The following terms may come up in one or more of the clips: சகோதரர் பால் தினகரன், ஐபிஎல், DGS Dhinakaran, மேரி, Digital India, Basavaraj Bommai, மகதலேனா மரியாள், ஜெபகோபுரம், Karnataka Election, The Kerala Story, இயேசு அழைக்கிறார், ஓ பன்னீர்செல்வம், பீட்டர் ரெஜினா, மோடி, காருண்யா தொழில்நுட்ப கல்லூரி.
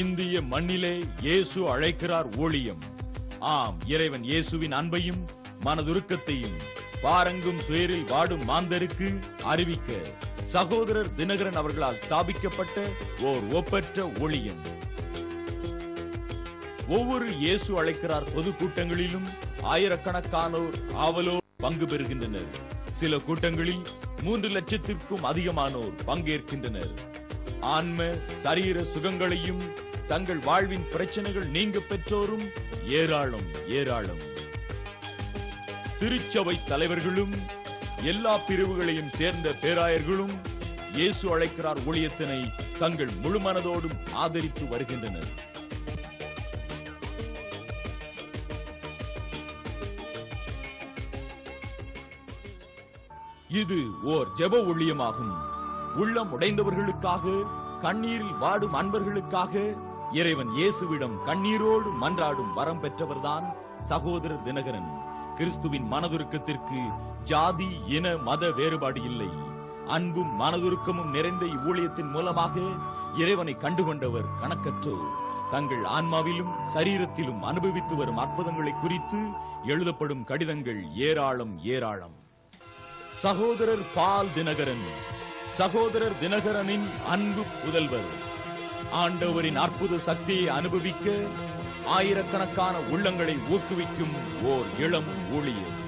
இந்திய மண்ணிலே இயேசு அழைக்கிறார் ஊழியம். ஆம், இறைவன் இயேசுவின் அன்பையும் மனதுருக்கத்தையும் பாரங்கும் துயரில் வாடும் மாந்தருக்கு அறிவிக்க சகோதரர் தினகரன் அவர்களால் ஸ்தாபிக்கப்பட்ட ஓர் ஒப்பற்ற ஊழியம். ஒவ்வொரு இயேசு அழைக்கிறார் பொதுக்கூட்டங்களிலும் ஆயிரக்கணக்கானோர் ஆவலோ பங்கு பெறுகின்றனர். சில கூட்டங்களில் 3 லட்சத்திற்கும் அதிகமானோர் பங்கேற்கின்றனர். ஆன்ம சரீர சுகங்களையும் தங்கள் வாழ்வின் பிரச்சனைகள் நீங்க பெற்றோரும் ஏராளம். திருச்சபை தலைவர்களும் எல்லா பிரிவுகளையும் சேர்ந்த பேராயர்களும் இயேசு அழைக்கிறார் ஊழியத்தினை தங்கள் முழுமனதோடும் ஆதரித்து வருகின்றனர். இது ஓர் ஜெப ஊழியமாகும். உள்ளம் உடைந்தவர்களுக்காக, கண்ணீரில் வாடும் அன்பர்களுக்காக இறைவன் இயேசுவிடம் கண்ணீரோடு மன்றாடும் வரம் பெற்றவர்தான் சகோதரர் தினகரன். கிறிஸ்துவின் மனதுருக்கத்திற்கு ஜாதி, இன, மத வேறுபாடு இல்லை. அன்பும் மனதுருக்கமும் நிறைந்த இவ்வூழியத்தின் மூலமாக இறைவனை கண்டுகொண்டவர் கணக்கற்றோர். தங்கள் ஆன்மாவிலும் சரீரத்திலும் அனுபவித்து வரும் அற்புதங்களை குறித்து எழுதப்படும் கடிதங்கள் ஏராளம். சகோதரர் பால் தினகரன், சகோதரர் தினகரனின் அன்பு புதல்வர், ஆண்டவரின் அற்புத சக்தியை அனுபவிக்க ஆயிரக்கணக்கான உள்ளங்களை ஊக்குவிக்கும் ஓர் இளம் ஊழியர்.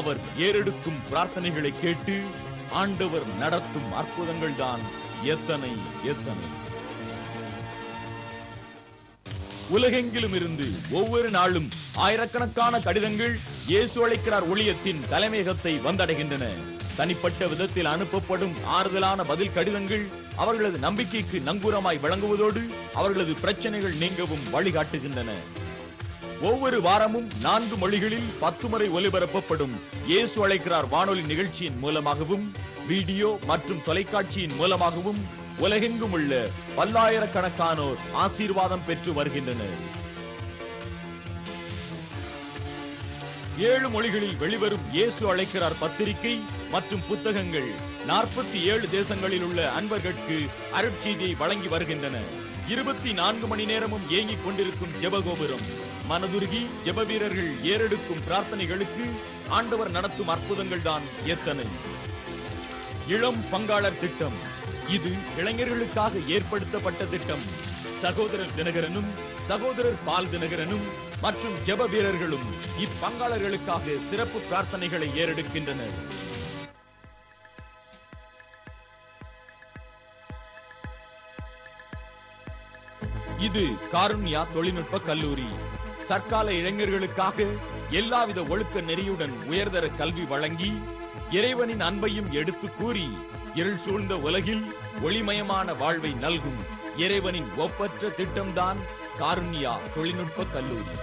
அவர் ஏறெடுக்கும் பிரார்த்தனைகளை கேட்டு ஆண்டவர் நடத்தும் அற்புதங்கள் தான் எத்தனை. உலகெங்கிலும் இருந்து ஒவ்வொரு நாளும் ஆயிரக்கணக்கான கடிதங்கள் இயேசு அழைக்கிறார் ஊழியத்தின் தலைமையகத்தை வந்தடைகின்றன. தனிப்பட்ட விதத்தில் அனுப்பப்படும் ஆறுதலான பதில் கடிதங்கள் அவர்களது நம்பிக்கைக்கு நங்கூரமாய் விளங்குவதோடு அவர்களது பிரச்சனைகள் நீங்கவும் வழிகாட்டுகின்றன. ஒவ்வொரு வாரமும் 4 மொழிகளில் 10 முறை ஒலிபரப்பப்படும் இயேசு அழைக்கிறார் வானொலி நிகழ்ச்சியின் மூலமாகவும் வீடியோ மற்றும் தொலைக்காட்சியின் மூலமாகவும் உலகெங்கும் உள்ள பல்லாயிரக்கணக்கானோர் ஆசீர்வாதம் பெற்று வருகின்றனர். 7 மொழிகளில் வெளிவரும் இயேசு அழைக்கிறார் பத்திரிகை மற்றும் புத்தகங்கள் 47 தேசங்களில் உள்ள அன்பர்களுக்கு அருட்செய்தியை வழங்கி வருகின்றன. 24 மணி நேரமும் இயங்கிக் கொண்டிருக்கும் ஜெபகோபுரம் மனதுருகி ஜெப வீரர்கள் ஏறெடுக்கும் பிரார்த்தனைகளுக்கு ஆண்டவர் நடத்தும் அற்புதங்கள் தான் எத்தனை. இளம் பங்காளர் திட்டம், இது இளைஞர்களுக்காக ஏற்படுத்தப்பட்ட திட்டம். சகோதரர் தினகரனும் சகோதரர் பால் தினகரனும் மற்றும் ஜெப வீரர்களும் இப்பங்காளர்களுக்காக சிறப்பு பிரார்த்தனைகளை ஏறெடுக்கின்றனர். இது காருண்யா தொழில்நுட்ப கல்லூரி, தற்கால இளைஞர்களுக்காக எல்லாவித ஒழுக்க நெறியுடன் உயர்தர கல்வி வழங்கி இறைவனின் அன்பையும் எடுத்து கூறி இருள் சூழ்ந்த உலகில் ஒளிமயமான வாழ்வை நல்கும் இறைவனின் ஒப்பற்ற திட்டம்தான் காருண்யா தொழில்நுட்ப கல்லூரி.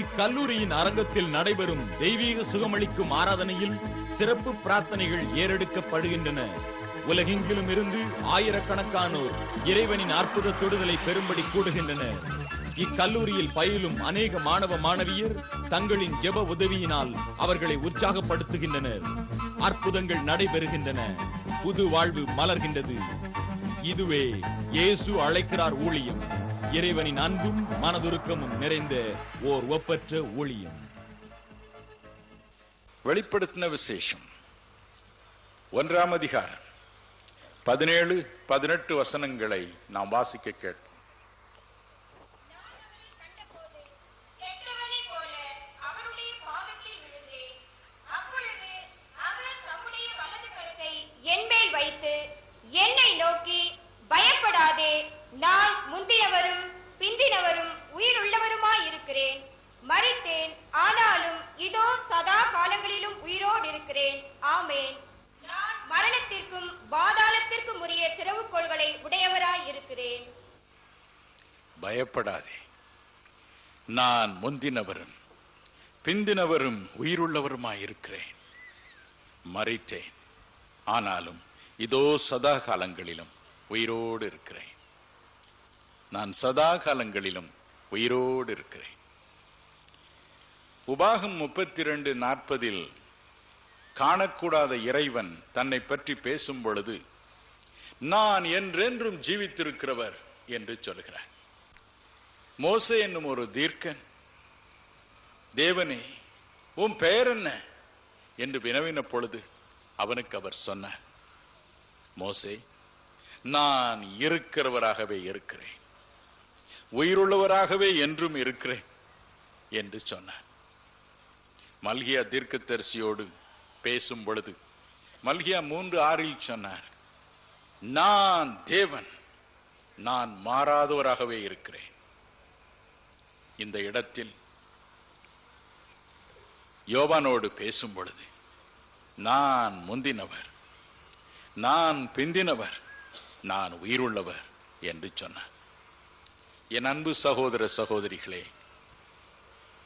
இக்கல்லூரியின் அரங்கத்தில் நடைபெறும் தெய்வீக சுகமளிக்கும் ஆராதனையில் சிறப்பு பிரார்த்தனைகள் ஏறெடுக்கப்படுகின்றன. உலகெங்கிலும் இருந்து ஆயிரக்கணக்கானோர் இறைவனின் அற்புத தொடுதலை பெரும்படி கூடுகின்றனர். இக்கல்லூரியில் பயிலும் அநேக மாணவ மாணவியர் தங்களின் ஜெப உதவியினால் அவர்களை உற்சாகப்படுத்துகின்றனர். அற்புதங்கள் நடைபெறுகின்றன. புது வாழ்வு மலர்கின்றது. இதுவே இயேசு அழைக்கிறார் ஊழியம், இறைவனின் அன்பும் மனதுருக்கமும் நிறைந்த ஓர் ஒப்பற்ற ஊழியம். வெளிப்படுத்தின விசேஷம் 1ஆம் அதிகாரம் 17-18 வசனங்களை நாம் வாசிக்க கேட்போம். என்னை நோக்கி, பயப்படாதே, நான் முந்தினவரும் பிந்தினவரும் உயிருள்ளவருமாய் இருக்கிறேன். மரித்தேன், ஆனாலும் இதோ சதா காலங்களிலும் உயிரோடு இருக்கிறேன். ஆமென். நான் மரணத்திற்கும் பாதாளத்திற்கும் உரிய திறவுகோள்களை உடையவராய் இருக்கிறேன். பயப்படாதே, நான் முந்தினவரும் பிந்தினவரும் உயிருள்ளவருமாய் இருக்கிறேன். மறித்தேன், ஆனாலும் இதோ சதா காலங்களிலும் உயிரோடு இருக்கிறேன். நான் சதா காலங்களிலும் உயிரோடு இருக்கிறேன். உபாகம் 32:40 காணக்கூடாத இறைவன் தன்னை பற்றி பேசும் பொழுது நான் என்றென்றும் ஜீவித்திருக்கிறவர் என்று சொல்கிறார். மோசே என்னும் ஒரு தீர்க்கன் தேவனே உன் பெயர் என்ன என்று வினவின பொழுது அவனுக்கு அவர் சொன்னார், மோசே நான் இருக்கிறவராகவே இருக்கிறேன், உயிருள்ளவராகவே என்றும் இருக்கிறேன் என்று சொன்னார். மல்கியா தீர்க்கதரிசியோடு பேசும் பொழுது மல்கியா 3:6 சொன்னார், நான் தேவன், நான் மாறாதவராகவே இருக்கிறேன். இந்த இடத்தில் யோவானோடு பேசும் பொழுது நான் முந்தினவர், நான் பிந்தினவர், நான் உயிருள்ளவர் என்று சொன்னார். என் அன்பு சகோதர சகோதரிகளே,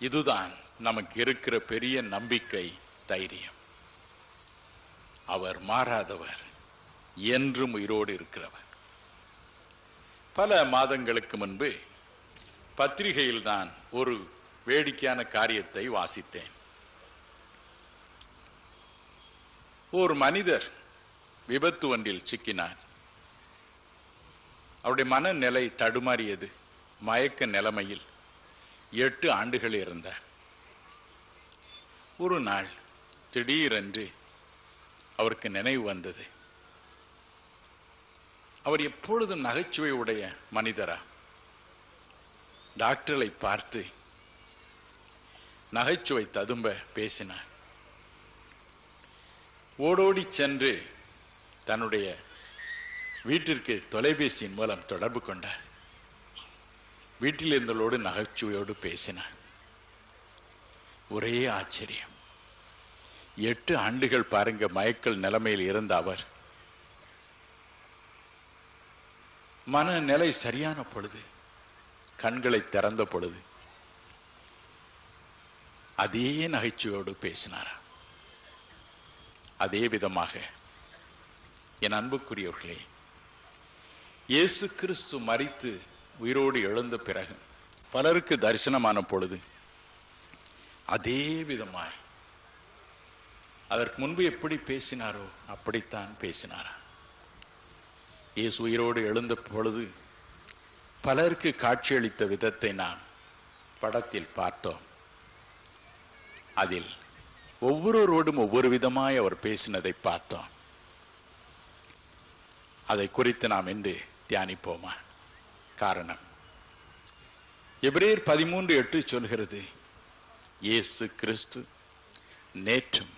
இதுதான் நமக்கு இருக்கிற பெரிய நம்பிக்கை, தைரியம். அவர் மாறாதவர், என்றும் உயிரோடு இருக்கிறவர். பல மாதங்களுக்கு முன்பு பத்திரிகையில் நான் ஒரு வேடிக்கையான காரியத்தை வாசித்தேன். ஒரு மனிதர் விபத்து ஒன்றில் சிக்கினார். அவருடைய மனநிலை தடுமாறியது. மயக்க நிலைமையில் 8 ஆண்டுகள் இருந்தார். ஒரு நாள் திடீரென்று அவருக்கு நினைவு வந்தது, அவர் எப்பொழுதும் நகைச்சுவை உடைய மனிதரா? டாக்டரை பார்த்து நகைச்சுவை ததும்ப பேசினார். ஓடோடி சென்று தன்னுடைய வீட்டிற்கு தொலைபேசியின் மூலம் தொடர்பு கொண்டார். வீட்டில் இருந்தவளோடு நகைச்சுவையோடு பேசினார். ஒரே ஆச்சரியம், 8 ஆண்டுகள் பாருங்க மயக்கல் நிலைமையில் இருந்த அவர் மனநிலை சரியான பொழுது, கண்களை திறந்த பொழுது அதே நகைச்சுவையோடு பேசினாரா? அதே விதமாக என் அன்புக்குரியவர்களே, இயேசு கிறிஸ்து மரித்து உயிரோடு எழுந்த பிறகு பலருக்கு தரிசனமான பொழுது அதே விதமாய் அதற்கு முன்பு எப்படி பேசினாரோ அப்படித்தான் பேசினாரா? இயேசு உயிரோடு எழுந்த பொழுது பலருக்கு காட்சியளித்த விதத்தை நாம் படத்தில் பார்த்தோம். அதில் ஒவ்வொருவரோடும் ஒவ்வொரு விதமாய் அவர் பேசினதை பார்த்தோம். அதை குறித்து நாம் இன்று தியானிப்போமா? காரணம், எபிரேயர் 13:8 சொல்கிறது, இயேசு கிறிஸ்து நேற்றும்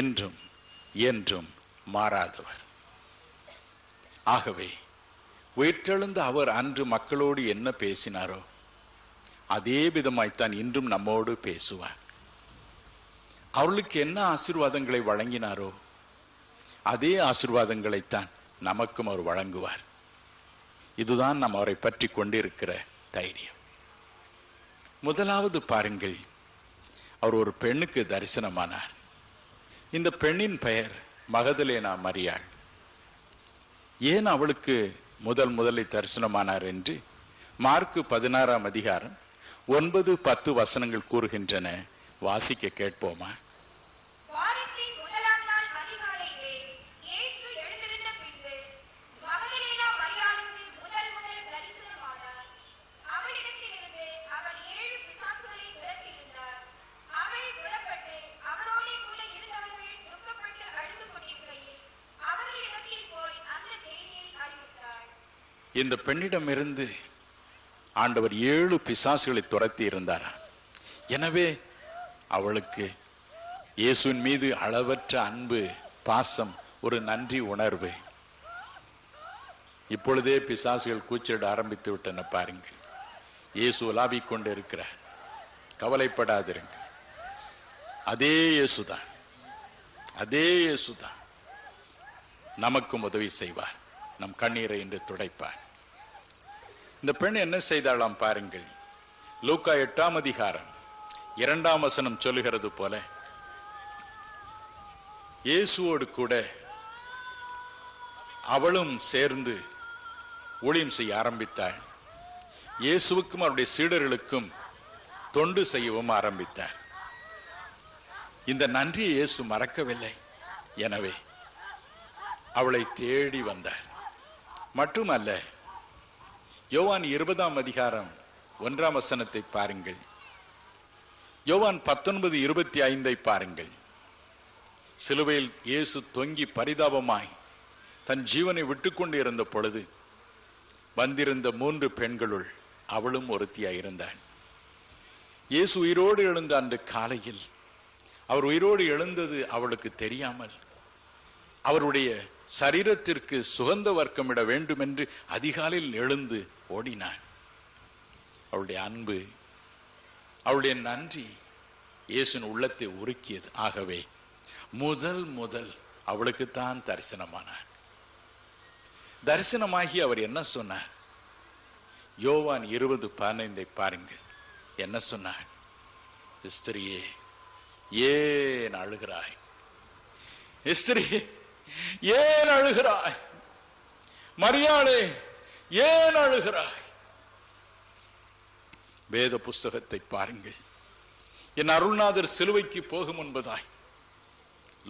இன்றும் என்றும் மாறாதவர். ஆகவே உயிர்த்தெழுந்த அவர் அன்று மக்களோடு என்ன பேசினாரோ அதே விதமாய்த்தான் இன்றும் நம்மோடு பேசுவார். அவர்களுக்கு என்ன ஆசீர்வாதங்களை வழங்கினாரோ அதே ஆசீர்வாதங்களைத்தான் நமக்கும் அவர் வழங்குவார். இதுதான் நாம் அவரை பற்றி கொண்டிருக்கிற தைரியம். முதலாவது பாருங்கள், அவர் ஒரு பெண்ணுக்கு தரிசனமானார். இந்த பெண்ணின் பெயர் மகதலேனா மரியாள். ஏன் அவளுக்கு முதலில் தரிசனமானார் என்று மார்க்கு 16:9-10 கூறுகின்றன. வாசிக்க கேட்போமா? இந்த பெண்ணிடமிருந்து ஆண்டவர் 7 பிசாசுகளை துரத்தி இருந்தார். எனவே அவளுக்கு இயேசுவின் மீது அளவற்ற அன்பு, பாசம், ஒரு நன்றி உணர்வு. இப்பொழுதே பிசாசுகள் கூச்சலிட ஆரம்பித்து விட்டன பாருங்கள். இயேசு உலாவிக் கொண்டு இருக்கிறார், கவலைப்படாதிருங்க. அதே இயேசுதான் நமக்கும் உதவி செய்வார், நம் கண்ணீரை என்று துடைப்பார். இந்த பெண் என்ன செய்தாலாம் பாருங்கள். லூக்கா 8:2 சொல்லுகிறது போல, இயேசுவோடு கூட அவளும் சேர்ந்து ஊழியம் செய்ய ஆரம்பித்தாள். இயேசுவுக்கும் அவருடைய சீடர்களுக்கும் தொண்டு செய்யவும் ஆரம்பித்தார். இந்த நன்றியை இயேசு மறக்கவில்லை. எனவே அவளை தேடி வந்தார். மட்டுமல்ல, யோவான் 20 அதிகாரம் 1 வசனத்தை பாருங்கள். யோவான் 19:25 பாருங்கள். சிலுவையில் இயேசு தொங்கி பரிதாபமாய் தன் ஜீவனை விட்டுக்கொண்டு இருந்த பொழுது வந்திருந்த 3 பெண்களுள் அவளும் ஒருத்தியாயிருந்தாள். இயேசு உயிரோடு எழுந்த அன்று காலையில் அவர் உயிரோடு எழுந்தது அவளுக்கு தெரியாமல் அவருடைய சரீரத்திற்கு சுகந்த வர்க்கமிட வேண்டும் என்று அதிகாலையில் எழுந்து ஓடினாள். அவளுடைய அன்பு, அவளுடைய நன்றி இயேசுவின் உள்ளத்தை உருக்கியது. ஆகவே முதல் அவளுக்குத்தான் தரிசனமானார். தரிசனமாகி அவர் என்ன சொன்னார்? யோவான் 20:15 பாருங்கள். என்ன சொன்னார்? ஸ்திரியே, ஏன் அழுகிறாய்? ஸ்திரியே, ஏன் அழுகிறாய்? மரியாளே, ஏன் அழுகிறாய்? வேத புஸ்தகத்தை பாருங்கள். என் அருள்நாதர் சிலுவைக்கு போகும் முன்பதாய்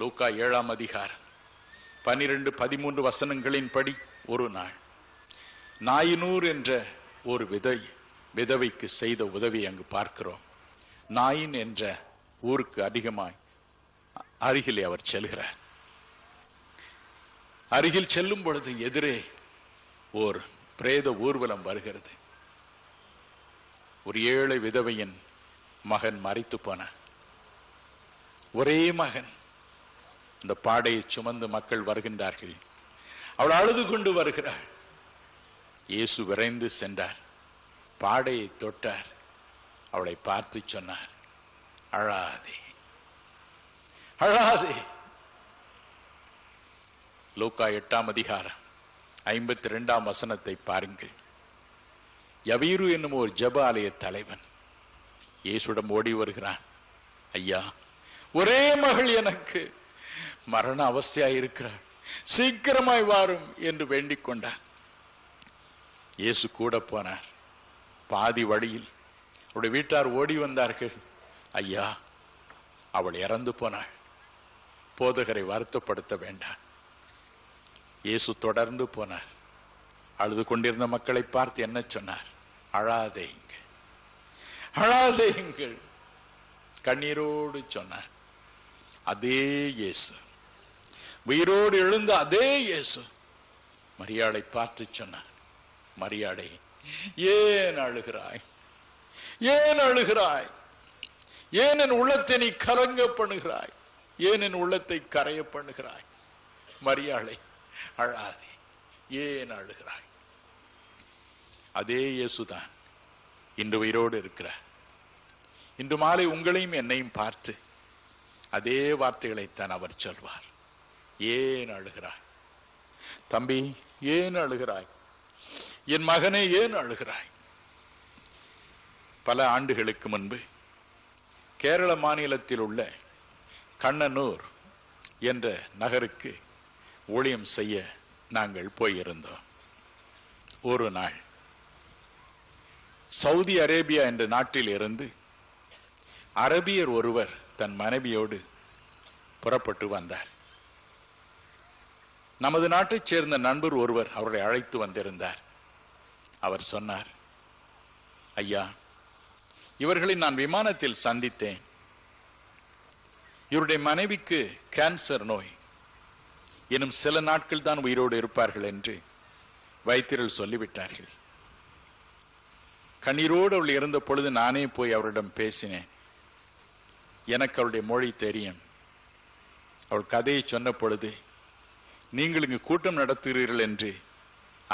லூக்கா 7ஆம் அதிகாரம் 12-13 வசனங்களின் படி, ஒரு நாள் நாயினூர் என்ற ஒரு விதவைக்கு செய்த உதவி அங்கு பார்க்கிறோம். நாயின் என்ற ஊருக்கு அருகிலே அவர் செல்கிறார். அருகில் செல்லும் பொழுது எதிரே ஒரு பிரேத ஊர்வலம் வருகிறது. ஒரு ஏழை விதவையின் மகன் மரித்து போன ஒரே மகன். இந்த பாடையை சுமந்து மக்கள் வருகின்றார்கள். அவள் அழுது கொண்டு வருகிறாள். இயேசு விரைந்து சென்றார், பாடையை தொட்டார், அவளை பார்த்து சொன்னார், அழாதே, அழாதே. லூக்கா 8ஆம் அதிகாரம் 52ஆம் வசனத்தை பாருங்கள். யவீரு என்னும் ஒரு ஜெப ஆலய தலைவன் இயேசுடம் ஓடி வருகிறான். ஐயா, ஒரே மகள் எனக்கு மரண அவஸ்தையாய் இருக்கிறார், சீக்கிரமாய் வாரும் என்று வேண்டிக் கொண்டார். இயேசு கூட போனார். பாதி வழியில் அவருடைய வீட்டார் ஓடி வந்தார்கள். ஐயா, அவள் இறந்து போனாள், போதகரை வருத்தப்படுத்த வேண்டாம். இயேசு தொடர்ந்து போனார். அழுது கொண்டிருந்த மக்களை பார்த்து என்ன சொன்னார்? அழாதேயுங்கள், அழாதேயுங்கள், கண்ணீரோடு சொன்னார். அதே இயேசு, உயிரோடு எழுந்த அதே இயேசு மரியாளை பார்த்து சொன்னார், மரியாளை, ஏன் அழுகிறாய்? ஏன் அழுகிறாய்? ஏன் என் உள்ளத்தை நீ கலங்க பண்ணுகிறாய்? ஏன் என் உள்ளத்தை கரைய பண்ணுகிறாய்? மரியாளை, அழாதே, ஏன் அழுகிறாய்? அதே இயேசுதான் இன்று உயிரோடு இருக்கிறார். இன்று மாலை உங்களையும் என்னையும் பார்த்து அதே வார்த்தைகளைத்தான் அவர் சொல்வார். ஏன் அழுகிறாய்? தம்பி, ஏன் அழுகிறாய்? என் மகனே, ஏன் அழுகிறாய்? பல ஆண்டுகளுக்கு முன்பு கேரள மாநிலத்தில் உள்ள கண்ணனூர் என்ற நகருக்கு ஊழியம் செய்ய நாங்கள் போயிருந்தோம். ஒரு நாள் சவுதி அரேபியா என்ற நாட்டில் இருந்து அரபியர் ஒருவர் தன் மனைவியோடு புறப்பட்டு வந்தார். நமது நாட்டைச் சேர்ந்த நண்பர் ஒருவர் அவரை அழைத்து வந்திருந்தார். அவர் சொன்னார், ஐயா, இவர்களை நான் விமானத்தில் சந்தித்தேன். இவருடைய மனைவிக்கு கேன்சர் நோய், இன்னும் சில நாட்கள் தான் உயிரோடு இருப்பார்கள் என்று வைத்தியர்கள் சொல்லிவிட்டார்கள். கண்ணீரோடு அவள் இருந்த பொழுது நானே போய் அவரிடம் பேசினேன். எனக்கு அவளுடைய மொழி தெரியும். அவள் கதையை சொன்ன பொழுது, நீங்கள் இங்கு கூட்டம் நடத்துகிறீர்கள் என்று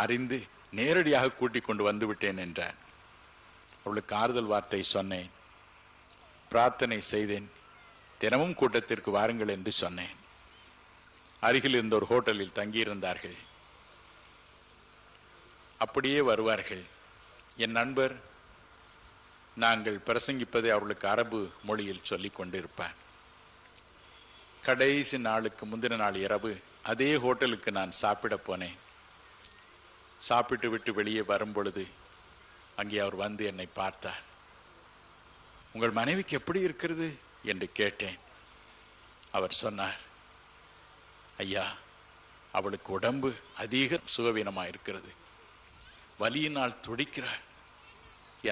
அறிந்து நேரடியாக கூட்டிக் கொண்டு வந்துவிட்டேன் என்றார். அவளுக்கு ஆறுதல் வார்த்தை சொன்னேன், பிரார்த்தனை செய்தேன், தினமும் கூட்டத்திற்கு வாருங்கள் என்று சொன்னேன். அருகில் இருந்த ஒரு ஹோட்டலில் தங்கியிருந்தார்கள். அப்படியே வருவார்கள். என் நண்பர் நாங்கள் பிரசங்கிப்பதை அவர்களுக்கு அரபு மொழியில் சொல்லிக் கொண்டிருப்பார். கடைசி நாளுக்கு முந்தின நாள் இரவு அதே ஹோட்டலுக்கு நான் சாப்பிட போனேன். சாப்பிட்டு விட்டு வெளியே வரும்பொழுது அங்கே அவர் வந்து என்னை பார்த்தார். உங்கள் மனைவிக்கு எப்படி இருக்கிறது என்று கேட்டேன். அவர் சொன்னார், ஐயா, அவளுக்கு உடம்பு அதிக சுகவீனமாக இருக்கிறது, வலியினால் துடிக்கிறார்,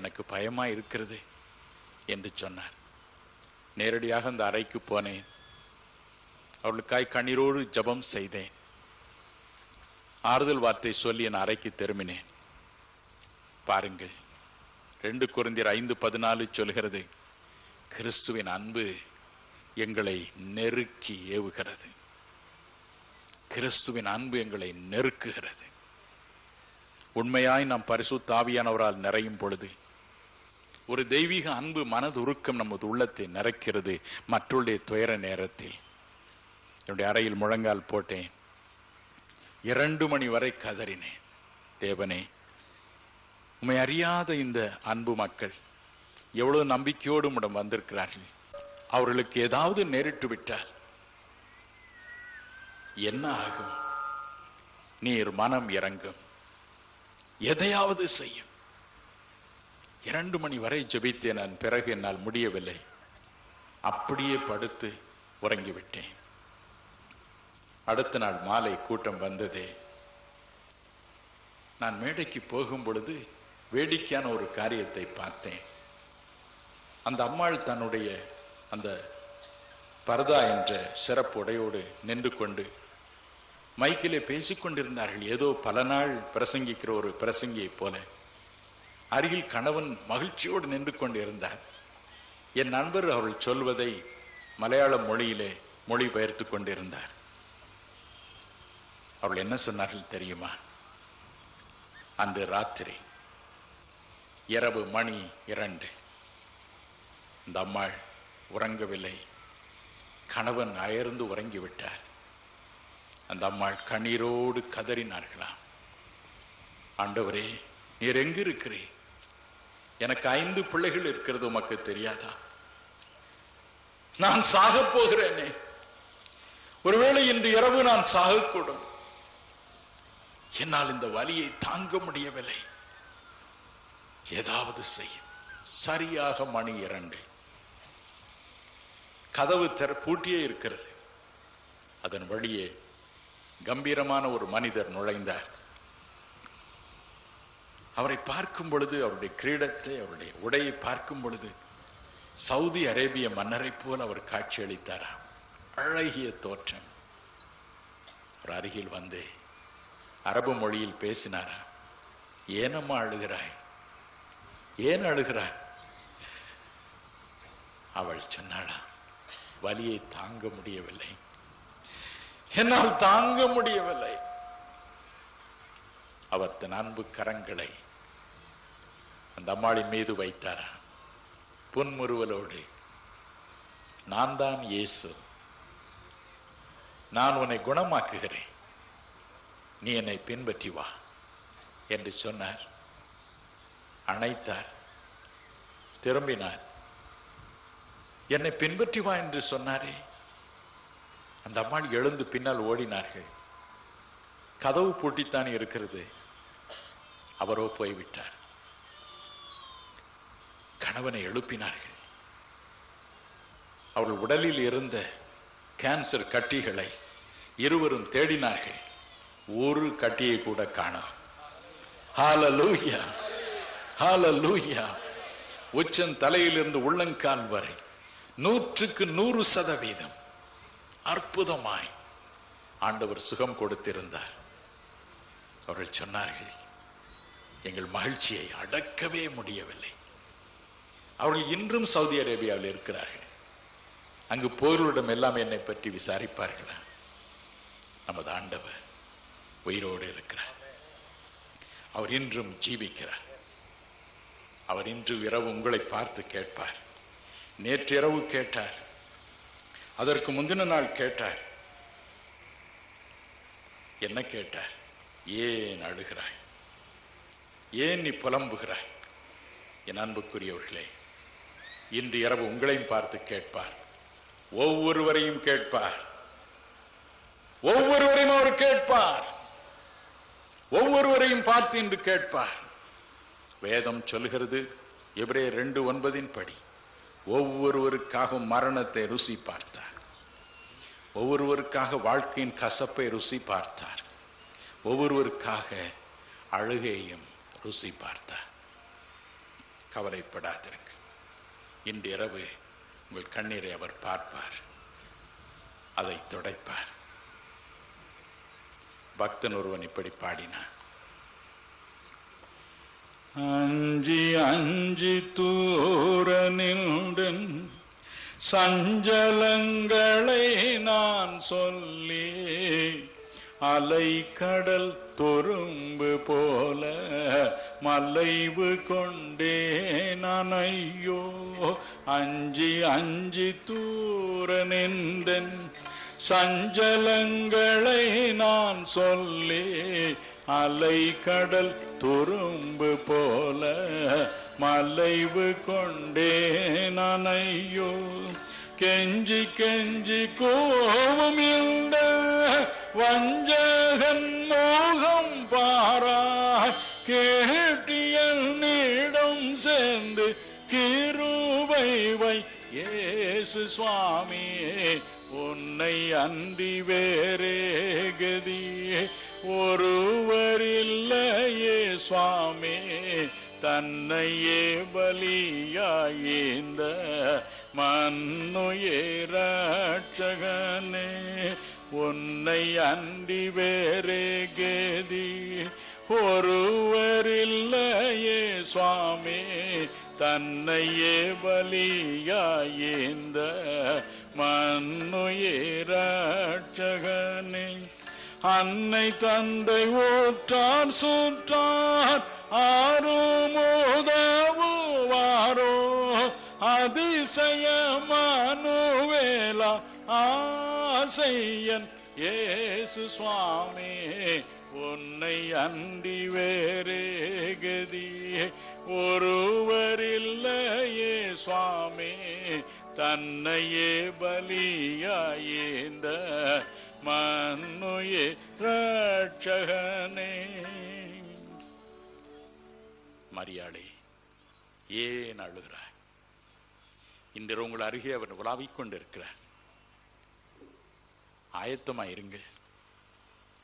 எனக்கு பயமாக இருக்கிறது என்று சொன்னார். நேரடியாக அந்த அறைக்கு போனேன். அவளுக்காய் கண்ணீரோடு ஜபம் செய்தேன். ஆறுதல் வார்த்தை சொல்லி என் அறைக்கு திரும்பினேன். பாருங்கள், 2 கொரிந்தியர் 5:14 சொல்கிறது, கிறிஸ்துவின் அன்பு எங்களை நெருக்கி ஏவுகிறது, கிறிஸ்துவின் அன்பு எங்களை நெருக்குகிறது. உண்மையாய் நாம் பரிசுத்த ஆவியானவரால் நிறையும் பொழுது ஒரு தெய்வீக அன்பு மனதுருக்கம் நமது உள்ளத்தை நிறைக்கிறது. மற்றொரு துயர நேரத்தில் என்னுடைய அறையில் முழங்கால் போட்டேன். 2 மணி வரை கதறினேன். தேவனே, உம்மை அறியாத இந்த அன்பு மக்கள் எவ்வளவு நம்பிக்கையோடு உம்மிடம் வந்திருக்கிறார்கள், அவர்களுக்கு ஏதாவது நேரிட்டு விட்டால் என்ன ஆகும்? நீர் மனம் இறங்கும், எதையாவது செய்யும். 2 மணி வரை ஜெபித்தேன். நான் பிறகு என்னால் முடியவில்லை. அப்படியே படுத்து உறங்கிவிட்டேன். அடுத்த நாள் மாலை கூட்டம் வந்ததே. நான் மேடைக்கு போகும் பொழுது வேடிக்கையான ஒரு காரியத்தை பார்த்தேன். அந்த அம்மாள் தன்னுடைய அந்த பரதா என்ற சிறப்பு உடையோடு நின்று கொண்டு மைக்கிலே பேசிக்கொண்டிருந்தார்கள். ஏதோ பல நாள் பிரசங்கிக்கிற ஒரு பிரசங்கியை போல. அருகில் கணவன் மகிழ்ச்சியோடு நின்று கொண்டு இருந்தார். என் நண்பர் அவள் சொல்வதை மலையாள மொழியிலே மொழிபெயர்த்து கொண்டிருந்தார். அவள் என்ன சொன்னார்கள் தெரியுமா? அன்று ராத்திரி இரவு மணி 2 இந்த அம்மாள் உறங்கவில்லை. கணவன் அயர்ந்து உறங்கிவிட்டார். அந்த அம்மாள் கண்ணீரோடு கதறினார்களாம். ஆண்டவரே, நீர் எங்கு இருக்கிறீர்? எனக்கு 5 பிள்ளைகள் இருக்கிறது, உமக்கு தெரியாதா? நான் சாக போகிறேனே, ஒருவேளை இன்று இரவு நான் சாகக்கூடும், என்னால் இந்த வலியை தாங்க முடியவில்லை, ஏதாவது செய்யும். சரியாக மணி 2 கதவு பூட்டியே இருக்கிறது. அதன் வழியே கம்பீரமான ஒரு மனிதர் நுழைந்தார். அவரை பார்க்கும் பொழுது, அவருடைய கிரீடத்தை, அவருடைய உடையை பார்க்கும் பொழுது சவுதி அரேபிய மன்னரை போல் அவர் காட்சியளித்தாரா. அழகிய தோற்றம். அவர் அருகில் வந்து அரபு மொழியில் பேசினாரா. ஏனம்மா அழுகிறாய், ஏன் அழுகிறாய்? அவள் சொன்னாளா, வலியை தாங்க முடியவில்லை, என்னால் தாங்க முடியவில்லை. அவர் தன் அன்பு கரங்களை அந்த அம்மாளின் மீது வைத்தாரா. புன்முறுவலோடு, நான் தான் இயேசு, நான் உன்னை குணமாக்குகிறேன், நீ என்னை பின்பற்றி வா என்று சொன்னார். அணைத்தார், திரும்பினார். என்னை பின்பற்றி வா என்று சொன்னாரே. அந்த அம்மாள் எழுந்து பின்னால் ஓடினார்கள். கதவு பூட்டித்தான் இருக்கிறது. அவரோ போய்விட்டார். கணவனை எழுப்பினார்கள். அவள் உடலில் இருந்த கேன்சர் கட்டிகளை இருவரும் தேடினார்கள். ஒரு கட்டியை கூட காணோம். ஹல்லேலூயா, ஹல்லேலூயா. உச்சன் தலையிலிருந்து உள்ளங்கால் வரை 100% அற்புதமாய் ஆண்டவர் சுகம் கொடுத்திருந்தார். அவர்கள் சொன்னார்கள், எங்கள் மகிழ்ச்சியை அடக்கவே முடியவில்லை. அவர்கள் இன்றும் சவுதி அரேபியாவில் இருக்கிறார்கள். அங்கு போர்களிடம் எல்லாம் என்னை பற்றி விசாரிப்பார்களா. நமது ஆண்டவர் உயிரோடு இருக்கிறார். அவர் இன்றும் ஜீவிக்கிறார். அவர் இன்று இரவு உங்களை பார்த்து கேட்பார். நேற்றிரவு கேட்டார், அதற்கு முந்தின நாள் கேட்டார். என்ன கேட்டார்? ஏன் அழுகிறாய், ஏன் நீ புலம்புகிறாய்? என் அன்புக்குரியவர்களே, இன்று இரவு உங்களையும் பார்த்து கேட்பார். ஒவ்வொருவரையும் கேட்பார், ஒவ்வொருவரையும் அவர் கேட்பார், ஒவ்வொருவரையும் பார்த்து என்று கேட்பார். வேதம் சொல்கிறது எபிரேயர் 2:9 படி ஒவ்வொருவருக்காக மரணத்தை ருசி பார்த்தார், ஒவ்வொருவருக்காக வாழ்க்கையின் கசப்பை ருசி பார்த்தார், ஒவ்வொருவருக்காக அழுகையும் ருசி பார்த்தார். கவலைப்படாதிருங்கள், இன்று இரவு உங்கள் கண்ணீரை அவர் பார்ப்பார், அதை துடைப்பார். பக்தன் ஒருவன் இப்படி பாடினான், அஞ்சி அஞ்சி தூர நின்றன் சஞ்சலங்களை நான் சொல்லி அலை கடல் தொரும்பு போல மலைவு கொண்டே நான் ஐயோ அஞ்சி அஞ்சி தூர நின்றன் சஞ்சலங்களை நான் சொல்லி அலை கடல் துரும்பு போல மலைவு கொண்டே நான் ஐயோ கெஞ்சி கெஞ்சி கோபம் இந்த வஞ்சகன் மோகம் பாரா கேட்டியல் நீடம் சேர்ந்து கிருபை வை இயேசு சுவாமியே உன்னை அன்றி வேறே கதியே ஒருவரில்லையே சுவாமி தன்னையே பலியாயேந்த மன்னுயர் ரட்சகனே உன்னை அன்றி வேறே கதி ஒருவரில்லையே சுவாமி தன்னையே பலியாயேந்த மன்னுயர் ரட்சகனே அன்னை தந்தை ஓற்றார் சுற்றார் ஆரோ மோதவாரோ அதிசயமானுவேலா ஆசையன் இயேசு சுவாமி உன்னை அன்றி வேறே கதி ஒருவரில்லையே சுவாமி தன்னையே பலியாயேந்த மன்னுயே ரட்சகனே. மரியாளே, ஏன் அழுகிறாய்? இன்று உங்கள் அருகே அவர் உலாவிக் கொண்டிருக்கிறார். ஆயத்தமாயிருங்கள்,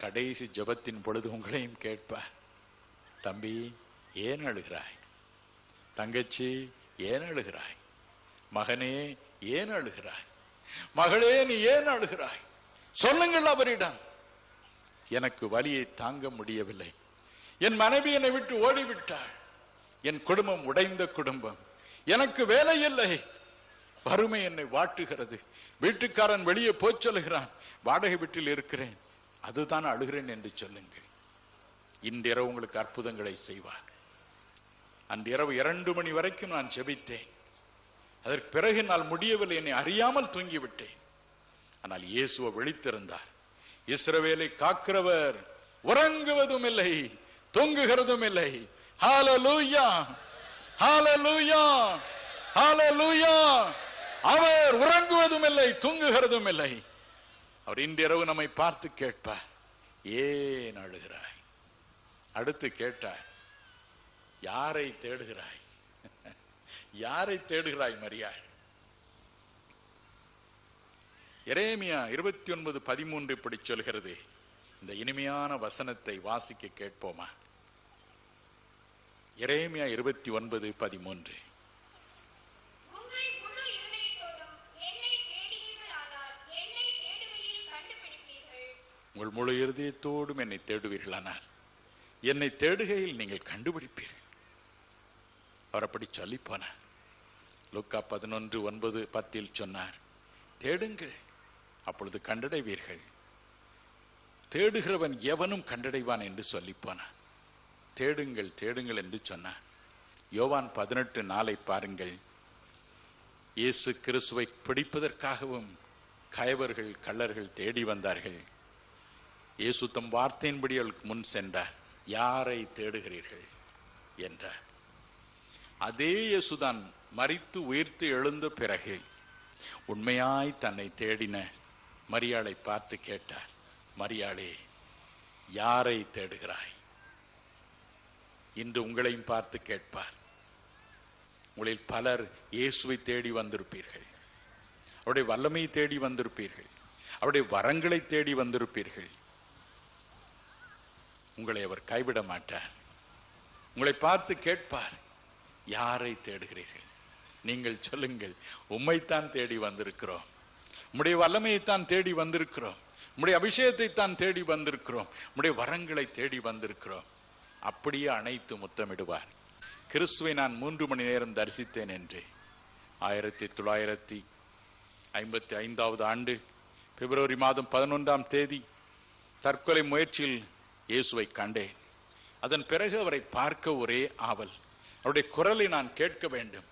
கடைசி ஜெபத்தின் பொழுது உங்களையும் கேட்பார். தம்பி, ஏன் அழுகிறாய்? தங்கச்சி, ஏன் அழுகிறாய்? மகனே, ஏன் அழுகிறாய்? மகளே, நீ ஏன் அழுகிறாய்? சொல்லுங்கள் அவரிடம், எனக்கு வலியை தாங்க முடியவில்லை, என் மனைவி என்னை விட்டு ஓடிவிட்டாள், என் குடும்பம் உடைந்த குடும்பம், எனக்கு வேலை இல்லை, வறுமை என்னை வாட்டுகிறது, வீட்டுக்காரன் வெளியே போய் சொல்லுகிறான், வாடகை வீட்டில் இருக்கிறேன், அதுதான் அழுகிறேன் என்று சொல்லுங்கள். இன்றிரவு உங்களுக்கு அற்புதங்களை செய்வார். அன்றிரவு 2 மணி வரைக்கும் நான் ஜெபித்தேன், அதற்கு பிறகு நான் முடியவில்லை, என்னை அறியாமல் தூங்கிவிட்டேன். ஆனால் இயேசுவை விழித்திருந்தார். இஸ்ரவேலை காக்கிறவர் உறங்குவதும் இல்லை, தூங்குகிறதும் இல்லை. ஹல்லேலூயா, ஹல்லேலூயா, ஹல்லேலூயா. அவர் உறங்குவதும் இல்லை, தூங்குகிறதும் இல்லை. அவர் இன்றிரவு நம்மை பார்த்து கேட்பார், ஏன் அழுகிறாய்? அடுத்து கேட்டார், யாரை தேடுகிறாய்? யாரை தேடுகிறாய் மரியாள்? எரேமியா 29:13 இப்படி சொல்கிறது. இந்த இனிமையான வசனத்தை வாசிக்க கேட்போமா? எரேமியா 29:13. உங்கள் முழு இருதயத்தோடும் என்னை தேடுவீர்களானால் என்னை தேடுகையில் நீங்கள் கண்டுபிடிப்பீர்கள். அவர் அப்படி சொல்லி போனார். லூக்கா 11:9-10 சொன்னார், தேடுங்கள் அப்பொழுது கண்டடைவீர்கள், தேடுகிறவன் எவனும் கண்டடைவான் என்று சொல்லி போனான். தேடுங்கள் தேடுங்கள் என்று சொன்னான். யோவான் 18:4 பாருங்கள். இயேசு கிறிஸ்துவை பிடிப்பதற்காகவும் கயவர்கள் கள்ளர்கள் தேடி வந்தார்கள். இயேசு தம் வார்த்தையின்படி அவளுக்கு முன் சென்றார். யாரை தேடுகிறீர்கள் என்றார். அதே இயேசுதான் மரித்து உயிர்த்து எழுந்த பிறகு உண்மையாய் தன்னை தேடின மரியாளை பார்த்து கேட்டார், மரியாளே யாரை தேடுகிறாய்? இன்று உங்களையும் பார்த்து கேட்பார். உங்களில் பலர் இயேசுவை தேடி வந்திருப்பீர்கள், அவருடைய வல்லமையை தேடி வந்திருப்பீர்கள், அவருடைய வரங்களை தேடி வந்திருப்பீர்கள். உங்களை அவர் கைவிட மாட்டார். உங்களை பார்த்து கேட்பார், யாரை தேடுகிறீர்கள்? நீங்கள் சொல்லுங்கள், உம்மைத்தான் தேடி வந்திருக்கிறோம், உம்முடைய வல்லமையைத்தான் தேடி வந்திருக்கிறோம், உம்முடைய அபிஷேகத்தை தான் தேடி வந்திருக்கிறோம், உம்முடைய வரங்களை தேடி வந்திருக்கிறோம். அப்படியே அனைத்து முத்தமிடுவார். கிறிஸ்துவை நான் 3 மணி நேரம் தரிசித்தேன் என்று 1955 February 11 தற்கொலை முயற்சியில் இயேசுவை கண்டேன். அதன் பிறகு அவரை பார்க்க ஒரே ஆவல், அவருடைய குரலை நான் கேட்க வேண்டும்,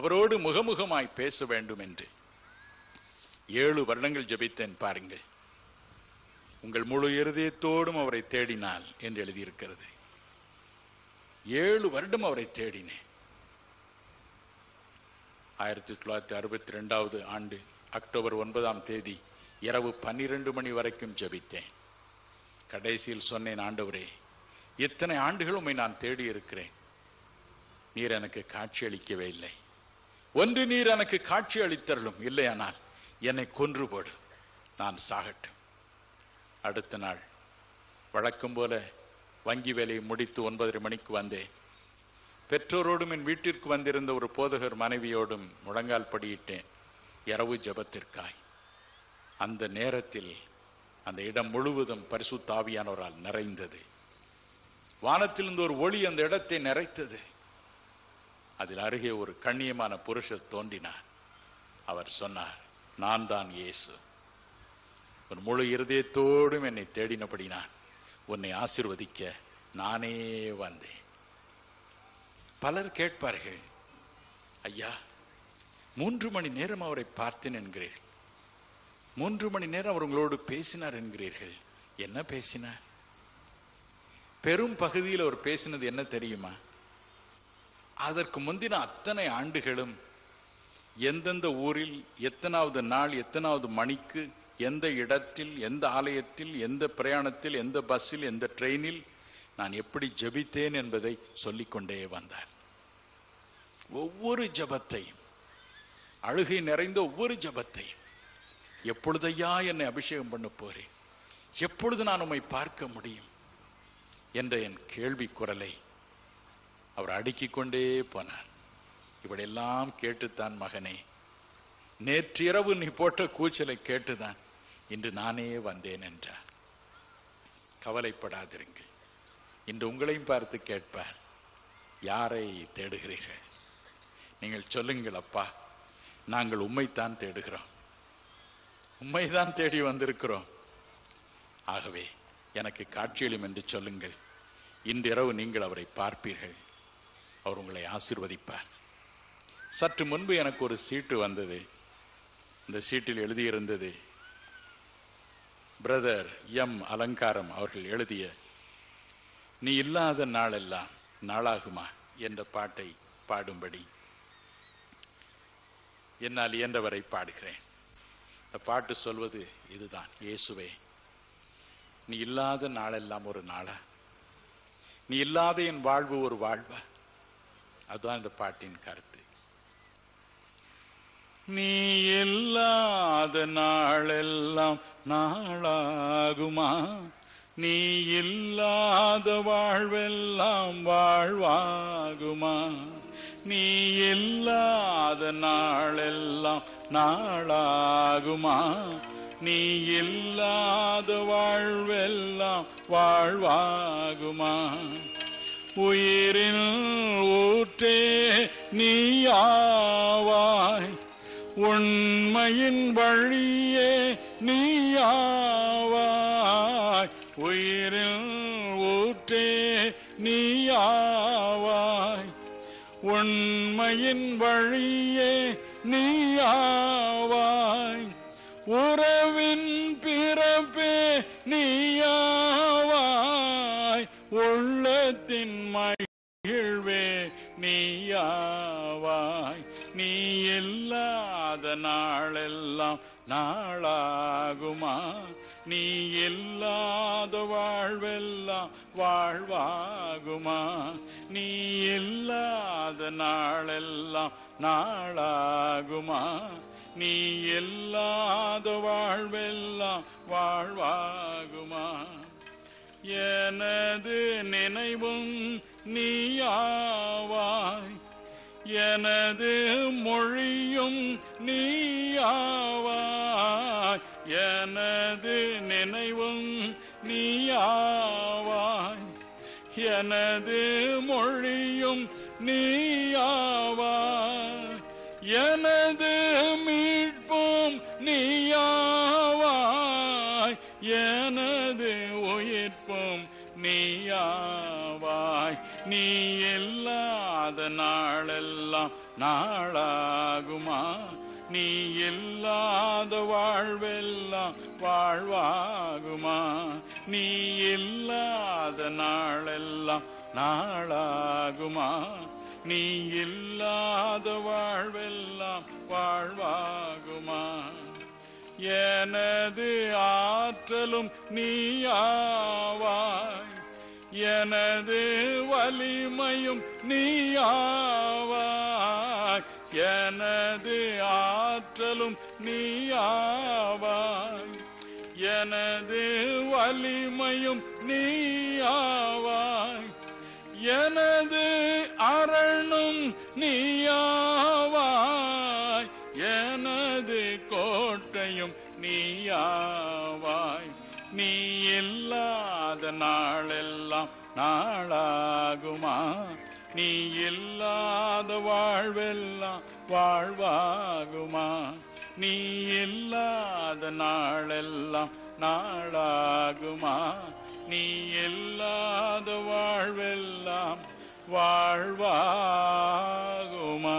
அவரோடு முகமுகமாய் பேச வேண்டும் என்று 7 வருடங்கள் ஜெபித்தேன். பாருங்கள், உங்கள் முழு இருதயத்தோடும் அவரை தேடினால் என்று எழுதியிருக்கிறது. 7 வருடம் அவரை தேடினேன். 1962 October 9 இரவு 12 மணி வரைக்கும் ஜெபித்தேன். கடைசியில் சொன்னேன், ஆண்டவரே, இத்தனை ஆண்டுகள் உம்மை நான் தேடி இருக்கிறேன், நீர் எனக்கு காட்சி அளிக்கவே இல்லை. ஒன்று நீர் எனக்கு காட்சி அளித்தரலும், இல்லையானால் என்னை கொன்று போடு, நான் சாகட்டும். அடுத்த நாள் வழக்கம் போல வங்கி வேலையை முடித்து 9:30 வந்தேன். பெற்றோரோடும் என் வீட்டிற்கு வந்திருந்த ஒரு போதகர் மனைவியோடும் முழங்கால் படியிட்டேன் இரவு ஜபத்திற்காய். அந்த நேரத்தில் அந்த இடம் முழுவதும் பரிசுத்த ஆவியானவரால் நிறைந்தது. வானத்திலிருந்து ஒரு ஒளி அந்த இடத்தை நிறைத்தது. அதில் அருகே ஒரு கண்ணியமான புருஷர் தோன்றினார். அவர் சொன்னார், நான் தான் இயேசு, உன் முழு இருதயத்தோடும் என்னை தேடினபடினான், உன்னை ஆசீர்வதிக்க நானே வந்தேன். பலர் கேட்பார்கள், ஐயா 3 மணி நேரம் அவரை பார்த்தேன் என்கிறீர்கள், 3 மணி நேரம் அவர் உங்களோடு பேசினார் என்கிறீர்கள், என்ன பேசினார்? பெரும் பகுதியில் அவர் பேசினது என்ன தெரியுமா? அதற்கு முந்தின அத்தனை ஆண்டுகளும் எந்தெந்த ஊரில் எத்தனாவது நாள் எத்தனாவது மணிக்கு எந்த இடத்தில் எந்த ஆலயத்தில் எந்த பிரயாணத்தில் எந்த பஸ்ஸில் எந்த ட்ரெயினில் நான் எப்படி ஜெபித்தேன் என்பதை சொல்லிக்கொண்டே வந்தார். ஒவ்வொரு ஜெபத்தையும் அழுகை நிறைந்த ஒவ்வொரு ஜெபத்தையும், எப்பொழுதையா என்னை அபிஷேகம் பண்ண போறேன், எப்பொழுது நான் உம்மை பார்க்க முடியும் என்ற என் கேள்வி குரலை அவர் அடுக்கிக் கொண்டே போனார். இவளெல்லாம் கேட்டுத்தான் மகனே, நேற்றிரவு நீ போட்ட கூச்சலை கேட்டுதான் இன்று நானே வந்தேன் என்றார். கவலைப்படாதிருங்கள், இன்று உங்களையும் பார்த்து கேட்பார், யாரை தேடுகிறீர்கள்? நீங்கள் சொல்லுங்கள், அப்பா நாங்கள் உம்மைத்தான் தேடுகிறோம், உம்மைதான் தேடி வந்திருக்கிறோம், ஆகவே எனக்கு காட்சியளியும் என்று சொல்லுங்கள். இன்றிரவு நீங்கள் அவரை பார்ப்பீர்கள், அவர் உங்களை ஆசீர்வதிப்பார். சற்று முன்பு எனக்கு ஒரு சீட்டு வந்தது. இந்த சீட்டில் எழுதியிருந்தது, பிரதர் எம் அலங்காரம் அவர்கள் எழுதிய நீ இல்லாத நாளெல்லாம் நாளாகுமா என்ற பாட்டை பாடும்படி என்னால் இயன்றவரை பாடுகிறேன். இந்த பாட்டு சொல்வது இதுதான், இயேசுவே நீ இல்லாத நாளெல்லாம் ஒரு நாளா, நீ இல்லாத என் வாழ்வு ஒரு வாழ்வா? அதுதான் இந்த பாட்டின் கருத்து. நீ இல்லாத நாளெல்லாம் நாளாகுமா, நீ இல்லாத வாழ்வெல்லாம் வாழ்வாகுமா, நீ இல்லாத நாளெல்லாம் நாளாகுமா, நீ இல்லாத வாழ்வெல்லாம் வாழ்வாகுமா, உயிரின் ஊற்றே நீயாவாய், உண்மையின் வழியே நீயாவாய், உயிரில் ஊற்றே நீயாவாய், உண்மையின் வழியே நீயாவாய், உறவின் பிறப்பே நீயாவாய், உள்ளத்தின் மகிழ்வே நீயாவாய், நீ இல்லாத நாளெல்லாம் நாளாகுமா? நீ இல்லாத வாழ்வெல்லாம் வாழ்வாகுமா? நீ இல்லாத நாளெல்லாம் நாளாகுமா? நீ இல்லாத வாழ்வெல்லாம் வாழ்வாகுமா? எனது நினைவும் நீயாவாய், எனது மொழியும் நீயாவாய், எனது நினைவும் நீயாவாய், எனது மொழியும் நீயாவாய், எனது மீட்பும் நீயாவாய், எனது உயிர்ப்பும் நீயாவாய். நீ இல்லாத நாளெல்லாம் நாளாகுமா? நீ இல்லாத வாழ்வெல்லாம் வாழ்வாகுமா? நீ இல்லாத நாளெல்லாம் நாளாகுமா? நீ இல்லாத வாழ்வெல்லாம் வாழ்வாகுமா? எனது ஆற்றலும் நீயாவாய், எனது வலிமையும் நீயாவாய், எனது ஆற்றலும் நீயாவாய், எனது வலிமையும் நீயாவாய், எனது அரணும் நீயாவாய், எனது கோட்டையும் நீயாவாய். நீ இல்லாத நாளெல்லாம் நாளாகுமா? நீ இல்லாத வாழ்வெல்லாம் வாழ்வாகுமா? நீ இல்லாத நாளெல்லாம் நாளாகுமா? நீ இல்லாத வாழ்வெல்லாம் வாழ்வாகுமா?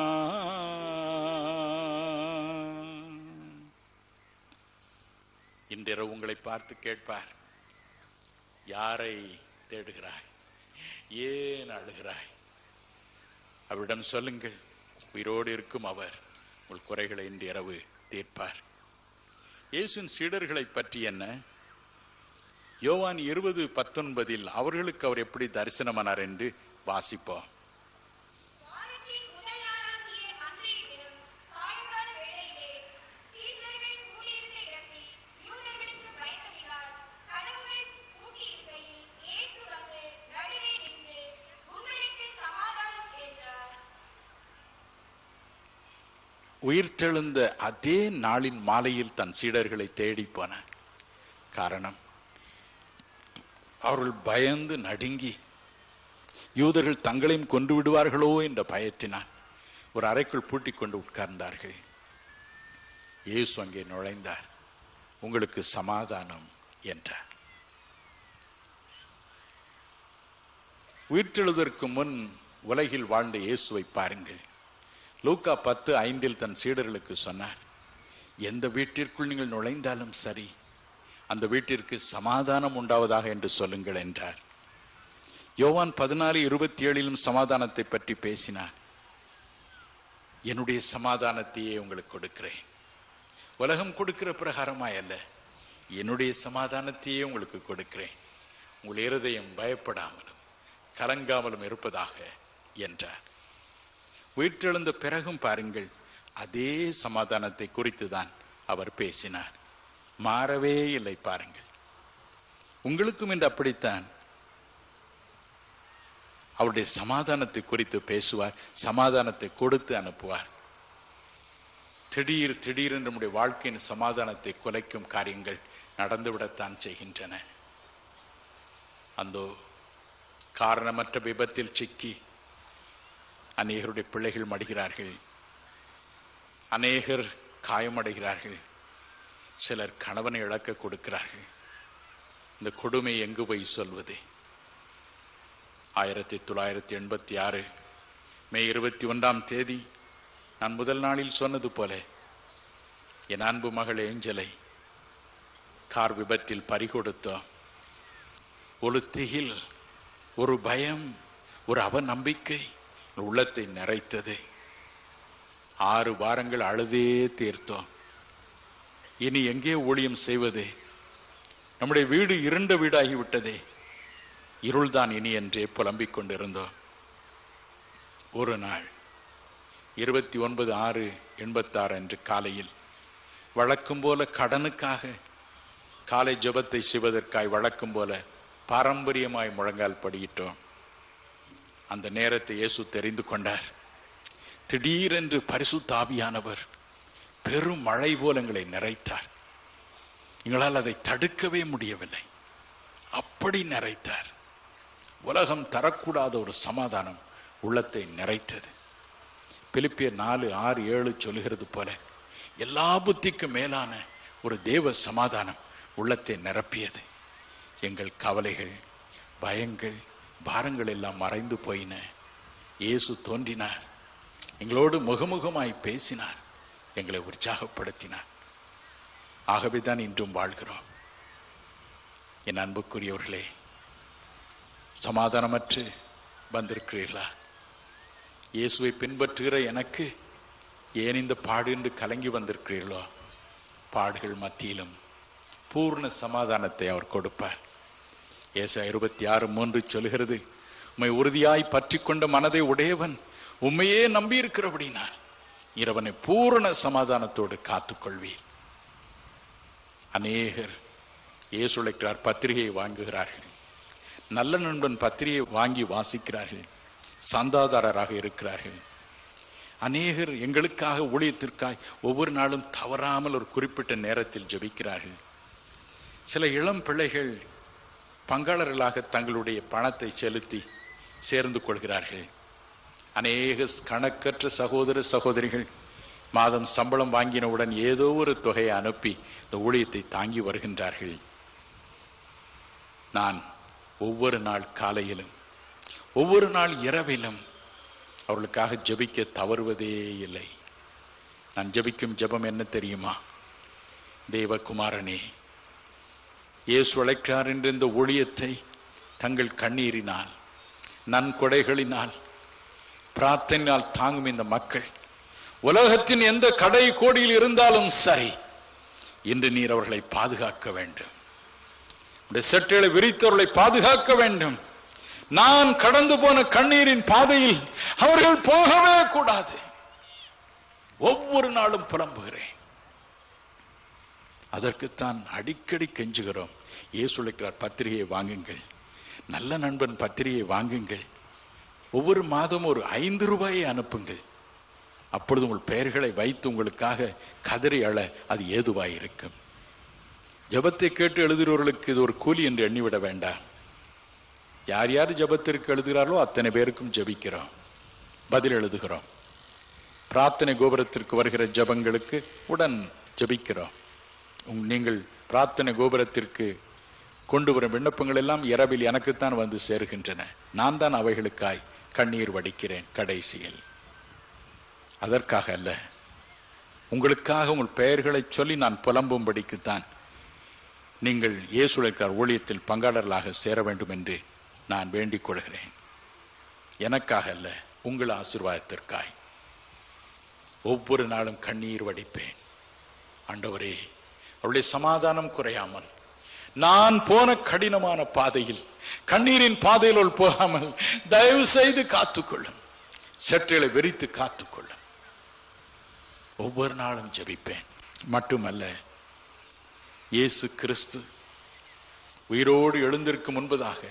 இன்றிரவு உங்களை பார்த்து கேட்பார், யாரை தேடுகிறாய், ஏன் அழுகிறாய்? அவரிடம் சொல்லுங்கள். உயிரோடு இருக்கும் அவர் உங்கள் குறைகளை இன்றிரவு தீர்ப்பார். இயேசுவின் சீடர்களை பற்றி என்ன? யோவான் 20:19 அவர்களுக்கு அவர் எப்படி தரிசனமானார் என்று வாசிப்போம். உயிர்த்தெழுந்த அதே நாளின் மாலையில் தன் சீடர்களை தேடி போன காரணம், அவர்கள் பயந்து நடுங்கி யூதர்கள் தங்களையும் கொன்று விடுவார்களோ என்ற பயத்தினால் ஒரு அறைக்குள் பூட்டிக் கொண்டு உட்கார்ந்தார்கள். இயேசு அங்கே நுழைந்தார். உங்களுக்கு சமாதானம் என்றார். உயிர்த்தெழுவதற்கு முன் உலகில் வாழ்ந்த இயேசுவை பாருங்கள். லூக்கா 10:5 தன் சீடர்களுக்கு சொன்னார், எந்த வீட்டிற்குள் நீங்கள் நுழைந்தாலும் சரி, அந்த வீட்டிற்கு சமாதானம் உண்டாவதாக என்று சொல்லுங்கள் என்றார். யோவான் 14:27 சமாதானத்தை பற்றி பேசினார். என்னுடைய சமாதானத்தையே உங்களுக்கு கொடுக்கிறேன், உலகம் கொடுக்கிற பிரகாரமாய் அல்ல, என்னுடைய சமாதானத்தையே உங்களுக்கு கொடுக்கிறேன், உங்கள் இருதயம் பயப்படாமலும் கலங்காமலும் இருப்பதாக என்றார். உயிர்த்தெழுந்த பிறகும் பாருங்கள், அதே சமாதானத்தை குறித்து தான் அவர் பேசினார். மாறவே இல்லை. பாருங்கள், உங்களுக்கும் என்று அப்படித்தான் அவருடைய சமாதானத்தை குறித்து பேசுவார், சமாதானத்தை கொடுத்து அனுப்புவார். திடீர் என்று நம்முடைய வாழ்க்கையின் சமாதானத்தை குலைக்கும் காரியங்கள் நடந்துவிடத்தான் செய்கின்றன. அந்த காரணமற்ற விபத்தில் சிக்கி அநேகருடைய பிள்ளைகள் மடிகிறார்கள், அநேகர் காயமடைகிறார்கள், சிலர் கணவனை இழக்க கொடுக்கிறார்கள். இந்த கொடுமை எங்கு போய் சொல்வது? 1986 மே 21 நான் முதல் நாளில் சொன்னது போல என் அன்பு மகள் ஏஞ்சலை கார் விபத்தில் பறிகொடுத்தோம். ஒரு திகில், ஒரு பயம், ஒரு அவநம்பிக்கை உள்ளத்தை நிறைத்தது. 6 வாரங்கள் அழுதே தீர்த்தோம். இனி எங்கே ஊழியம் செய்வது? நம்முடைய வீடு இருண்ட வீடாகிவிட்டதே, இருள்தான் இனி என்றே புலம்பிக் கொண்டிருந்தோம். ஒரு நாள் 29/6/86 என்று காலையில் வழக்கம் போல கடனுக்காக காலை ஜெபத்தை செய்வதற்காய் வழக்கம் போல பாரம்பரியமாய் முழங்கால் படியிட்டோம். அந்த நேரத்தை இயேசு தெரிந்து கொண்டார். திடீரென்று பரிசுத்த ஆவியானவர் பெரும் மழை போல் எங்களை நிறைத்தார். எங்களால் அதை தடுக்கவே முடியவில்லை, அப்படி நிறைத்தார். உலகம் தரக்கூடாத ஒரு சமாதானம் உள்ளத்தை நிறைத்தது. பிலிப்பியர் 4:6-7 சொல்கிறது போல எல்லா புத்திக்கும் மேலான ஒரு தேவ சமாதானம் உள்ளத்தை நிரப்பியது. எங்கள் கவலைகள், பயங்கள், பாரங்கள் எல்லாம் மறைந்து போயின. இயேசு தோன்றினார், எங்களோடு முகமுகமாய் பேசினார், எங்களை உற்சாகப்படுத்தினார். ஆகவேதான் இன்றும் வாழ்கிறோம். என் அன்புக்குரியவர்களே, சமாதானமற்று வந்திருக்கிறீர்களா? இயேசுவை பின்பற்றுகிற எனக்கு ஏன் இந்த பாடு என்று கலங்கி வந்திருக்கிறீர்களோ? பாடுகள் மத்தியிலும் பூர்ண சமாதானத்தை அவர் கொடுப்பார். ஏசாயா 26:3 சொல்கிறது, உம்மை உறுதியாய் பற்றி கொண்ட மனதை உடையவன் உம்மையே நம்பியிருக்கிறபடினால் இரவனை பூரண சமாதானத்தோடு காத்துக்கொள்வீர். அநேகர் இயேசு அழைக்கிறார் பத்திரிகையை வாங்குகிறார்கள், நல்ல நண்பன் பத்திரிகையை வாங்கி வாசிக்கிறார்கள், சந்தாதாரராக இருக்கிறார்கள். அநேகர் எங்களுக்காக ஊழியத்திற்காய் ஒவ்வொரு நாளும் தவறாமல் ஒரு குறிப்பிட்ட நேரத்தில் ஜெபிக்கிறார்கள். சில இளம் பிள்ளைகள் பங்காளர்களாக தங்களுடைய பணத்தை செலுத்தி சேர்ந்து கொள்கிறார்கள். அநேக கணக்கற்ற சகோதர சகோதரிகள் மாதம் சம்பளம் வாங்கினவுடன் ஏதோ ஒரு தொகையை அனுப்பி இந்த ஊழியத்தை தாங்கி வருகின்றார்கள். நான் ஒவ்வொரு நாள் காலையிலும் ஒவ்வொரு நாள் இரவிலும் அவர்களுக்காக ஜெபிக்க தவறுவதே இல்லை. நான் ஜெபிக்கும் ஜெபம் என்ன தெரியுமா? தேவகுமாரனே, இயேசு அழைக்கிறார் என்ற இந்த ஊழியத்தை தங்கள் கண்ணீரினால், நன்கொடைகளினால், பிரார்த்தனையால் தாங்கும் இந்த மக்கள் உலகத்தின் எந்த கடை கோடியில் இருந்தாலும் சரி, இன்று நீர் அவர்களை பாதுகாக்க வேண்டும். உடைய செட்டைகளை விரித்தவர்களை பாதுகாக்க வேண்டும். நான் கடந்து போன கண்ணீரின் பாதையில் அவர்கள் போகவே கூடாது. ஒவ்வொரு நாளும் புலம்புகிறேன். அதற்குத்தான் அடிக்கடி கெஞ்சுகிறோம். இயேசு அழைக்கிறார் பத்திரிகையை வாங்குங்கள், நல்ல நண்பன் பத்திரிகையை வாங்குங்கள், ஒவ்வொரு மாதமும் ஒரு 5 ரூபாயை அனுப்புங்கள், அப்பொழுது உங்கள் பெயர்களை வைத்து உங்களுக்காக கதறி அழ அது ஏதுவாயிருக்கும். ஜபத்தை கேட்டு எழுதுகிறவர்களுக்கு இது ஒரு கூலி என்று எண்ணிவிட வேண்டாம். யார் யார் ஜபத்திற்கு எழுதுகிறார்களோ அத்தனை பேருக்கும் ஜபிக்கிறோம், பதில் எழுதுகிறோம். பிரார்த்தனை கோபுரத்திற்கு வருகிற ஜபங்களுக்கு உடன் ஜபிக்கிறோம். நீங்கள் பிரார்த்தனை கோபுரத்திற்கு கொண்டு வரும் விண்ணப்பங்கள் எல்லாம் இரவில் எனக்குத்தான் வந்து சேருகின்றன. நான் தான் அவைகளுக்காய் கண்ணீர் வடிக்கிறேன் கடைசியில். அதற்காக அல்ல, உங்களுக்காக உங்கள் பெயர்களை சொல்லி நான் புலம்பும்படிக்குத்தான் நீங்கள் இயேசு அழைக்கிறார் ஊழியத்தில் பங்காளர்களாக சேர வேண்டும் என்று நான் வேண்டிக் கொள்கிறேன். எனக்காக அல்ல, உங்கள் ஆசீர்வாதத்திற்காய். ஒவ்வொரு நாளும் கண்ணீர் வடிப்பேன். ஆண்டவரே, அவருடைய சமாதானம் குறையாமல், நான் போன கடினமான பாதையில், கண்ணீரின் பாதையில் போகாமல் தயவு செய்து காத்துக்கொள்ளும், சற்றேளை வெறித்து காத்துக்கொள்ளும். ஒவ்வொரு நாளும் ஜெபிப்பேன். மட்டுமல்ல, இயேசு கிறிஸ்து உயிரோடு எழுந்திருக்கும் முன்பதாக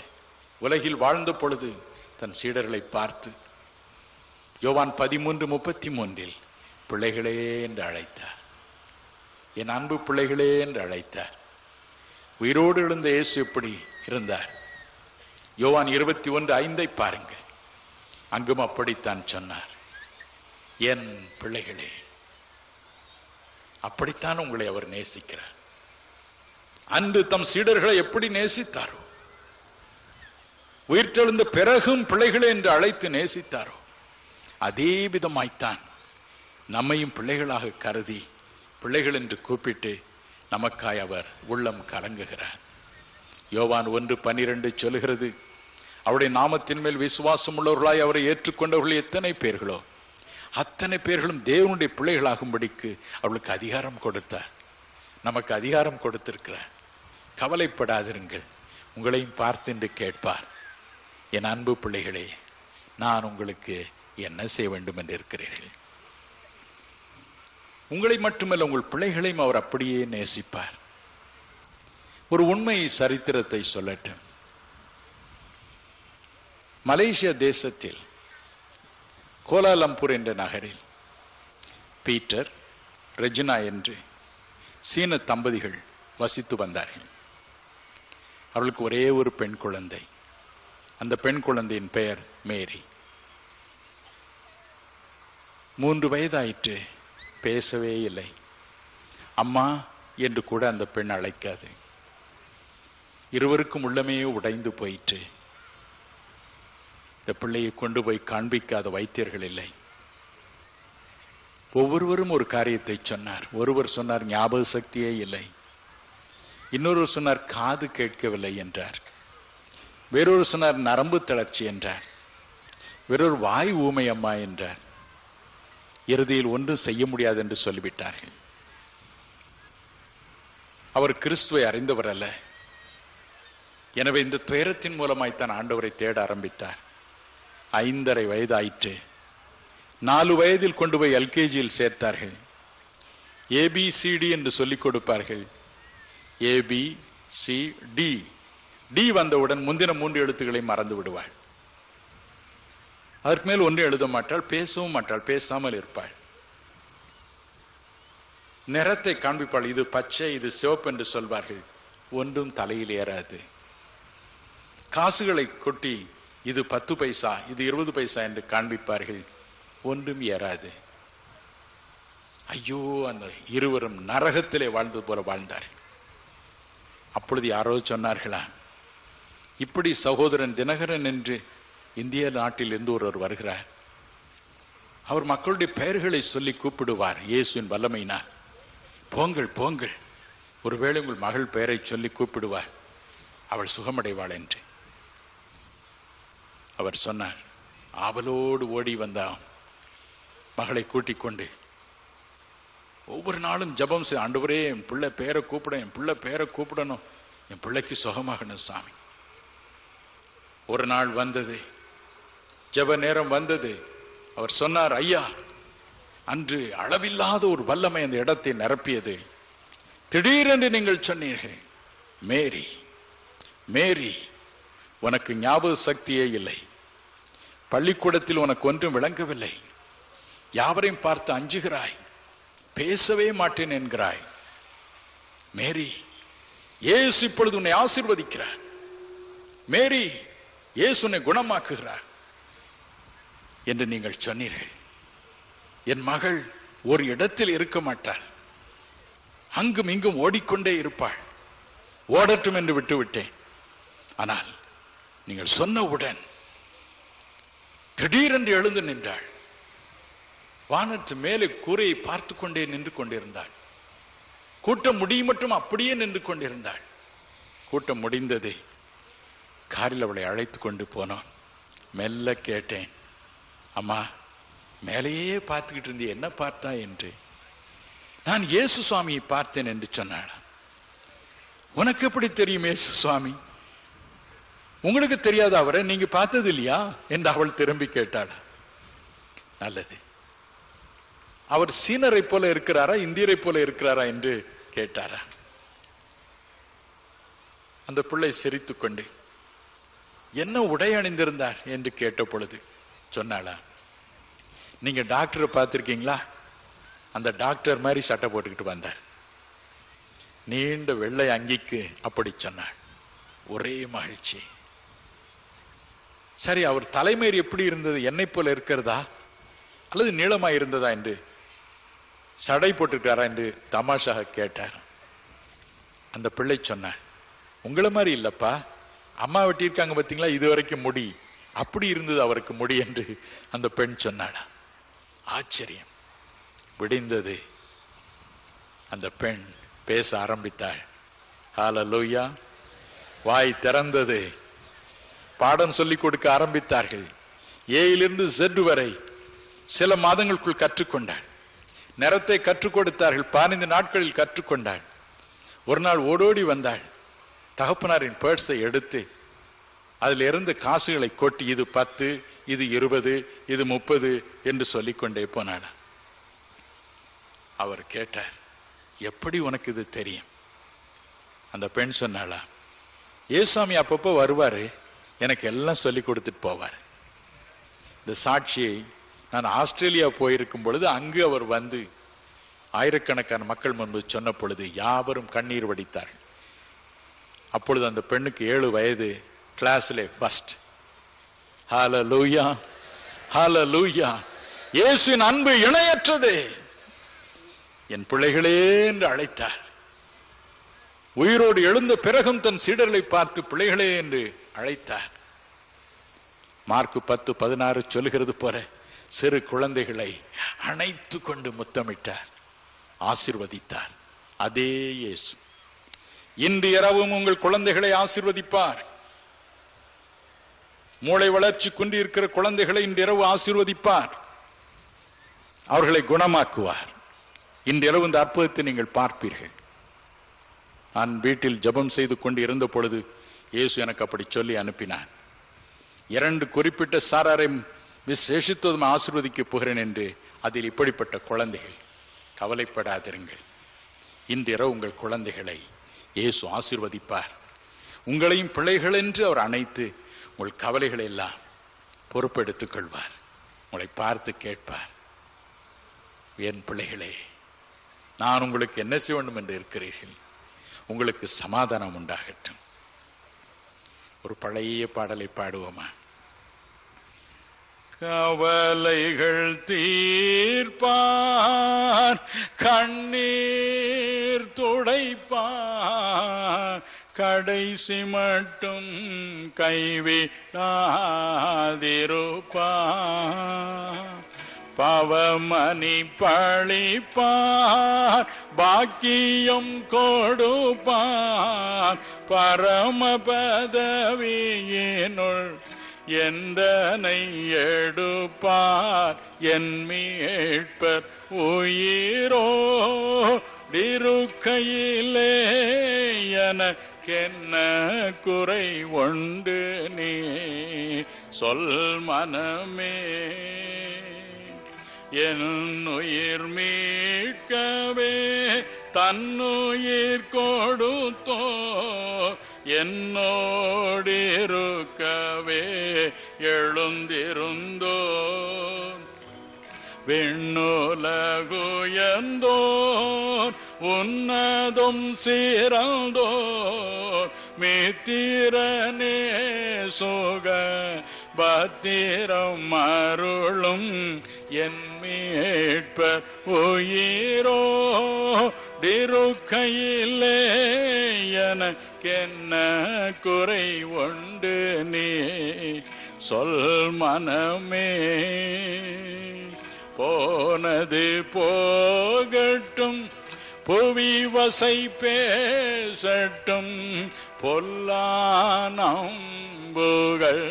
உலகில் வாழ்ந்த பொழுது தன் சீடர்களை பார்த்து யோவான் 13:33 பிள்ளைகளே என்று அழைத்தார். என் அன்பு பிள்ளைகளே என்று அழைத்தார். உயிரோடு எழுந்த இயேசு எப்படி இருந்தார்? யோவான் 21:5 பாருங்கள். அங்கும் அப்படித்தான் சொன்னார், என் பிள்ளைகளே. அப்படித்தான் உங்களை அவர் நேசிக்கிறார். அன்று தம் சீடர்களை எப்படி நேசித்தாரோ, உயிர்த்தெழுந்த பிறகும் பிள்ளைகளே என்று அழைத்து நேசித்தாரோ, அதே விதமாய்த்தான் நம்மையும் பிள்ளைகளாக கருதி பிள்ளைகள் என்று கூப்பிட்டு நமக்காய் அவர் உள்ளம் கலங்குகிறார். யோவான் 1:12 சொல்கிறது, அவருடைய நாமத்தின் மேல் விசுவாசம் உள்ளவர்களாய் அவரை ஏற்றுக்கொண்டவர்கள் எத்தனை பேர்களோ அத்தனை பேர்களும் தேவனுடைய பிள்ளைகளாகும்படிக்கு அவளுக்கு அதிகாரம் கொடுத்தார், நமக்கு அதிகாரம் கொடுத்திருக்கிறார். கவலைப்படாதிருங்கள், உங்களையும் பார்த்து என்று கேட்பார். என் அன்பு பிள்ளைகளே, நான் உங்களுக்கு என்ன செய்ய வேண்டும் என்று இருக்கிறீர்கள். உங்களை மட்டுமல்ல, உங்கள் பிள்ளைகளையும் அவர் அப்படியே நேசிப்பார். ஒரு உண்மை சரித்திரத்தை சொல்லட்டும். மலேசிய தேசத்தில் கோலாலம்பூர் என்ற நகரில் பீட்டர் ரெஜினா என்று சீன தம்பதிகள் வசித்து வந்தார்கள். அவளுக்கு ஒரே ஒரு பெண் குழந்தை. அந்த பெண் குழந்தையின் பெயர் மேரி. 3 வயதாயிற்று, பேசவே இல்லை. அம்மா என்று கூட அந்த பெண் அழைக்காது. இருவருக்கும் உள்ளமே உடைந்து போயிற்று. இந்த பிள்ளையை கொண்டு போய் காண்பிக்காத வைத்தியர்கள் இல்லை. ஒவ்வொருவரும் ஒரு காரியத்தை சொன்னார். ஒருவர் சொன்னார், ஞாபக சக்தியே இல்லை. இன்னொரு சொன்னார், காது கேட்கவில்லை என்றார். வேறொரு சொன்னார், நரம்பு தளர்ச்சி என்றார். வேறொரு, வாய் ஊமை அம்மா என்றார். இறுதியில் ஒன்றும் செய்ய முடியாது என்று சொல்லிவிட்டார்கள். அவர் கிறிஸ்துவை அறிந்தவர் அல்ல. எனவே இந்த துயரத்தின் மூலமாய்த்தான் ஆண்டவரை தேட ஆரம்பித்தார். 5½ வயதாயிற்று. 4 வயதில் கொண்டு போய் எல்கேஜியில் சேர்த்தார்கள். ABCD என்று சொல்லிக் கொடுப்பார்கள். ABCD, டி வந்தவுடன் முந்தின 3 எழுத்துக்களை மறந்து விடுவாள். அதற்கு மேல் ஒன்று எழுத மாட்டாள், பேசவும் மாட்டாள், பேசாமல் இருப்பாள். நிறத்தை காண்பிப்பாள், இது பச்சை, இது சிவப்பு என்று சொல்வார்கள். ஒன்றும் தலையில் ஏறாது. காசுகளை கொட்டி இது 10 பைசா, இது 20 பைசா என்று காண்பிப்பார்கள். ஒன்றும் ஏறாது. ஐயோ, அந்த இருவரும் நரகத்திலே வாழ்ந்தது போல வாழ்ந்தார்கள். அப்பொழுது யாரோ சொன்னார்களா, இப்படி சகோதரன் தினகரன் என்று இந்திய நாட்டில் இருந்து ஒருவர் வருகிறார். அவர் மக்களுடைய பெயர்களை சொல்லி கூப்பிடுவார் இயேசுவின் வல்லமையினால். போங்கள் போங்கள், ஒருவேளை உங்கள் மகள் பெயரை சொல்லி கூப்பிடுவார், அவள் சுகமடைவாள் என்று அவர் சொன்னார். ஆவலோடு ஓடி வந்தான் மகளை கூட்டிக் கொண்டு. ஒவ்வொரு நாளும் ஜபம் செய்ய, ஆண்டவரே என் பிள்ளை பேரை கூப்பிட, என் பிள்ளை பேரை கூப்பிடணும், என் பிள்ளைக்கு சுகமாகணும் சாமி. ஒரு நாள் வந்தது, ஜப நேரம் வந்தது. அவர் சொன்னார், ஐயா, அன்று அளவில்லாத ஒரு வல்லமை அந்த இடத்தை நிரப்பியது. திடீரென்று நீங்கள் சொன்னீர்கள், மேரி மேரி, உனக்கு ஞாபக சக்தியே இல்லை, பள்ளிக்கூடத்தில் உனக்கு ஒன்றும் விளங்கவில்லை, யாவரையும் பார்த்து அஞ்சுகிறாய், பேசவே மாட்டேன் என்கிறாய். மேரி, இயேசு இப்பொழுது உன்னை ஆசீர்வதிக்கிறார். மேரி, இயேசு உன்னை குணமாக்குகிறார் என்று நீங்கள் சொன்னீர்கள். என் மகள் ஒரு இடத்தில் இருக்க மாட்டாள், அங்கும் இங்கும் ஓடிக்கொண்டே இருப்பாள், ஓடட்டும் என்று விட்டுவிட்டேன். ஆனால் நீங்கள் சொன்னவுடன் திடீரென்று எழுந்து நின்றாள். வானத்து மேலே கூரையை பார்த்து கொண்டே நின்று கொண்டிருந்தாள். கூட்டம் முடியும் மட்டும் அப்படியே நின்று கொண்டிருந்தாள். கூட்டம் முடிந்தது. காரில் அவளை அழைத்து கொண்டு போனோம். மெல்ல கேட்டேன், அம்மா மேலேயே பார்த்துக்கிட்டு இருந்தேன், என்ன பார்த்தா என்று. நான் இயேசு சுவாமியை பார்த்தேன் என்று சொன்னாள். உனக்கு எப்படி தெரியும் இயேசு சுவாமி? உங்களுக்கு தெரியாத அவரை நீங்க பார்த்தது இல்லையா என்று அவள் திரும்பி கேட்டாள். நல்லது, அவர் சீனரை போல இருக்கிறாரா, இந்தியரை போல இருக்கிறாரா என்று கேட்டாரா? அந்த பிள்ளை சிரித்துக்கொண்டு என்ன உடை அணிந்திருந்தார் என்று கேட்ட பொழுது சொன்னாளா, நீங்க டாக்டரை பார்த்திருக்கீங்களா, அந்த டாக்டர் மாதிரி சட்டை போட்டுக்கிட்டு வந்தார், நீண்ட வெள்ளை அங்கிக்கு அப்படி சொன்னாள். ஒரே மகிழ்ச்சி. சரி, அவர் தலைமயிர் எப்படி இருந்தது, என்னை போல இருக்கிறதா அல்லது நீளமாக இருந்ததா என்று, சடை போட்டிருக்காரா என்று தமாஷாக கேட்டார். அந்த பிள்ளை சொன்னார், உங்களை மாதிரி இல்லப்பா, அம்மா வெட்டியிருக்காங்க பார்த்தீங்களா, இது வரைக்கும் முடி, அப்படி இருந்தது அவருக்கு முடி என்று அந்த பெண் சொன்னாடா. ஆச்சரியம். விடிந்தது. அந்த பெண் பேச ஆரம்பித்தாள். ஹல்லேலூயா. வாய் திறந்தது. பாடம் சொல்லிக் கொடுக்க ஆரம்பித்தார்கள். ஏயிலிருந்து Z வரை சில மாதங்களுக்குள் கற்றுக்கொண்டாள். நிறத்தை கற்றுக் கொடுத்தார்கள். 15 நாட்களில் கற்றுக்கொண்டாள். ஒரு நாள் ஓடோடி வந்தாள். தகப்பனாரின் பேர்ஸை எடுத்து அதில் இருந்து காசுகளை கொட்டி இது 10, இது 20, இது 30 என்று சொல்லிக்கொண்டே போனாள். அவர் கேட்டார், எப்படி உனக்கு இது தெரியும்? அந்த பெண் சொன்னாளா, ஏசுசாமி அப்பப்போ வருவாரு, எனக்கு எல்லாம் சொல்லி கொடுத்துட்டு போவார். இந்த சாட்சியை நான் ஆஸ்திரேலியா போயிருக்கும் பொழுது அங்கு அவர் வந்து ஆயிரக்கணக்கான மக்கள் முன்பு சொன்ன பொழுது யாவரும் கண்ணீர் வடித்தார்கள். அப்பொழுது அந்த பெண்ணுக்கு 7 வயது, கிளாஸ்ல ஃபர்ஸ்ட். ஹல்லேலூயா, ஹல்லேலூயா. இயேசுவின் அன்பு இணையற்றது. என் பிள்ளைகளே என்று அழைத்தார். உயிரோடு எழுந்த பிறகும் தன் சீடர்களை பார்த்து பிள்ளைகளே என்று அழைத்தார். மார்க்கு 10:16 சொல்கிறது போல சிறு குழந்தைகளை அணைத்து கொண்டு முத்தமிட்டார், ஆசீர்வதித்தார். அதே இயேசு இன்று இரவும் உங்கள் குழந்தைகளை ஆசீர்வதிப்பார். மூளை வளர்ச்சி குன்றி இருக்கிற குழந்தைகளை இன்று இரவு ஆசீர்வதிப்பார், அவர்களை குணமாக்குவார். இன்று இரவு இந்த அற்புதத்தை நீங்கள் பார்ப்பீர்கள். நான் வீட்டில் ஜெபம் செய்து கொண்டு இருந்த பொழுது இயேசு எனக்கு அப்படி சொல்லி அனுப்பினான். 2 குறிப்பிட்ட சாராரை விசேஷித்ததும் ஆசீர்வதிக்கப் போகிறேன் என்று. அதில் இப்படிப்பட்ட குழந்தைகள். கவலைப்படாதிருங்கள், இன்றிரவு உங்கள் குழந்தைகளை இயேசு ஆசீர்வதிப்பார். உங்களையும் பிள்ளைகள் என்று அவர் அணைத்து உங்கள் கவலைகளை எல்லாம் பொறுப்பெடுத்துக் கொள்வார். உங்களை பார்த்து கேட்பார், என் பிள்ளைகளே, நான் உங்களுக்கு என்ன செய்ய வேண்டும் என்று இருக்கிறீர்கள்? உங்களுக்கு சமாதானம் உண்டாகட்டும். ஒரு பழைய பாடலை பாடுவோமா? கவலைகள் தீர்ப்பார், கண்ணீர் துடைப்பார், கடைசி மட்டும் கைவிடாதிருப்பார், பவமணி பழிப்பார், பாக்கியம் கொடுப்பார், பரம பதவியினுள் என்னை எடுப்பார், என் மீட்பர் உயிரோ இருக்கையிலே எனக்கென்ன குறை உண்டு? நீ சொல் மனமே, என் உயிர் மீட்கவே தன்னுயிர் கொடுத்தோ, என்னோடிருக்கவே எழுந்திருந்தோ, விண்ணுலகுயர்ந்தோர் உன்னதும் சிறந்தோர், மித்திரனே சுக பத்திரம் மருளும், என் மீட்பர் உயிரோ டிருக்கையிலே எனக்கென்ன குறை உண்டு? நீ சொல் மனமே, போனது போகட்டும், புவி வசை பேசட்டும், பொல்லானம் புகழ்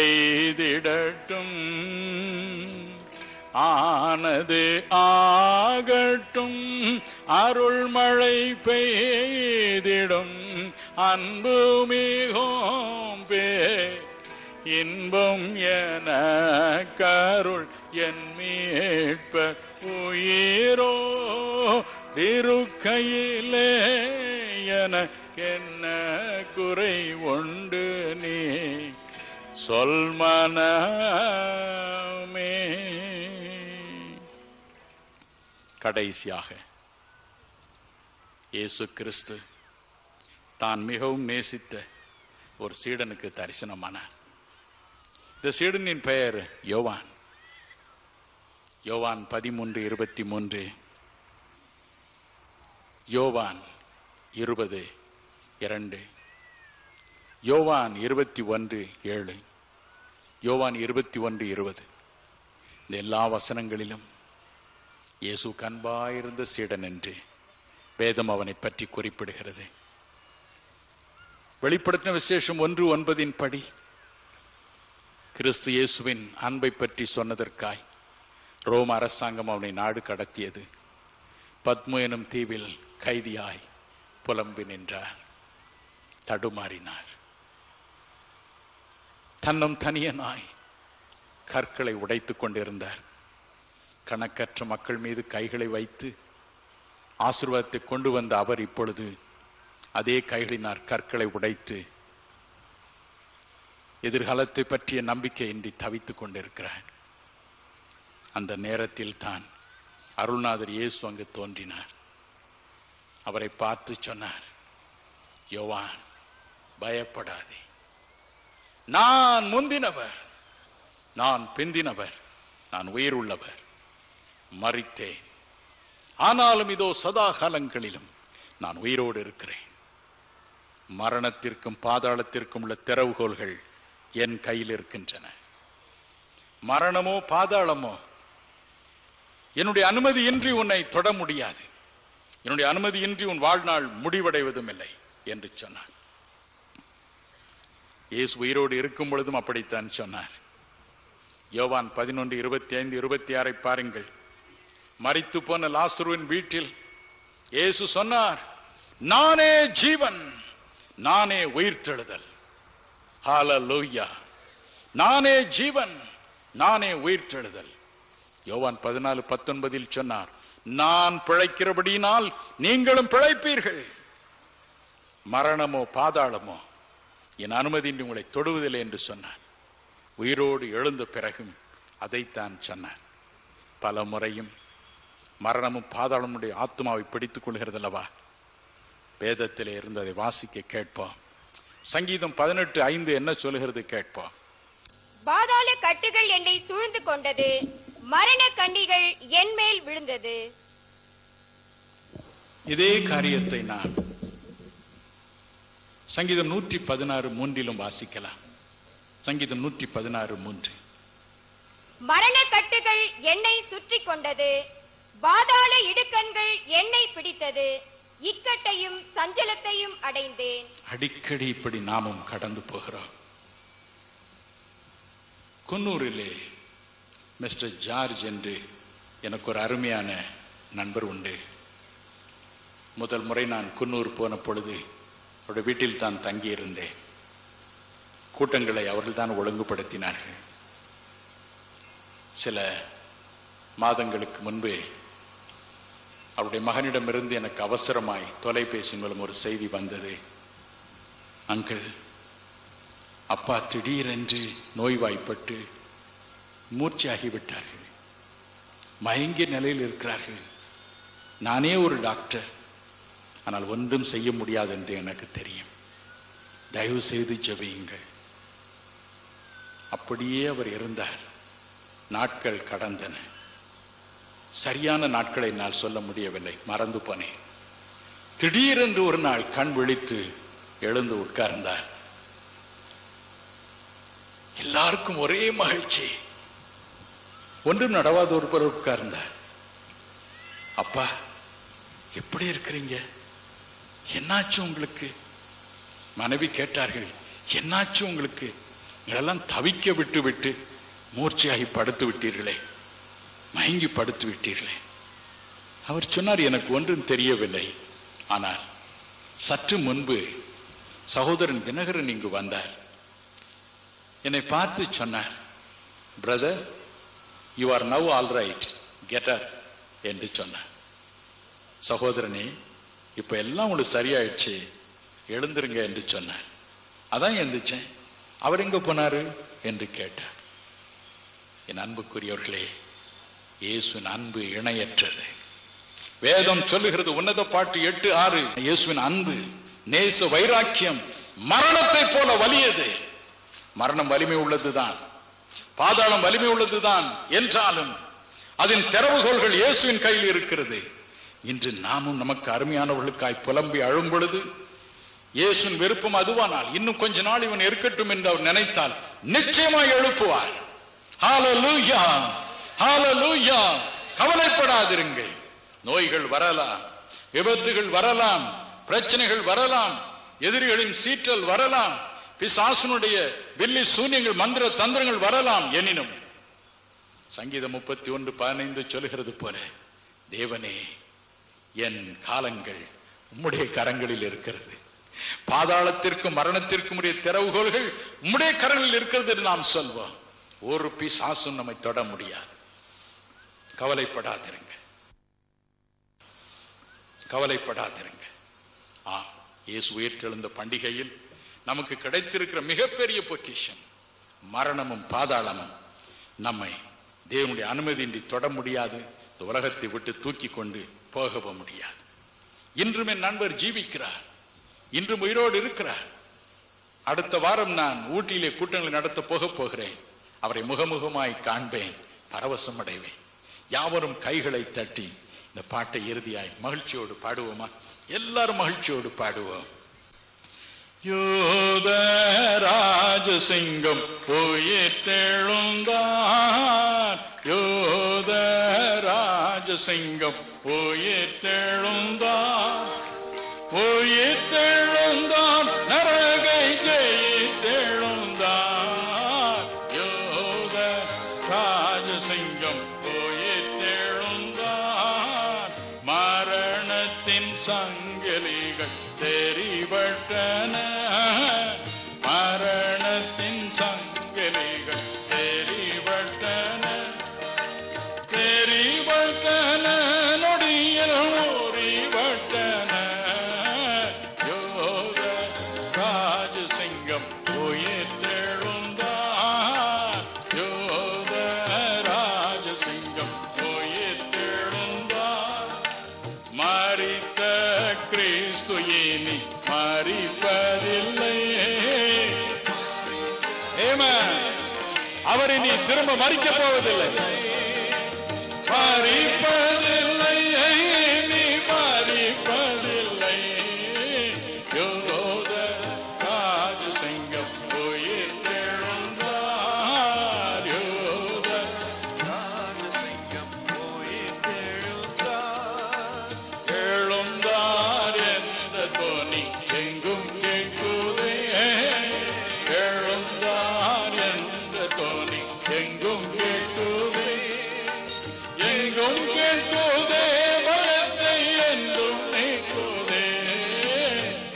எய்திடட்டும், ஆனது ஆகட்டும், அருள்மழை பெய்திடும், அன்பு மிகும் பே இன்பம் என கருள், என் மீட்ப உயிரோ இருக்கையிலே எனக்கென்ன குறை உண்டு? நீ சொல் மனமே. கடைசியாக இயேசு கிறிஸ்து தான் மிகவும் நேசித்த ஒரு சீடனுக்கு தரிசனமானார். இந்த சீடனின் பெயர் யோவான். யோவான் 13:23, யோவான் 20:2, யோவான் 21:7, யோவான் 21:20. இந்த எல்லா வசனங்களிலும் இயேசு கண்பாயிருந்த சீடன் என்று வேதம் அவனை பற்றி குறிப்பிடுகிறது. வெளிப்படுத்தின விசேஷம் 1:9 படி கிறிஸ்து இயேசுவின் அன்பை பற்றி சொன்னதற்காய் ரோம் அரசாங்கம் அவனை நாடு கடத்தியது. பத்மு எனும் தீவில் கைதியாய் புலம்பி நின்றார், தடுமாறினார். தன்னும் தனியனாய் கற்களை உடைத்து கொண்டிருந்தார். கணக்கற்ற மக்கள் மீது கைகளை வைத்து ஆசீர்வாதத்தை கொண்டு வந்த அவர் இப்பொழுது அதே கைகளினார் கற்களை உடைத்து எதிர்காலத்தை பற்றிய நம்பிக்கையின்றி தவித்துக் கொண்டிருக்கிறார். அந்த நேரத்தில் தான் அருள்நாதர் இயேசு அங்கு தோன்றினார். அவரை பார்த்து சொன்னார், யோவான் பயப்படாதே, நான் முந்தினவர், நான் பிந்தினவர், நான் உயிர் உள்ளவர், மறித்தேன், ஆனாலும் இதோ சதா காலங்களிலும் நான் உயிரோடு இருக்கிறேன். மரணத்திற்கும் பாதாளத்திற்கும் உள்ள திறவுகோல்கள் என் கையில் இருக்கின்றன. மரணமோ பாதாளமோ என்னுடைய அனுமதியின்றி உன்னை தொட முடியாது, என்னுடைய அனுமதியின்றி உன் வாழ்நாள் முடிவடைவதும் இல்லை என்று சொன்னார். இயேசு உயிரோடு இருக்கும் பொழுதும் அப்படித்தான் சொன்னார். யோவான் 11:25-26 பாருங்கள். மரித்து போன லாசருவின் வீட்டில் இயேசு சொன்னார், நானே ஜீவன், நானே உயிர்த்தெழுதல். ஹல்லேலூயா. நானே ஜீவன், நானே உயிர்த்தெழுதல். யோவான் 14:19 சொன்னார், நான் பிழைக்கிறபடியினால் நீங்களும் பிழைப்பீர்கள். மரணமோ பாதாளமோ என் அனுமதியின்றி உங்களை தொடுவதில்லை என்று சொன்னார். உயிரோடு எழுந்த பிறகும் அதைத்தான் சொன்னார். பல முறையும் மரணமும் பாதாளமுடைய ஆத்மாவை பிடித்துக் கொள்கிறது அல்லவா? வேதத்திலே இருந்து அதை வாசிக்க கேட்போம். சங்கீதம் 18:5 என்ன சொல்கிறது கேட்போம். பாதாள கட்டுகள் என்னை சூழ்ந்து கொண்டது, மரண கண்ணிகள் என் மேல் விழுந்தது. இதே காரியத்தை நான் சங்கீதம் 116:3 வாசிக்கலாம். சங்கீதம் 116:3. மரண கட்டுகள் என்னை சுற்றி கொண்டது, பாதாள இடுக்கண்கள் என்னை பிடித்தது, இக்கட்டையும் சஞ்சலத்தையும் அடைந்தேன். அடிக்கடி இப்படி நாமும் கடந்து போகிறோம். குன்னூரிலே மிஸ்டர் ஜார்ஜ் என்று எனக்கு ஒரு அருமையான நண்பர் உண்டு. முதல் முறை நான் குன்னூர் போன பொழுது அவருடைய வீட்டில் தான் தங்கியிருந்தேன். கூட்டங்களை அவர்கள் தான் ஒழுங்குபடுத்தினார்கள். சில மாதங்களுக்கு முன்பு அவருடைய மகனிடமிருந்து எனக்கு அவசரமாய் தொலைபேசி மூலம் ஒரு செய்தி வந்தது. அங்கிள், அப்பா திடீரென்று நோய்வாய்ப்பட்டு மூர்ச்சியாகிவிட்டார்கள், மயங்கிய நிலையில் இருக்கிறார்கள். நானே ஒரு டாக்டர், ஆனால் ஒன்றும் செய்ய முடியாது என்று எனக்கு தெரியும். தயவு செய்து ஜெபியுங்கள். அப்படியே அவர் இருந்தார். நாட்கள் கடந்தன. சரியான நாட்களை என்னால் சொல்ல முடியவில்லை, மறந்து போனேன். திடீரென்று ஒரு நாள் கண் விழித்து எழுந்து உட்கார்ந்தார். எல்லாருக்கும் ஒரே மகிழ்ச்சி. ஒன்றும் நடவாத ஒரு பேர் உட்கார்ந்தார். அப்பா எப்படி இருக்கிறீங்க, என்னாச்சு உங்களுக்கு? மனைவி கேட்டார்கள், என்னாச்சு உங்களுக்கு, எங்களெல்லாம் தவிக்க விட்டு மூர்ச்சையாகி படுத்து விட்டீர்களே, மயங்கி படுத்து விட்டீர்களே. அவர் சொன்னார், எனக்கு ஒன்றும் தெரியவில்லை, ஆனால் சற்று முன்பு சகோதரன் தினகரன் இங்கு வந்தார். என்னை பார்த்து சொன்னார், brother you are now all right, get up என்று சொன்னார். சகோதரனே, இப்போ எல்லாம் உங்களுக்கு சரியாயிடுச்சு, எழுந்துருங்க என்று சொன்னார். அதான் எழுந்துச்சேன். அவர் எங்கே போனார் என்று கேட்டார். என் அன்புக்குரியவர்களே, இயேசுவின் அன்பு இணையற்றது. வேதம் சொல்லுகிறது, உன்னத பாட்டு 8:6, இயேசுவின் அன்பு நேச வைராக்கியம் மரணத்தை போல வலியது. மரணம் வலிமை உள்ளதுதான், பாதாளம் வலிமை உள்ளதுதான், என்றாலும் அதன் திறவுகோல்கள் இயேசுவின் கையில் இருக்கிறது. இன்று நாமும் நமக்கு அருமையானவர்களுக்காய் புலம்பி அழும் பொழுது இயேசுவின் விருப்பம் அதுவானால், இன்னும் கொஞ்ச நாள் இவன் இருக்கட்டும் என்று அவர் நினைத்தால் நிச்சயமாய் எழுப்புவார். ஹல்லேலூயா, ஹல்லேலூயா. கவலைப்படாதிருங்கள். நோய்கள் வரலாம், விபத்துகள் வரலாம், பிரச்சனைகள் வரலாம், எதிரிகளின் சீற்றல் வரலாம், பிசாசுனுடைய வில்லி சூன்யங்கள் மந்திர தந்திரங்கள் வரலாம். எனினும் சங்கீதம் 31:15 சொல்கிறது போல, தேவனே என் காலங்கள் உம்முடைய கரங்களில் இருக்கிறது, பாதாளத்திற்கும் மரணத்திற்கும் உரிய திறவுகோள்கள் உம்முடைய கரங்களில் இருக்கிறது என்று நாம் சொல்வோம். ஒரு பிசாசும் நம்மை தொட முடியாது. கவலைப்படாதிருங்கள், கவலைப்படாதிருங்கள். இயேசு உயிர்த்தெழுந்த பண்டிகையில் நமக்கு கிடைத்திருக்கிற மிகப்பெரிய பொக்கிஷம், மரணமும் பாதாளமும் நம்மை தேவனுடைய அனுமதியின்றி தொட முடியாது, உலகத்தை விட்டு தூக்கி கொண்டு போக முடியாது. இன்றும் என் நண்பர் ஜீவிக்கிறார், இன்றும் உயிரோடு இருக்கிறார். அடுத்த வாரம் நான் ஊட்டியிலே கூட்டங்களை நடத்த போக போகிறேன். அவரை முகமுகமாய் காண்பேன், பரவசம் அடைவேன். யாவரும் கைகளை தட்டி இந்த பாட்டை இறுதியாய் மகிழ்ச்சியோடு பாடுவோமா? எல்லாரும் மகிழ்ச்சியோடு பாடுவோம். யோத ராஜசிங்கம் உயிர்த்தெழுந்தார், யோத ராஜசிங்கம் உயிர்த்தெழுந்தார், உயிர்த்தெழுந்தார், நரகை ஜெயித்தெழுந்தார், யோத ராஜசிங்கம் உயிர்த்தெழுந்தார், மரணத்தின் சங்கிலிகள் தெரிவட்டன, மரணத்தின் சங்கிலிகள் தெரிவட்டன, தெரிவட்டன, நொடியில் ஓரிவட்டன, யோக ராஜசிங்கம் உயிர்த்தெழுந்தார், யோக ராஜசிங்கம் உயிர்த்தெழுந்தார், மரித்த கிறிஸ்து இனி மரிப்பதில்லை, அவரை நீ திரும்ப மறிக்க போவதில்லை, மறிப்பதில்லை, நீ மறிப்பதில்லை, யோத ராஜசிங்கம் உயிர்த்தெழுந்தார், யோத ராஜசிங்கம் உயிர்த்தெழுந்தார், எழுந்தார் என்ற தோனி எங்கும் கேட்குதே, எழுந்தார் என்ற தோனி எங்கும் கேட்குதே, எங்கும் கேட்குதே, பலத்தை என்றும் நீக்குதே,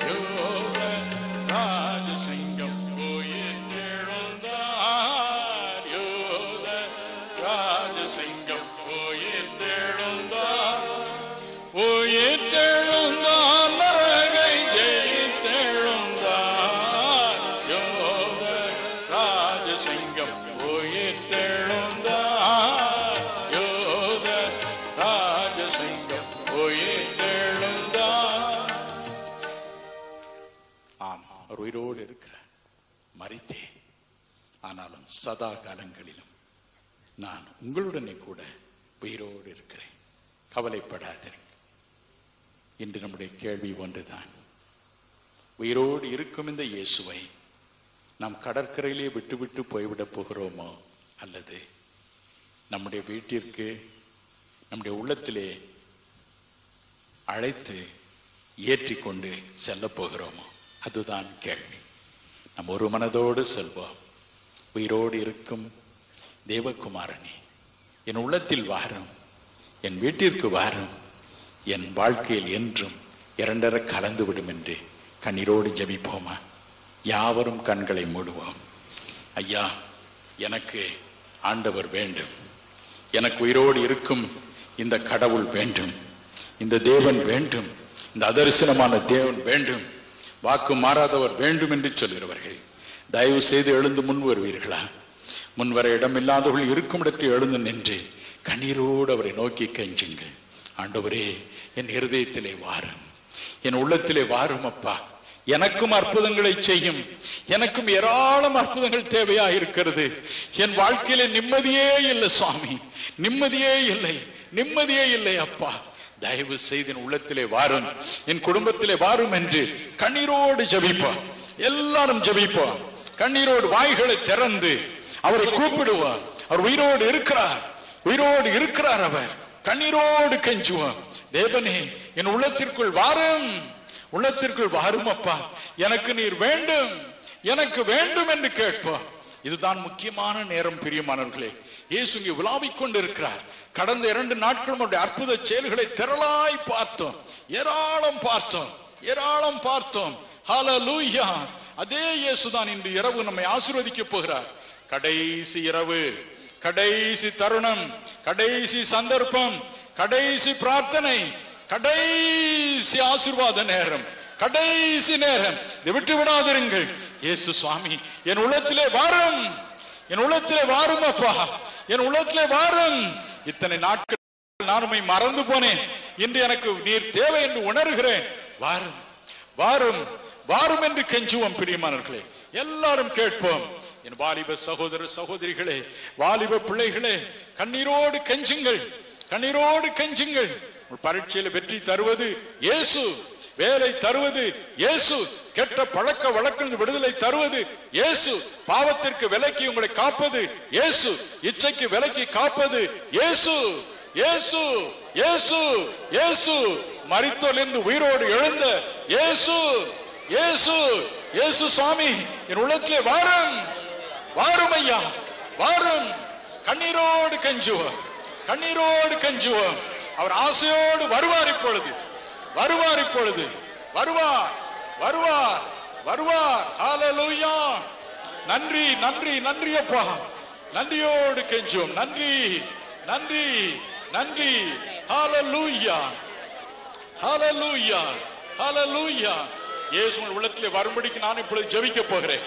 யோக ராஜசிங்கம் உயிர்த்தெழுந்தார், யோக ராஜசிங்கம் உயிர்த்தெழுந்தார், உயிர்த்தெழுந்தார், நரகை ஜெயித்தெழுந்தார், யோக ராஜசிங்கம் உயிர்த்தெழுந்தார், யோக ராஜசிங்கம் உயிர்த்தெழுந்தார். ஆம், அவர் உயிரோடு இருக்கிறார். மரித்தே, ஆனாலும் சதா காலங்களிலும் நான் உங்களுடனே கூட உயிரோடு இருக்கிறேன், கவலைப்படாதிருங்கள். இன்று நம்முடைய கேள்வி ஒன்றுதான், உயிரோடு இருக்கும் இந்த இயேசுவை நாம் கடற்கரையிலே விட்டுவிட்டு போய்விடப் போகிறோமோ, அல்லது நம்முடைய வீட்டிற்கு நம்முடைய உள்ளத்திலே அழைத்து ஏற்றி கொண்டு செல்ல போகிறோமோ, அதுதான் கேள்வி. நாம் ஒரு மனதோடு செல்வோம். உயிரோடு இருக்கும் தேவகுமாரனே, என் உள்ளத்தில் வாரும், என் வீட்டிற்கு வாரும், என் வாழ்க்கையில் என்றும் இரண்டர கலந்துவிடும் என்று கண்ணீரோடு ஜெபிப்போமா? யாவரும் கண்களை மூடுவோம். ஐயா, எனக்கு ஆண்டவர் வேண்டும், எனக்கு உயிரோடு இருக்கும் இந்த கடவுள் வேண்டும், இந்த தேவன் வேண்டும், இந்த அதரிசனமான தேவன் வேண்டும், வாக்கு மாறாதவர் வேண்டும் என்று சொல்கிறவர்கள் தயவு செய்து எழுந்து முன் வருவீர்களா? முன்வர இடமில்லாதவர்கள் இருக்கும் இடத்தில் எழுந்து நின்று கண்ணீரோடு அவரை நோக்கி கெஞ்சுங்கள். ஆண்டவரே, என் இருதயத்திலே வாரும், என் உள்ளத்திலே வாரும் அப்பா, எனக்கும் அற்புதங்களை செய்யும், எனக்கும் ஏராளம் அற்புதங்கள் தேவையா இருக்கிறது, என் வாழ்க்கையில நிம்மதியே இல்லை சுவாமி, நிம்மதியே இல்லை, நிம்மதியே இல்லை அப்பா, தயவு செய்து என் உள்ளத்திலே வாரும், என் குடும்பத்திலே வாரும் என்று கண்ணீரோடு ஜெபிப்போம். எல்லாரும் ஜெபிப்போம், கண்ணீரோடு வாய்களை திறந்து அவரை கூப்பிடுவோம். அவர் உயிரோடு இருக்கிறார், உயிரோடு இருக்கிறார். அவர் கண்ணீரோடு கெஞ்சுவோம், தேவனே என் உள்ளத்திற்குள் வாரும், உள்ளத்திற்குள் வாரும் அப்பா, எனக்கு நீர் வேண்டும், எனக்கு வேண்டும் என்று கேட்போம். இதுதான் முக்கியமான நேரம் பிரியமானவர்களே. இயேசு இங்கே விளாவிக் கொண்டிருக்கிறார். கடந்த 2 நாட்களும் அவருடைய அற்புத செயல்களை திரளாய் பார்த்தோம், ஏராளம் பார்த்தோம். ஹalleluya! அதே இயேசுதான் இன்று இரவு நம்மை ஆசீர்வதிக்க போகிறார். கடைசி இரவு, கடைசி தருணம், கடைசி சந்தர்ப்பம், கடைசி பிரார்த்தனை, கடைசி ஆசீர்வாத நேரம், கடைசி நேரம். இதை விட்டு விடாதிருங்கள். இயேசு சுவாமி, என் உள்ளத்திலே வாரும், என் உள்ளத்திலே வாரும் அப்பா, என் உள்ளத்திலே வாரும். இத்தனை நாட்கள் நான் உம்மை மறந்து போனேன், இன்று எனக்கு நீர் தேவை என்று உணர்கிறேன். வாரும் வாரும் வாரும் என்று கெஞ்சுவோம் பிரியமானவர்களே. எல்லாரும் கேட்போம். என் வாலிப சகோதர சகோதரிகளே, வாலிப பிள்ளைகளே, கண்ணீரோடு கெஞ்சுங்கள், கண்ணீரோடு கெஞ்சுங்கள். பரீட்சையில வெற்றி தருவது இயேசு, வேலை தருவது இயேசு, கெட்ட பழக்க வழக்கம் விடுதலை தருவது இயேசு, பாவத்திற்கு விலக்கி உங்களை காப்பது இயேசு, இச்சைக்கு விலக்கி காப்பது இயேசு, இயேசு, இயேசு, இயேசு, மரித்தோலிருந்து உயிரோடு எழுந்த இயேசு, இயேசு, இயேசு சுவாமி, என் உள்ளத்திலே வாரும், வாரும் ஐயா, வாரும். கண்ணீரோடு கஞ்சுவோம், கண்ணீரோடு கஞ்சுவோம். அவர் ஆசையோடு வருவார், இப்பொழுது வருவார், இப்பொழுது வருவார், வருவார், வருவார். ஹalleluya! நன்றி, நன்றி, நன்றி அப்பா. நன்றியோடு கெஞ்சுவோம். நன்றி, நன்றி, நன்றி. ஹalleluya! ஹalleluya! ஹalleluya! இயேசுவின் உள்ளத்திலே வரும்படிக்கு நான் இப்பொழுது ஜெபிக்க போகிறேன்.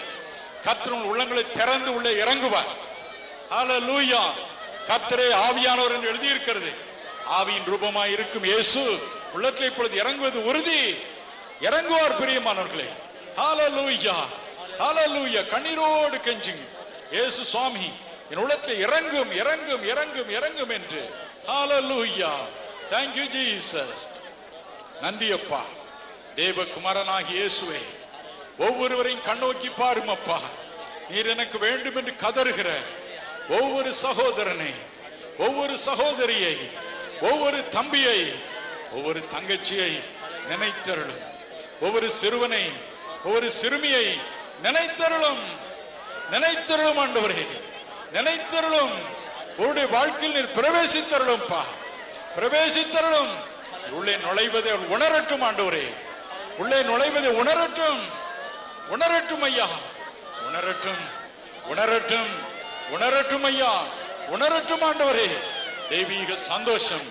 கர்த்தரின் உள்ளங்களை திறந்து உள்ளே இறங்குவார். ஹalleluya! கர்த்தரே ஆவியானவர் என்று எழுதியிருக்கிறது. ஆவியின் ரூபமாய் இருக்கும் இயேசு உள்ளத்தில் இப்பொழுது இறங்குவது உறுதி. இறங்குவார் பிரியமானவர்களே. ஹalleluya! ஹalleluya! கண்ணீரோடு கெஞ்சுங்க. இயேசு சுவாமி, என் உள்ளத்தில் இறங்கும், இறங்கும், இறங்கும், இறங்கும் என்று. ஹalleluya! Thank you Jesus. நன்றி அப்பா. தேவகுமாரனாகிய இயேசுவே, ஒவ்வொருவரையும் கண்ணோக்கி பாரும் அப்பா. நீர் எனக்கு வேண்டும் என்று கதறுகிற ஒவ்வொரு சகோதரனை, ஒவ்வொரு சகோதரியை, ஒவ்வொரு தம்பியை, ஒவ்வொரு தங்கச்சியை நினைத்தருளும். ஒவ்வொரு சிறுவனை, ஒவ்வொரு சிறுமியை நினைத்தருளும், நினைத்தருளும் ஆண்டவரே, நினைத்தருளும். உன்னுடைய வாழ்க்கையில் நீர் பிரவேசித்தருளும் பா, பிரவேசித்தருளும். உள்ளே நுழைவதை உணரட்டும் ஆண்டவரே, உள்ளே நுழைவதை உணரட்டும், உணரட்டும் ஐயா, உணரட்டும், உணரட்டும், உணரட்டும் ஐயா, உணரட்டும் ஆண்டவரே. தெய்வீக சந்தோஷம்,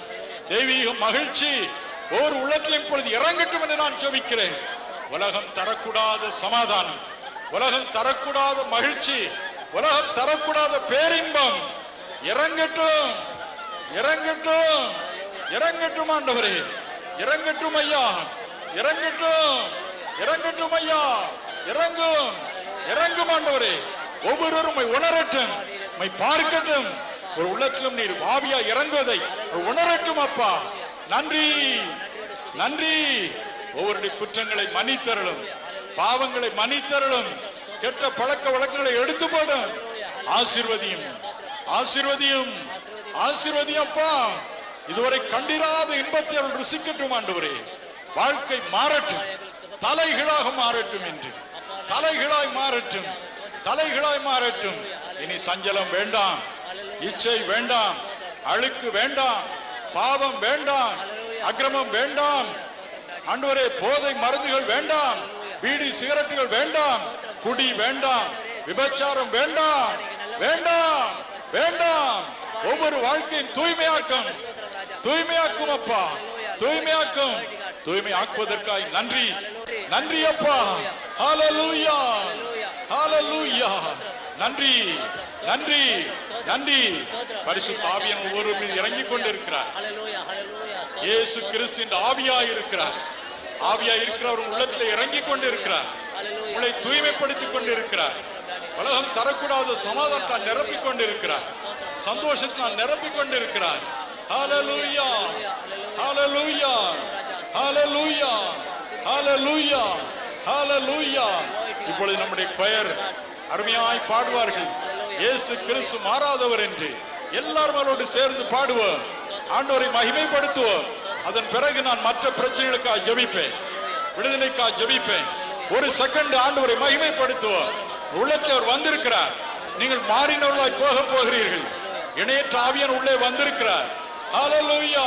தெய்வீக மகிழ்ச்சி ஒரு உள்ளத்தில் இப்பொழுது இறங்கட்டும் என்று நான் ஜெபிக்கிறேன். உலகம் தரக்கூடாத சமாதானம், உலகம் தரக்கூடாத மகிழ்ச்சி, உலகம் தரக்கூடாத பேரின்பம் இறங்கட்டும், இறங்கட்டும், இறங்கட்டும் ஆண்டவரே, இறங்கட்டும் ஐயா, இறங்கட்டும், இறங்கட்டும் ஐயா, இறங்கும், இறங்கும் ஆண்டவரே. ஒவ்வொருவரும் உணரட்டும், பார்க்கட்டும். ஒரு உள்ளத்திலும் நீர் ஆவியா இறங்குவதை உணரட்டும் அப்பா. நன்றி, நன்றி. ஒவ்வொருடைய குற்றங்களை மன்னித்தருளும், பாவங்களை மன்னித்தருளும், கெட்ட பழக்க வழக்கங்களை எடுத்து போடும். ஆசீர்வதியும், ஆசீர்வதியும், ஆசீர்வதியும் அப்பா. இதுவரை கண்டிராத இன்பத்தை அவர்கள் ருசிக்கட்டும் ஆண்டவரே. வாழ்க்கை மாறட்டும், தலைகளாக மாறட்டும் என்று, தலைகளாய் மாறட்டும், தலைகளாய் மாறட்டும். இனி சஞ்சலம் வேண்டாம், இச்சை வேண்டாம், அழுக்கு வேண்டாம், பாவம் வேண்டாம், அக்கிரமம் வேண்டாம் ஆண்டவரே. போதை மருந்துகள் வேண்டாம், பீடி சிகரெட்டுகள் வேண்டாம், குடி வேண்டாம், விபச்சாரம் வேண்டாம், வேண்டாம், வேண்டாம். ஒவ்வொரு வாழ்க்கையும் தூய்மையாக்கும், தூய்மையாக்கும் அப்பா, தூய்மையாக்கும். தூய்மை ஆக்குவதற்காய் நன்றி, நன்றி அப்பா. ஹalleluya! ஹalleluya! நன்றி, நன்றி, நன்றி. பரிசுத்த ஆவியான் ஒவ்வொரு இறங்கிக் கொண்டிருக்கிறார். இயேசு கிறிஸ்து ஆவியாய் இருக்கிறார், ஆவியாய் இருக்கிறவர் உள்ளத்தில் இறங்கிக் கொண்டிருக்கிறார், உங்களை தூய்மைப்படுத்திக் கொண்டிருக்கிறார். உலகம் தரக்கூடாத சமாதானத்தால் நிரப்பிக் கொண்டிருக்கிறார், சந்தோஷத்தால் நிரப்பிக் கொண்டிருக்கிறார். ஹalleluya! ஹalleluya! ஹalleluya! ஹalleluya! ஹalleluya! இப்பொழுது நம்முடைய பெயர் அருமையாய் பாடுவார்கள். இயேசு கிறிஸ்து மாறாதவர் என்று எல்லாரும் அவரோடு சேர்ந்து பாடுவோம், ஆண்டவரை மகிமைப்படுத்துவோம். அதன் பிறகு நான் மற்ற பிரச்சனைகளுக்காக ஜெபிப்பேன், விடுதலைக்காக ஜெபிப்பேன். ஒரு செகண்ட் ஆண்டவரை மகிமைப்படுத்துவோம். உள்ளத்தில் அவர் வந்திருக்கிறார், நீங்கள் மாறினவர்களாய் போக போகிறீர்கள். இணையற்ற ஆவியான் உள்ளே வந்திருக்கிறார். ஹalleluya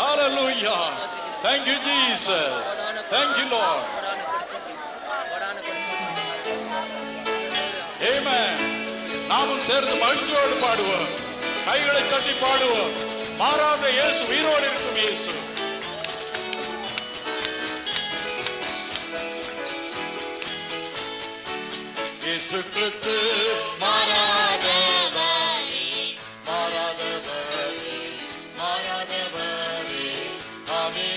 ஹalleluya thank you jesus thank you lord amen. நாமும் சேர்ந்து மகிழ்ச்சியோடு பாடுவோம், கைகளை தட்டி பாடுவோம். மாறாத இயேசு, உயிரோடு இருக்கும் இயேசு. இயேசு கிறிஸ்து மாறாதவரே, மாறாதவரே, மாறாதவரே. ஆமென்.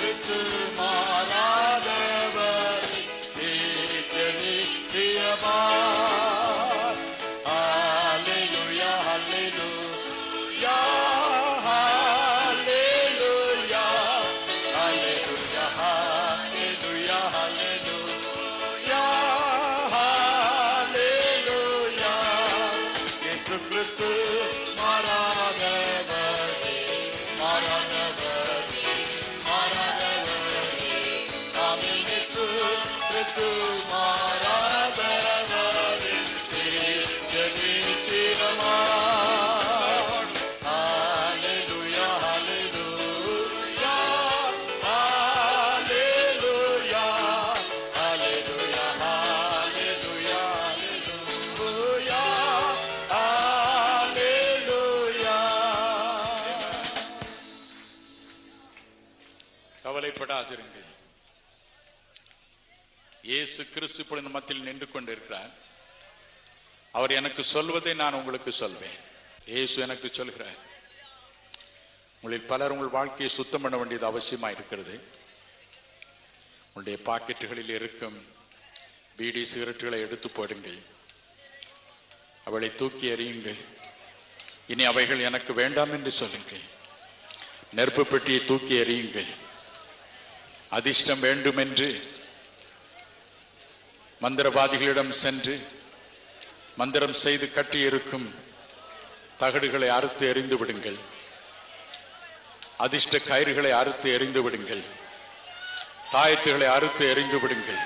இயேசு கிறிஸ்து மாறாதவரே, தேவனே பிரியமா. ஹalleluya hallelujah hallelujah hallelujah hallelujah hallelujah இயேசு கிறிஸ்து மத்தியில் நின்று கொண்டிருக்கிறார். அவர் எனக்கு சொல்வதை நான் உங்களுக்கு சொல்வேன். இயேசு எனக்கு சொல்கிறார். உங்களில் பலர் உங்கள் வாழ்க்கையை சுத்தம் பண்ண வேண்டியது அவசியமாக இருக்கிறது. உங்களுடைய பாக்கெட்டுகளில் இருக்கும் பீடி சிகரெட்டுகளை எடுத்து போடுங்கள், அவளை தூக்கி எறியுங்கள். இனி அவைகள் எனக்கு வேண்டாம் என்று சொல்லுங்கள். நெருப்பு பெட்டியை தூக்கி எறியுங்கள். அதிர்ஷ்டம் வேண்டும் என்று மந்திரவாதிகளிடம் சென்று மந்திரம் செய்து கட்டியிருக்கும் தகடுகளை அறுத்து எறிந்து விடுங்கள். அதிர்ஷ்ட கயிறுகளை அறுத்து எறிந்து விடுங்கள். தாயத்துகளை அறுத்து எறிந்து விடுங்கள்.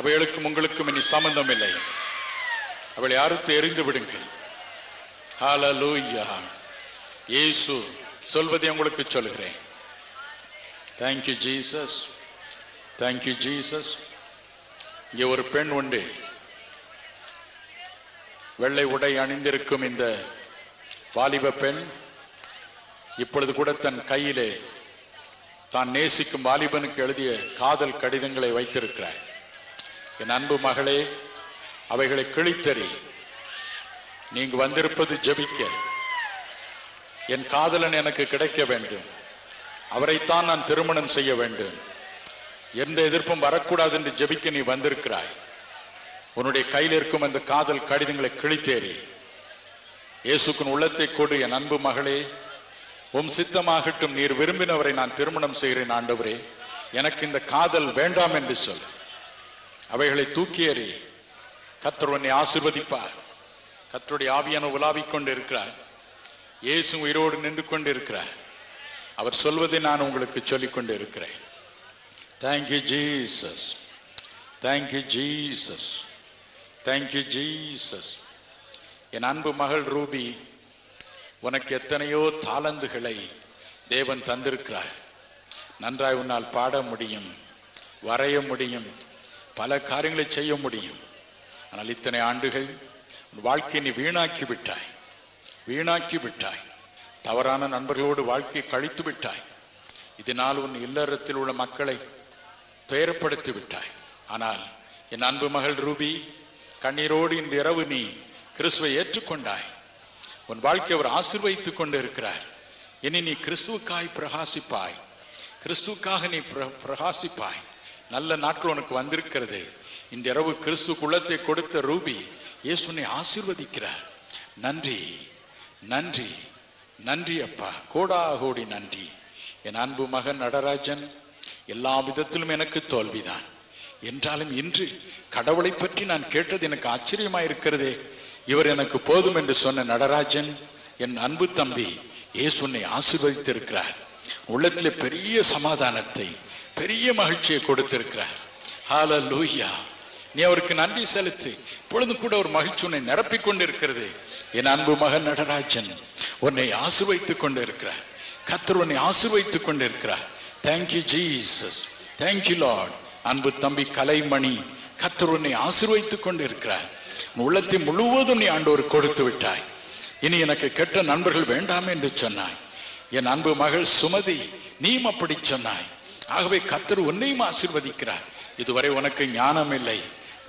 அவைகளுக்கும் உங்களுக்கும் இனி சம்பந்தம் இல்லை. அவளை அறுத்து எறிந்து விடுங்கள். ஹalleluya இயேசு சொல்வதை உங்களுக்கு சொல்கிறேன். Thank you Jesus, thank you Jesus. இங்கே ஒரு பெண் உண்டு, வெள்ளை உடை அணிந்திருக்கும் இந்த வாலிப பெண் இப்பொழுது கூட தன் கையிலே தான் நேசிக்கும் வாலிபனுக்கு எழுதிய காதல் கடிதங்களை வைத்திருக்கிறார். என் அன்பு மகளே, அவைகளை கிழித்தறி. நீங்க வந்திருப்பது ஜெபிக்க. என் காதலன் எனக்கு கிடைக்க வேண்டும், அவரைத்தான் நான் திருமணம் செய்ய வேண்டும், எந்த எதிர்ப்பும் வரக்கூடாது என்று ஜெபிக்க நீ வந்திருக்கிறாய். உன்னுடைய கையில் இருக்கும் அந்த காதல் கடிதங்களை கிழித்தேறி. இயேசுவின் உள்ளத்தை கொடு. என் அன்பு மகளே, உம் சித்தமாகட்டும், நீர் விரும்பினவரை நான் திருமணம் செய்கிறேன் ஆண்டவரே, எனக்கு இந்த காதல் வேண்டாம் என்று சொல். அவைகளை தூக்கியேறி. கர்த்தர் உன்னை ஆசீர்வதிப்பார். கர்த்தருடைய ஆவியான உலாவிக் கொண்டு இருக்கிறார். இயேசு உயிரோடு நின்று கொண்டு இருக்கிறார். அவர் சொல்வதை நான் உங்களுக்கு சொல்லிக்கொண்டு இருக்கிறேன். Thank you Jesus, thank you Jesus, thank you Jesus. என் அன்பு மகள் ரூபி, உனக்கு எத்தனையோ தாளந்துகளை தேவன் தந்திருக்கிறார். நன்றாய் உன்னால் பாட முடியும், வரைய முடியும், பல காரியங்களை செய்ய முடியும். ஆனால் இத்தனை ஆண்டுகள் உன் வாழ்க்கையை நீ வீணாக்கி விட்டாய், வீணாக்கி விட்டாய். தவறான நண்பர்களோடு வாழ்க்கையை கழித்து விட்டாய். இதனால் உன் இல்லறத்தில் உள்ள மக்களை துயரப்படுத்தி விட்டாய். ஆனால் என் அன்பு மகள் ரூபி, கண்ணீரோடு இந்த இரவு நீ கிறிஸ்துவை ஏற்றுக்கொண்டாய். உன் வாழ்க்கையை அவர் ஆசீர்வதித்துக் கொண்டு இருக்கிறார். இனி நீ கிறிஸ்துவுக்காய் பிரகாசிப்பாய், கிறிஸ்துக்காக நீ பிரகாசிப்பாய். நல்ல நாட்கள் உனக்கு வந்திருக்கிறது. இந்த இரவு கிறிஸ்துவ குலத்தை கொடுத்த ரூபி, இயேசுனை ஆசீர்வதிக்கிறார். நன்றி, நன்றி, நன்றி அப்பா, கோடா கோடி நன்றி. என் அன்பு மகன் நடராஜன் எல்லா விதத்திலும் எனக்கு தோல்விதான். என்றாலும் இன்று கடவுளை பற்றி நான் கேட்டது எனக்கு ஆச்சரியமாயிருக்கிறதே. இவர் எனக்கு போதும் என்று சொன்ன நடராஜன், என் அன்பு தம்பி, இயேசுவை ஆசீர்வதித்திருக்கிறார். உள்ளத்திலே பெரிய சமாதானத்தை, பெரிய மகிழ்ச்சியை கொடுத்திருக்கிறார். ஹalleluya நீ அவருக்கு நன்றி செலுத்தி பொழுது கூட ஒரு மகிழ்ச்சி உன்னை நிரப்பிக் கொண்டிருக்கிறது. என் அன்பு மகன் நடராஜன் உன்னை ஆசிர்வதித்துக் கொண்டிருக்கிறார். கர்த்தர் உன்னை ஆசிர்வதித்துக் கொண்டிருக்கிறார். Thank you Jesus, thank you Lord. அன்பு தம்பி கலைமணி, கர்த்தர் உன்னை ஆசீர்வதித்துக் கொண்டிருக்கிறார். உள்ளத்தை முழுவதும் நீ ஆண்டவர் கொடுத்து விட்டாய். இனி எனக்கு கெட்ட நண்பர்கள் வேண்டாம் என்று சொன்னாய். என் அன்பு மகள் சுமதி, நீயும் அப்படி சொன்னாய். ஆகவே கர்த்தர் உன்னையும் ஆசீர்வதிக்கிறார். இதுவரை உனக்கு ஞானம் இல்லை,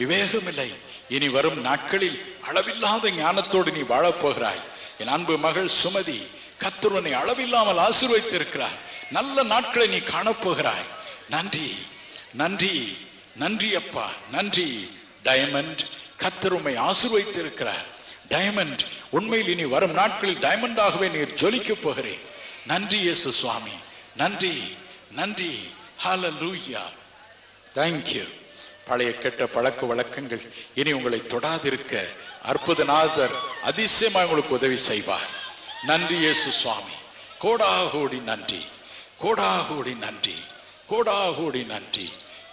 விவேகம் இல்லை. இனி வரும் நாட்களில் அளவில்லாத ஞானத்தோடு நீ வாழப்போகிறாய். என் அன்பு மகள் சுமதி, கர்த்தர் உன்னை அளவில்லாமல் ஆசீர்வதித்திருக்கிறார். நல்ல நாட்களை நீ காணப்போகிறாய். நன்றி, நன்றி, நன்றி அப்பா, நன்றி. டயமண்ட், கர்த்தர் உம்மை ஆசீர்வதித்திருக்கிறார். டயமண்ட், உண்மையில் இனி வரும் நாட்களில் டயமண்டாகவே நீர் ஜொலிக்க போகிறேன். நன்றி இயேசு சுவாமி, நன்றி, நன்றி. ஹalleluya, thank you. பழைய கெட்ட பழக்க வழக்கங்கள் இனி உங்களை தொடாதிருக்க அற்புத நாதர் அதிசயமாக உங்களுக்கு உதவி செய்வார். நன்றி இயேசு சுவாமி. கோடாகோடி நன்றி, கோடாகோடி நன்றி, கோடாகோடி நன்றி.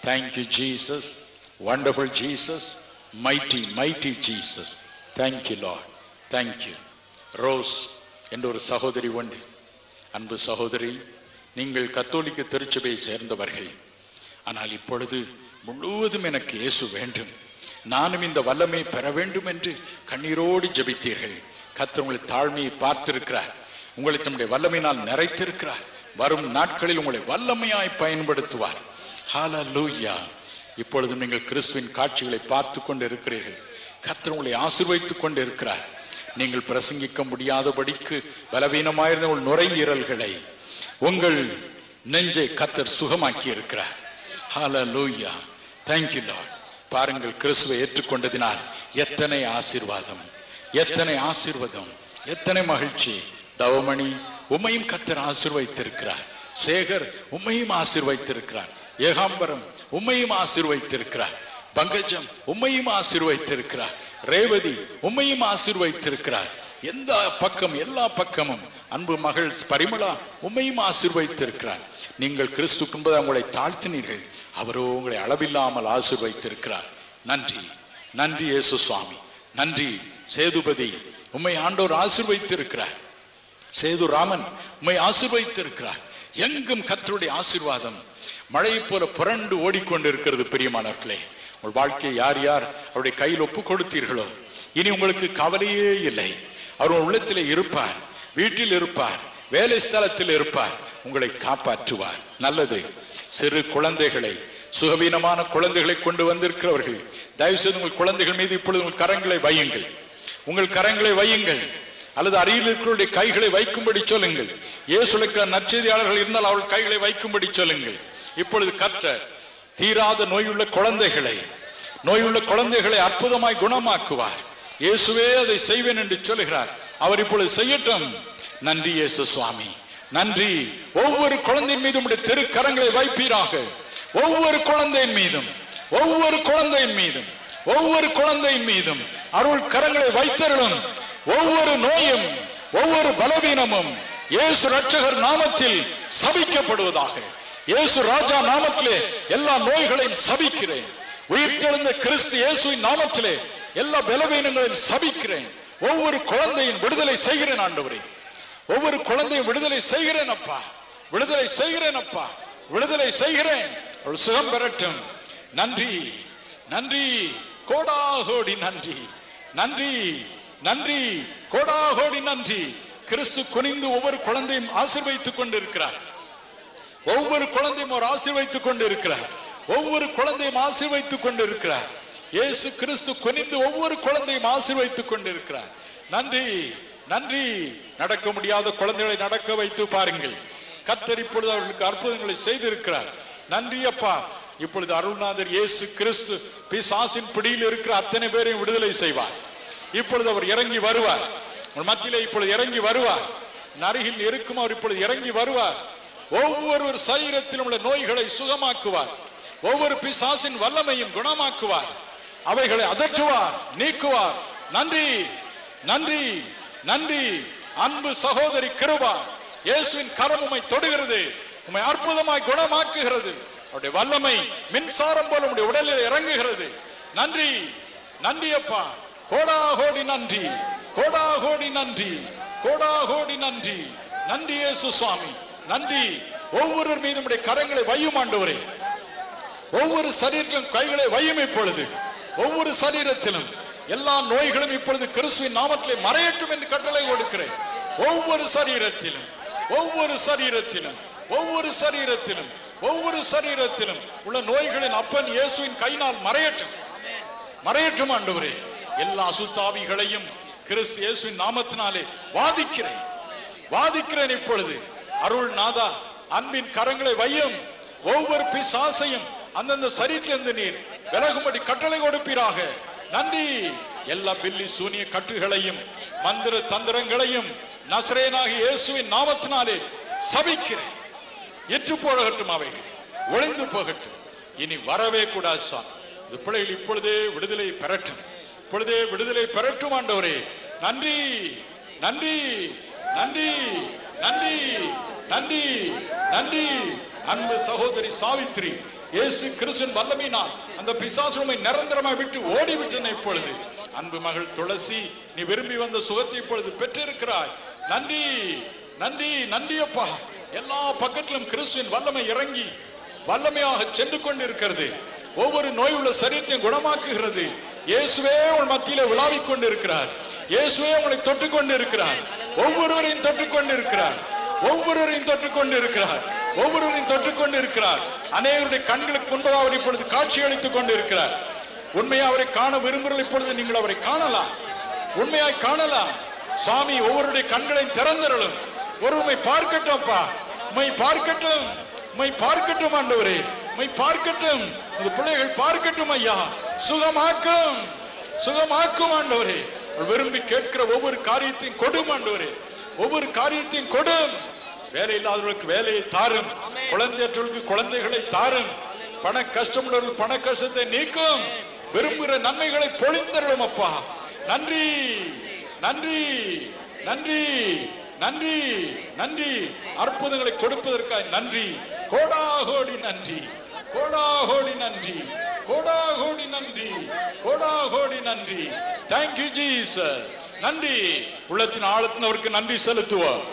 Thank you Jesus, wonderful Jesus, mighty mighty Jesus. Thank you Lord, thank you. Rose என்ற ஒரு சகோதரி உண்டு. அன்பு சகோதரி, நீங்கள் கத்தோலிக்க திருச்சபையை சேர்ந்தவர்கள். ஆனால் இப்பொழுது முழுவதும் எனக்கு இயேசு வேண்டும், நானும் இந்த வல்லமை பெற வேண்டும் என்று கண்ணீரோடு ஜெபித்தீர்கள். கர்த்தர் உங்களை தாழ்மையை பார்த்திருக்கிறார். உங்களை தம்முடைய வல்லமையினால் நிறைத்திருக்கிறார். வரும் நாட்களில் உங்களை வல்லமையாய் பயன்படுத்துவார். ஹalleluya. இப்பொழுது நீங்கள் கிறிஸ்துவின் காட்சிகளை பார்த்து கொண்டு இருக்கிறீர்கள். கர்த்தர் உங்களை ஆசீர்வதித்துக் கொண்டு இருக்கிறார். நீங்கள் பிரசங்கிக்க முடியாதபடிக்கு பலவீனமாயிருந்த உங்கள் நுரையீரல்களை, உங்கள் நெஞ்சை கர்த்தர் சுகமாக்கி இருக்கிறார். ஹalleluya, thank you Lord. பாருங்கள், கிறிஸ்துவை ஏற்றுக்கொண்டதினால் எத்தனை ஆசீர்வாதம், எத்தனை ஆசீர்வாதம், எத்தனை மகிழ்ச்சி. தவமணி, உம்மையும் கர்த்தர் ஆசீர்வதித்திருக்கிறார். சேகர், உம்மையும் ஆசீர்வதித்திருக்கிறார். ஏகாம்பரம், உம்மையும் ஆசீர்வதித்திருக்கிறார். பங்கஜம், உம்மையும் ஆசீர்வதித்திருக்கிறார். ரேவதி, உம்மையும் ஆசீர்வதித்திருக்கிறார். எந்த பக்கம், எல்லா பக்கமும். அன்பு மகள் பரிமளா, உம்மையும் ஆசீர்வதித்திருக்கிறார். நீங்கள் கிறிஸ்து கும்பதா உங்களை தாழ்த்தினீர்கள். அவரோ உங்களை அளவில்லாமல் ஆசீர்வதித்திருக்கிறார். நன்றி, நன்றி இயேசு சுவாமி, நன்றி. சேதுபதி, உம்மை ஆண்டோர் ஆசீர்வதித்திருக்கிறார். சேதுராமன், உம்மை ஆசீர்வதித்திருக்கிறார். எங்கும் கர்த்தருடைய ஆசீர்வாதம் மழையை போல புரண்டு ஓடிக்கொண்டிருக்கிறது. பிரியமானவர்களே, உங்கள் வாழ்க்கையை யார் யார் அவருடைய கையில் ஒப்பு கொடுத்தீர்களோ இனி உங்களுக்கு கவலையே இல்லை. அவர் உள்ளத்திலே இருப்பார், வீட்டில் இருப்பார், வேலை ஸ்தலத்தில் இருப்பார். உங்களை காப்பாற்றுவார். நல்லது, சிறு குழந்தைகளை, சுகவீனமான குழந்தைகளை கொண்டு வந்திருக்கிறவர்கள், தயவு செய்து உங்கள் குழந்தைகள் மீது இப்பொழுது உங்கள் கரங்களை வையுங்கள், உங்கள் கரங்களை வையுங்கள். அல்லது அருகில் இருக்கிறவருடைய கைகளை வைக்கும்படி சொல்லுங்கள். இயேசுவுக்கு நற்செய்தியாளர்கள் இருந்தால் அவள் கைகளை வைக்கும்படி சொல்லுங்கள். இப்பொழுது கர்த்தர் தீராத நோயுள்ள குழந்தைகளை, நோயுள்ள குழந்தைகளை அற்புதமாய் குணமாக்குவார். இயேசுவே அதை செய்வேன் என்று சொல்கிறார். அவர் இப்பொழுது செய்யட்டும். நன்றி இயேசு சுவாமி, நன்றி. ஒவ்வொரு குழந்தையின் மீதும் உடைய திரு கரங்களை வைப்பீராக. ஒவ்வொரு குழந்தையின் மீதும், ஒவ்வொரு குழந்தையின் மீதும், ஒவ்வொரு குழந்தையின் மீதும் அருள் கரங்களை வைத்தருளும். ஒவ்வொரு நோயும், ஒவ்வொரு பலவீனமும் இயேசு ரட்சகர் நாமத்தில் சபிக்கப்படுவதாக. இயேசு ராஜா நாமத்திலே எல்லா நோய்களையும் சபிக்கிறேன். உயிர்த்தெழுந்த கிறிஸ்து இயேசுவின் நாமத்திலே எல்லா பலவீனங்களையும் சபிக்கிறேன். ஒவ்வொரு குழந்தையும் விடுதலை செய்கிறேன் ஆண்டவரே. ஒவ்வொரு குழந்தையும் விடுதலை செய்கிறேன் அப்பா, விடுதலை செய்கிறேன் அப்பா, விடுதலை செய்கிறேன். அவள் சுகம் பெறட்டும். நன்றி, நன்றி, கோடாகோடி நன்றி, நன்றி, நன்றி, கோடாகோடி நன்றி. கிறிஸ்து குனிந்து ஒவ்வொரு குழந்தையும் ஆசீர்வதித்துக் கொண்டிருக்கிறார். ஒவ்வொரு குழந்தையும் அவர் ஆசீர்வதித்துக் கொண்டிருக்கிறார். ஒவ்வொரு குழந்தையும் ஆசீர்வதித்துக் கொண்டிருக்கிறார். இயேசு கிறிஸ்து குனிந்து ஒவ்வொரு குழந்தையும் ஆசீர்வதித்துக் கொண்டிருக்கிறார். நன்றி, நன்றி. நடக்க முடியாத குழந்தைகளை நடக்க வைத்து பாருங்கள். கர்த்தர் இப்பொழுது அவர்களுக்கு அற்புதங்களை செய்திருக்கிறார். நன்றி அப்பா. இப்பொழுது அருள்நாதர் இயேசு கிறிஸ்து பிசாசின் பிடியில் இருக்கிற அத்தனை பேரையும் விடுதலை செய்வார். இப்பொழுது அவர் இறங்கி வருவார். மத்தியிலே இப்பொழுது இறங்கி வருவார். அருகில் இருக்கும் அவர் இப்பொழுது இறங்கி வருவார். ஒவ்வொரு சரீரத்திலும் உள்ள நோய்களை சுகமாக்குவார். ஒவ்வொரு பிசாசின் வல்லமையும் குணமாக்குவார். அவைகளை அதற்றுவார், நீக்குவார். நன்றி, நன்றி, நன்றி. அன்பு சகோதரி கிருபா, இயேசுவின் கரம் உம்மை தொடுகிறது, உம்மை அற்புதமாய் குணமாக்குகிறது. அவருடைய வல்லமை மின்சாரம் போல உடைய உடலில் இறங்குகிறது. நன்றி, நன்றி அப்பா, கோடாகோடி நன்றி, கோடாகோடி நன்றி, கோடாகோடி நன்றி, நன்றி இயேசு சுவாமி, நன்றி. ஒவ்வொருவர் மீது நம்முடைய கரங்களை வையும் ஆண்டவரே, ஒவ்வொரு சரீரத்திலும் கைகளை வையும். இப்பொழுது ஒவ்வொரு சரீரத்திலும் எல்லா நோய்களும் இப்பொழுது கிறிஸ்துவின் நாமத்திலே மறையட்டும் என்று கட்டளை கொடுக்கிறேன். ஒவ்வொரு சரீரத்திலும், ஒவ்வொரு சரீரத்திலும், ஒவ்வொரு சரீரத்திலும், ஒவ்வொரு சரீரத்திலும் உள்ள நோய்களின் அப்பன் இயேசுவின் கையினால் மறையட்டும், மறையட்டும் ஆண்டவரே. எல்லா அசுத்தாவிகளையும் கிறிஸ்து இயேசுவின் நாமத்தினாலே வாதிக்கிறேன், வாதிக்கிறேன். இப்பொழுது அருள் நாதா, அன்பின் கரங்களை வையும். ஒவ்வொரு பிசாசையும் அந்தந்த சரீரத்திலிருந்து நீர் விலகும்படி கட்டளை கொடுப்பீராக. நன்றி. எல்லா பில்லி சூனிய கட்டுகளையும் மந்திர தந்திரங்களையும் நசரேயனாகிய இயேசுவின் நாமத்தினாலே சபிக்கிறேன். இற்று போகட்டும், அவைகள் ஒளிந்து போகட்டும், இனி வரவே கூடாது சார். இந்த பிள்ளைகள் இப்பொழுதே விடுதலை பெறட்டும், இப்பொழுதே விடுதலை பெறட்டும் ஆண்டவரே. நன்றி, நன்றி, நன்றி, நன்றி, நன்றி, நன்றி. அன்பு சகோதரி சாவித்திரி, இயேசு கிறிஸ்துவின் வல்லமையினால் அந்த பிசாசுமை நிரந்தரமாக விட்டு ஓடிவிட்டன. இப்பொழுது அன்பு மகள் துளசி, நீ விரும்பி வந்த சுகத்தை இப்பொழுது பெற்றிருக்கிறாய். நன்றி, நன்றி, நன்றி அப்பா. எல்லா பக்கத்திலும் கிறிஸ்துவின் வல்லமை இறங்கி வல்லமையாக சென்று கொண்டிருக்கிறது. ஒவ்வொரு நோய் உள்ள சரீரத்தையும் குணமாக்குகிறது. இயேசுவே உன் மத்தியிலே உலாவிக் கொண்டிருக்கிறார். இயேசுவே உங்களை தொட்டுக் கொண்டிருக்கிறார். ஒவ்வொருவரையும் தொட்டுக் கொண்டிருக்கிறார், ஒவ்வொருவரையும் தொட்டுக் கொண்டிருக்கிறார், ஒவ்வொருவரையும் தொட்டுக் கொண்டிருக்கிறார். அநேகருடைய கண்களுக்கு முன்பாக அவர் இப்பொழுது காட்சி அளித்துக் கொண்டிருக்கிறார். உண்மையா அவரை காண விரும்புகிறீர்கள்? இப்பொழுது நீங்கள் அவரை காணலாம், உண்மையாய் காணலாம். சுவாமி ஒவ்வொருடைய கண்களையும் திறந்தருளும். ஒருமை பார்க்கட்டும் அப்பா, மை பார்க்கட்டும், மை பார்க்கட்டும் ஆண்டவரே, மை பார்க்கட்டும். இந்த பிள்ளைகள் பார்க்கட்டும் ஐயா. சுகமாக்கும், சுகமாக்கும் ஆண்டவரே. விரும்பி கேட்கிற ஒவ்வொரு காரியத்தையும் கொடும் ஆண்டவரே, ஒவ்வொரு காரியத்தையும் கொடும். வேலை இல்லாதவர்களுக்கு வேலையை தாரும், குழந்தையற்றவர்களுக்கு குழந்தைகளை தாரும், பண கஷ்டம் உள்ளவர்கள் பண கஷ்டத்தை நீக்கும். விரும்புகிற நன்மைகளை பொழிந்தருளும் அப்பா. நன்றி, நன்றி, நன்றி, நன்றி, நன்றி. அற்புதங்களை கொடுப்பதற்காய் நன்றி. கோடாகோடி நன்றி, கோடாகோடி நன்றி, கோடாகோடி நன்றி, கோடாகோடி நன்றி. Thank you Jesus. நன்றி. உள்ளத்தின் ஆழத்தின் அவருக்கு நன்றி செலுத்துவோம்.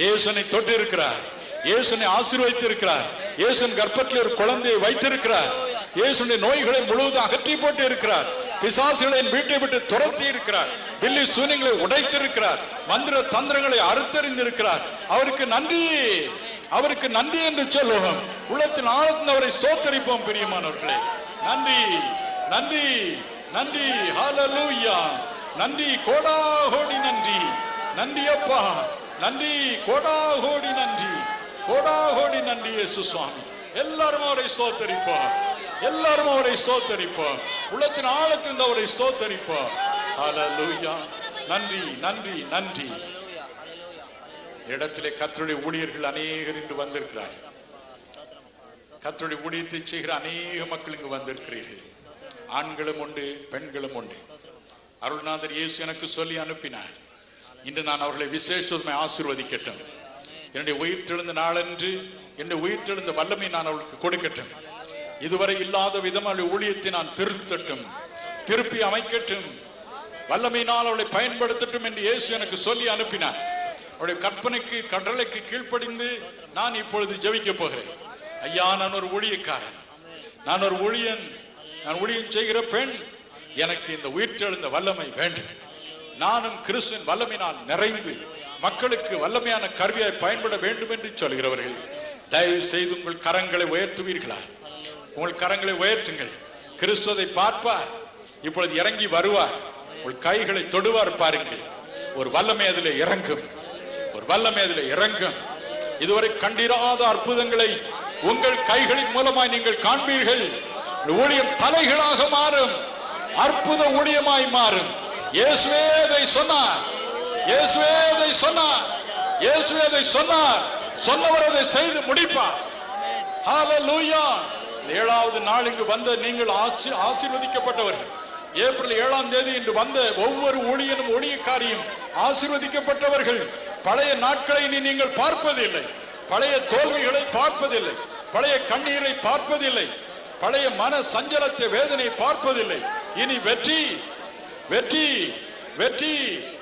இயேசுவை தொட்டு இருக்கிறார், இயேசுவை ஆசீர்வதித்திருக்கிறார், இயேசுவின் கர்ப்பத்தில் ஒரு குழந்தையை வைத்திருக்கிறார், இயேசுடைய நோய்களை முழுவதும் அகற்றி போட்டு இருக்கிறார், பிசாசுகளின் வீட்டை விட்டு துரத்தி இருக்கிறார், பில்லி சூனியங்களை உடைத்திருக்கிறார், மந்திர தந்திரங்களை அறுத்தறிந்திருக்கிறார். அவருக்கு நன்றி, அவருக்கு நன்றி என்று சொல்லுவோம். உள்ளத்தின் ஆழத்தின் அவரை ஸ்தோத்தரிப்போம். பிரியமானவர்களே, நன்றி, நன்றி, நன்றி. ஹல்லேலூயா. நன்றி, கோடாகோடி நன்றி, நன்றி அப்பா, நன்றி, கோடாகோடி நன்றி, கோடாகோடி நன்றி இயேசு சுவாமி. எல்லாரும் அவரை ஸ்தோத்தரிப்போம், எல்லாரும் அவரை ஸ்தோத்தரிப்போம். உள்ளத்தின் ஆழத்திலிருந்து அவரை ஸ்தோத்தரிப்போம். ஹல்லேலூயா. நன்றி, நன்றி, நன்றி. இடத்திலே கர்த்தருடைய ஊழியர்கள் அநேகர் இன்று வந்திருக்கிறார்கள். கர்த்தருடைய ஊழியத்தை செய்கிற அநேக மக்கள் இங்கு வந்திருக்கிறீர்கள். ஆண்களும் உண்டு, பெண்களும் உண்டு. அருள்நாதர் இயேசு எனக்கு சொல்லி அனுப்பினார், இன்று நான் அவர்களை விசேஷத்துமை ஆசீர்வதிக்கட்டும், என்னுடைய உயிர்த்தெழுந்த நாளன்று என்னுடைய உயிர்த்தெழுந்த வல்லமை நான் அவளுக்கு கொடுக்கட்டும், இதுவரை இல்லாத விதம் அவளுடைய ஊழியத்தை நான் திருத்தட்டும், திருப்பி அமைக்கட்டும், வல்லமையினால் அவளை பயன்படுத்தட்டும் என்று இயேசு எனக்கு சொல்லி அனுப்பினார். அவருடைய கற்பனைக்கு கடலைக்கு கீழ்ப்படிந்து நான் இப்பொழுது ஜெபிக்க போகிறேன். ஐயா, நான் ஒரு ஊழியக்காரன், நான் ஒரு ஊழியன், நான் ஊழியம் செய்கிற பெண், எனக்கு இந்த உயிர்த்தெழுந்த வல்லமை வேண்டும். நானும் கிறிஸ்துவின் வல்லமையினால் நிறைந்து மக்களுக்கு வல்லமையான கருவியாய் பயன்பட வேண்டும் என்று சொல்கிறவர்கள், தயவு செய்து உங்கள் கரங்களை உயர்த்துவீர்களா? உங்கள் கரங்களை உயர்த்துங்கள். கிறிஸ்துவை பார்ப்பார், இப்பொழுது இறங்கி வருவார், உங்கள் கைகளை தொடுவார். பாருங்கள், ஒரு வல்லமை அதில் இறங்கும், ஒரு வல்லமை அதில் இறங்கும். இதுவரை கண்டிராத அற்புதங்களை உங்கள் கைகளின் மூலமாய் நீங்கள் காண்பீர்கள். ஊழியம் தலைகளாக மாறும், அற்புத ஊழியமாய் மாறும். இயேசுவே அதை சொன்னார், இயேசுவே அதை சொன்னார், இயேசுவே அதை சொன்னார், சொன்னவர் அதை செய்து முடிப்பார். ஹல்லேலூயா. 7வது நாள் இங்கு வந்த நீங்கள் ஆசீர்வதிக்கப்பட்டவர்கள். ஏப்ரல் 7ஆம் தேதி இன்று வந்த ஒவ்வொரு ஊழியனும் ஊழியக்காரியும் ஆசீர்வதிக்கப்பட்டவர்கள். பழைய நாட்களை இனி நீங்கள் பார்ப்பதில்லை, பழைய தோல்விகளை பார்ப்பதில்லை, பழைய கண்ணீரை பார்ப்பதில்லை. பழைய மன சஞ்சலத்தை வேதனை பார்ப்பதில்லை. இனி வெற்றி வெற்றி வெற்றி.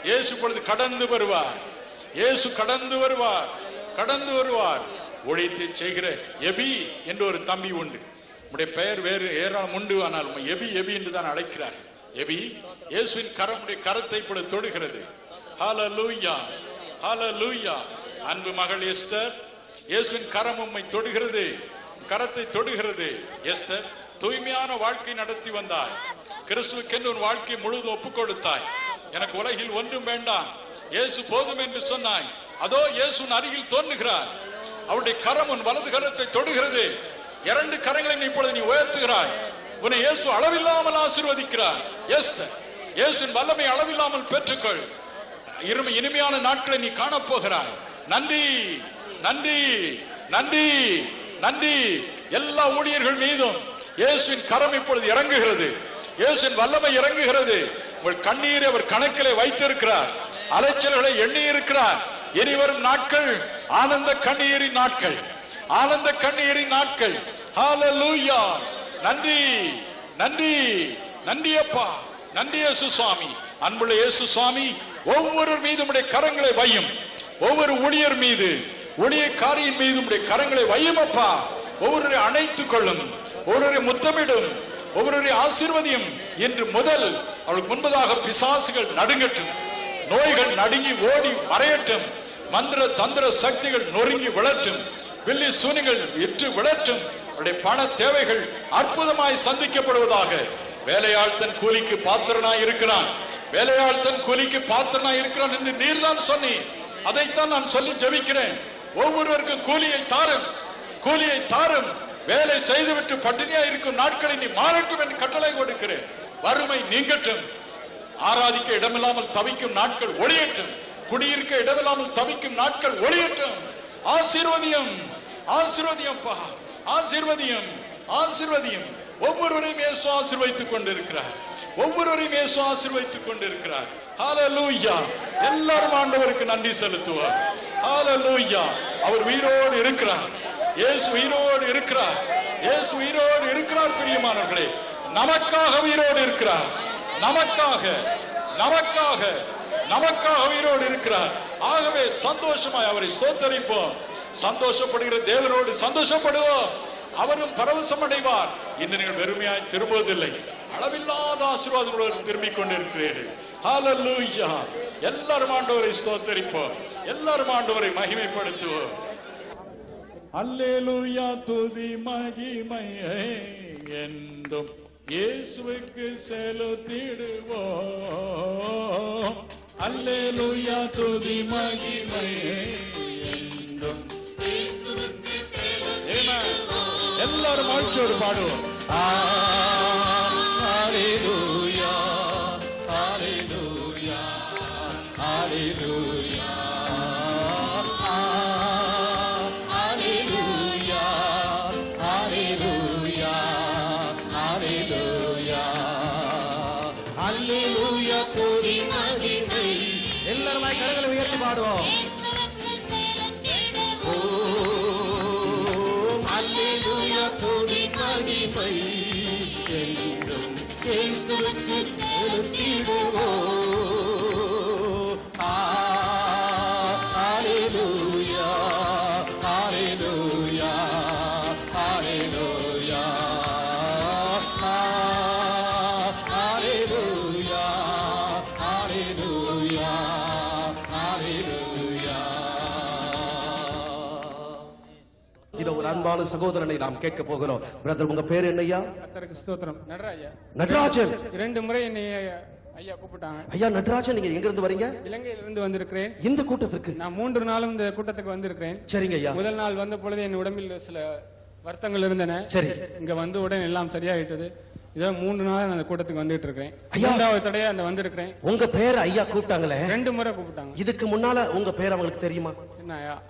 இயேசு பொழுது கடந்து வருவார், இயேசு கடந்து வருவார், கடந்து வருவார். ஒழித்து செய்கிற எபி என்று ஒரு தம்பி உண்டு. உடைய பெயர் வேறு ஏராளம் உண்டு, ஆனால் எபி எபி என்று தான் அழைக்கிறார். எபி இயேசுவின் கரமுடைய கரத்தை இப்படி தொடுகிறது. ஹல்லேலூயா ஹல்லேலூயா. அன்பு மகள் எஸ்தர், இயேசுவின் கரம் உம்மை தொடுகிறது, கரத்தை தொடுகிறது. எஸ்தர், தூய்மையான வாழ்க்கை நடத்தி வந்தாய், கிறிஸ்துவுக்கென்று உன் வாழ்க்கை முழுதும் ஒப்புக் கொடுத்தாய், எனக்கு உலகில் ஒன்றும் வேண்டாம், இயேசு போதும் என்று சொன்னாய். அதோ இயேசுவின் அருகில் தோன்றுகிறார், அவருடைய கரம் உன் வலது கரத்தை தொடுகிறது, இரண்டு கரங்களை நீ இப்பொழுது நீ உயர்த்துகிறாய். உன்னை இயேசு அளவில்லாமல் ஆசீர்வதிக்கிறார். எஸ்தர், இயேசுவின் வல்லமை அளவில்லாமல் பெற்றுக்கொள், இனிமையான நாட்களை நீ காணப்போகிறாய். நன்றி நன்றி நன்றி நன்றி. எல்லா ஊழியர்கள் மீதும் இயேசுவின் கரம் இப்பொழுது இறங்குகிறது, இயேசுவின் வல்லமை இறங்குகிறது. உங்கள் கண்ணீரை அவர் கணக்கிலே வைத்திருக்கிறார், அலைச்சல்களை எண்ணி இருக்கிறார். இனிவரும் நாட்கள் ஆனந்த கண்ணீரின் நாட்கள், ஆனந்த கண்ணீரின் நாட்கள். ஹல்லேலூயா. நன்றி நன்றி நன்றி அப்பா, நன்றி இயேசு சுவாமி. அன்புள்ள இயேசு சுவாமி, ஒவ்வொரு மீது உடைய கரங்களை வையும், ஒவ்வொரு ஊழியர் மீது, ஊழியக்காரியின் மீது உடைய கரங்களை வையும் அப்பா. ஒவ்வொரு அணைத்துக் கொள்ளும், ஒவ்வொரு முத்தமிடும், ஒவ்வொரு ஆசீர்வதியும். இன்று முதல் அவளுக்கு முன்பதாக பிசாசுகள் நடுங்கட்டும், நோய்கள் நடுங்கி ஓடி மறையட்டும், மந்திர தந்திர சக்திகள் நொறுங்கி விழட்டும், வில்லி சூனிகள் இற்று விழட்டும். அவருடைய பண தேவைகள் அற்புதமாய் சந்திக்கப்படுவதாக. வேலையாள் தன் கூலிக்கு பாத்திரனாய் இருக்கிறான், வேலையாள் தன் கூலிக்கு பாத்திரனாய் இருக்கிறான் என்று நீர் தான் சொன்னி, அதைத்தான் நான் சொல்லி ஜெபிக்கிறேன். ஒவ்வொருவருக்கும் கூலியை தாரும், கூலியை தாரும். வேலை செய்துவிட்டு பட்டினியா இருக்கும் நாட்களை நீ மாறட்டும் என்று கட்டளை கொடுக்கிறேன். வறுமை நீங்கட்டும், ஆராதிக்க இடமில்லாமல் தவிக்கும் நாட்கள் ஒளியட்டும், குடியிருக்க இடமில்லாமல் தவிக்கும் நாட்கள் ஒளியட்டும். ஆசீர்வதியம் ஆசீர்வதியம் பா, ஆசீர்வதியம் ஆசீர்வதியம். ஒவ்வொருவரையும் இயேசு ஆசீர்வதித்துக் கொண்டிருக்கிறார், ஒவ்வொருவரையும் இயேசு ஆசீர்வதித்துக் கொண்டிருக்கிறார். ஹல்லேலூயா. எல்லாரும் ஆண்டவருக்கு நன்றி செலுத்துவார். ஹல்லேலூயா. அவர் உயிரோடு இருக்கிறார், இயேசு உயிரோடு இருக்கிறார், இயேசு உயிரோடு இருக்கிறார். பிரியமானவர்களே, நமக்காக உயிரோடு இருக்கிறார், நமக்காக நமக்காக நமக்காக உயிரோடு இருக்கிறார். ஆகவே சந்தோஷமாய் அவரை ஸ்தோத்தரிப்போம். சந்தோஷப்படுகிற தேவனோடு சந்தோஷப்படுவோம், அவரும் பரவசம் அடைவார். இன்று நீங்கள் வெறுமையாய் திரும்புவதில்லை, அளவில்லாத ஆசீர்வாதங்களோடு திரும்பிக் கொண்டிருக்கிறீர்கள். ஹல்லேலூயா. எல்லாரும் ஆண்டவரை ஸ்தோத்தரிப்போம், எல்லாரும் ஆண்டவரை மகிமைப்படுத்துவோம். அல்லேலூயா. துதி மகிமை என்றும் இயேசுவுக்கு செலுத்திடுவோம். அல்லேலூயா. துதி மகிமை என்றும் இயேசுவுக்கு செலுத்திடுவோம். எல்லாரும் ஆட்சியோடு பாடுவோம். ஹல்லேலூயா ஹல்லேலூயா ஹல்லேலூயா. சகோதரனை நாம் கேட்க போகிறோம். பிரதர், உங்க பேர் என்னையா? ஸ்தோத்திரம். நடராஜன். நடராஜன் இரண்டு முறை என்னை ஐயா கூப்பிட்டாங்க. ஐயா நடராஜன், நீங்க எங்க இருந்து வரீங்க? இலங்கையில இருந்து வந்திருக்கிறேன். இந்த கூட்டத்துக்கு நான் 3 நாளும் இந்த கூட்டத்துக்கு வந்திருக்கிறேன். சரிங்க ஐயா. முதல் நாள் வந்த பொழுது என் உடம்பில் சில வருத்தங்கள் இருந்தன. சரி, இங்க வந்து உடனே எல்லாம் சரியாயிட்டது. இதான் 3 நாள் அந்த கூட்டத்துக்கு வந்துட்டு இருக்கேன். ஐயாவது தடையா அந்த வந்திருக்கிறேன். உங்க பேர் ஐயா கூப்பிட்டாங்களே? 2 முறை கூப்பிட்டாங்க. இதுக்கு முன்னால உங்க பேர் அவங்களுக்கு தெரியுமா?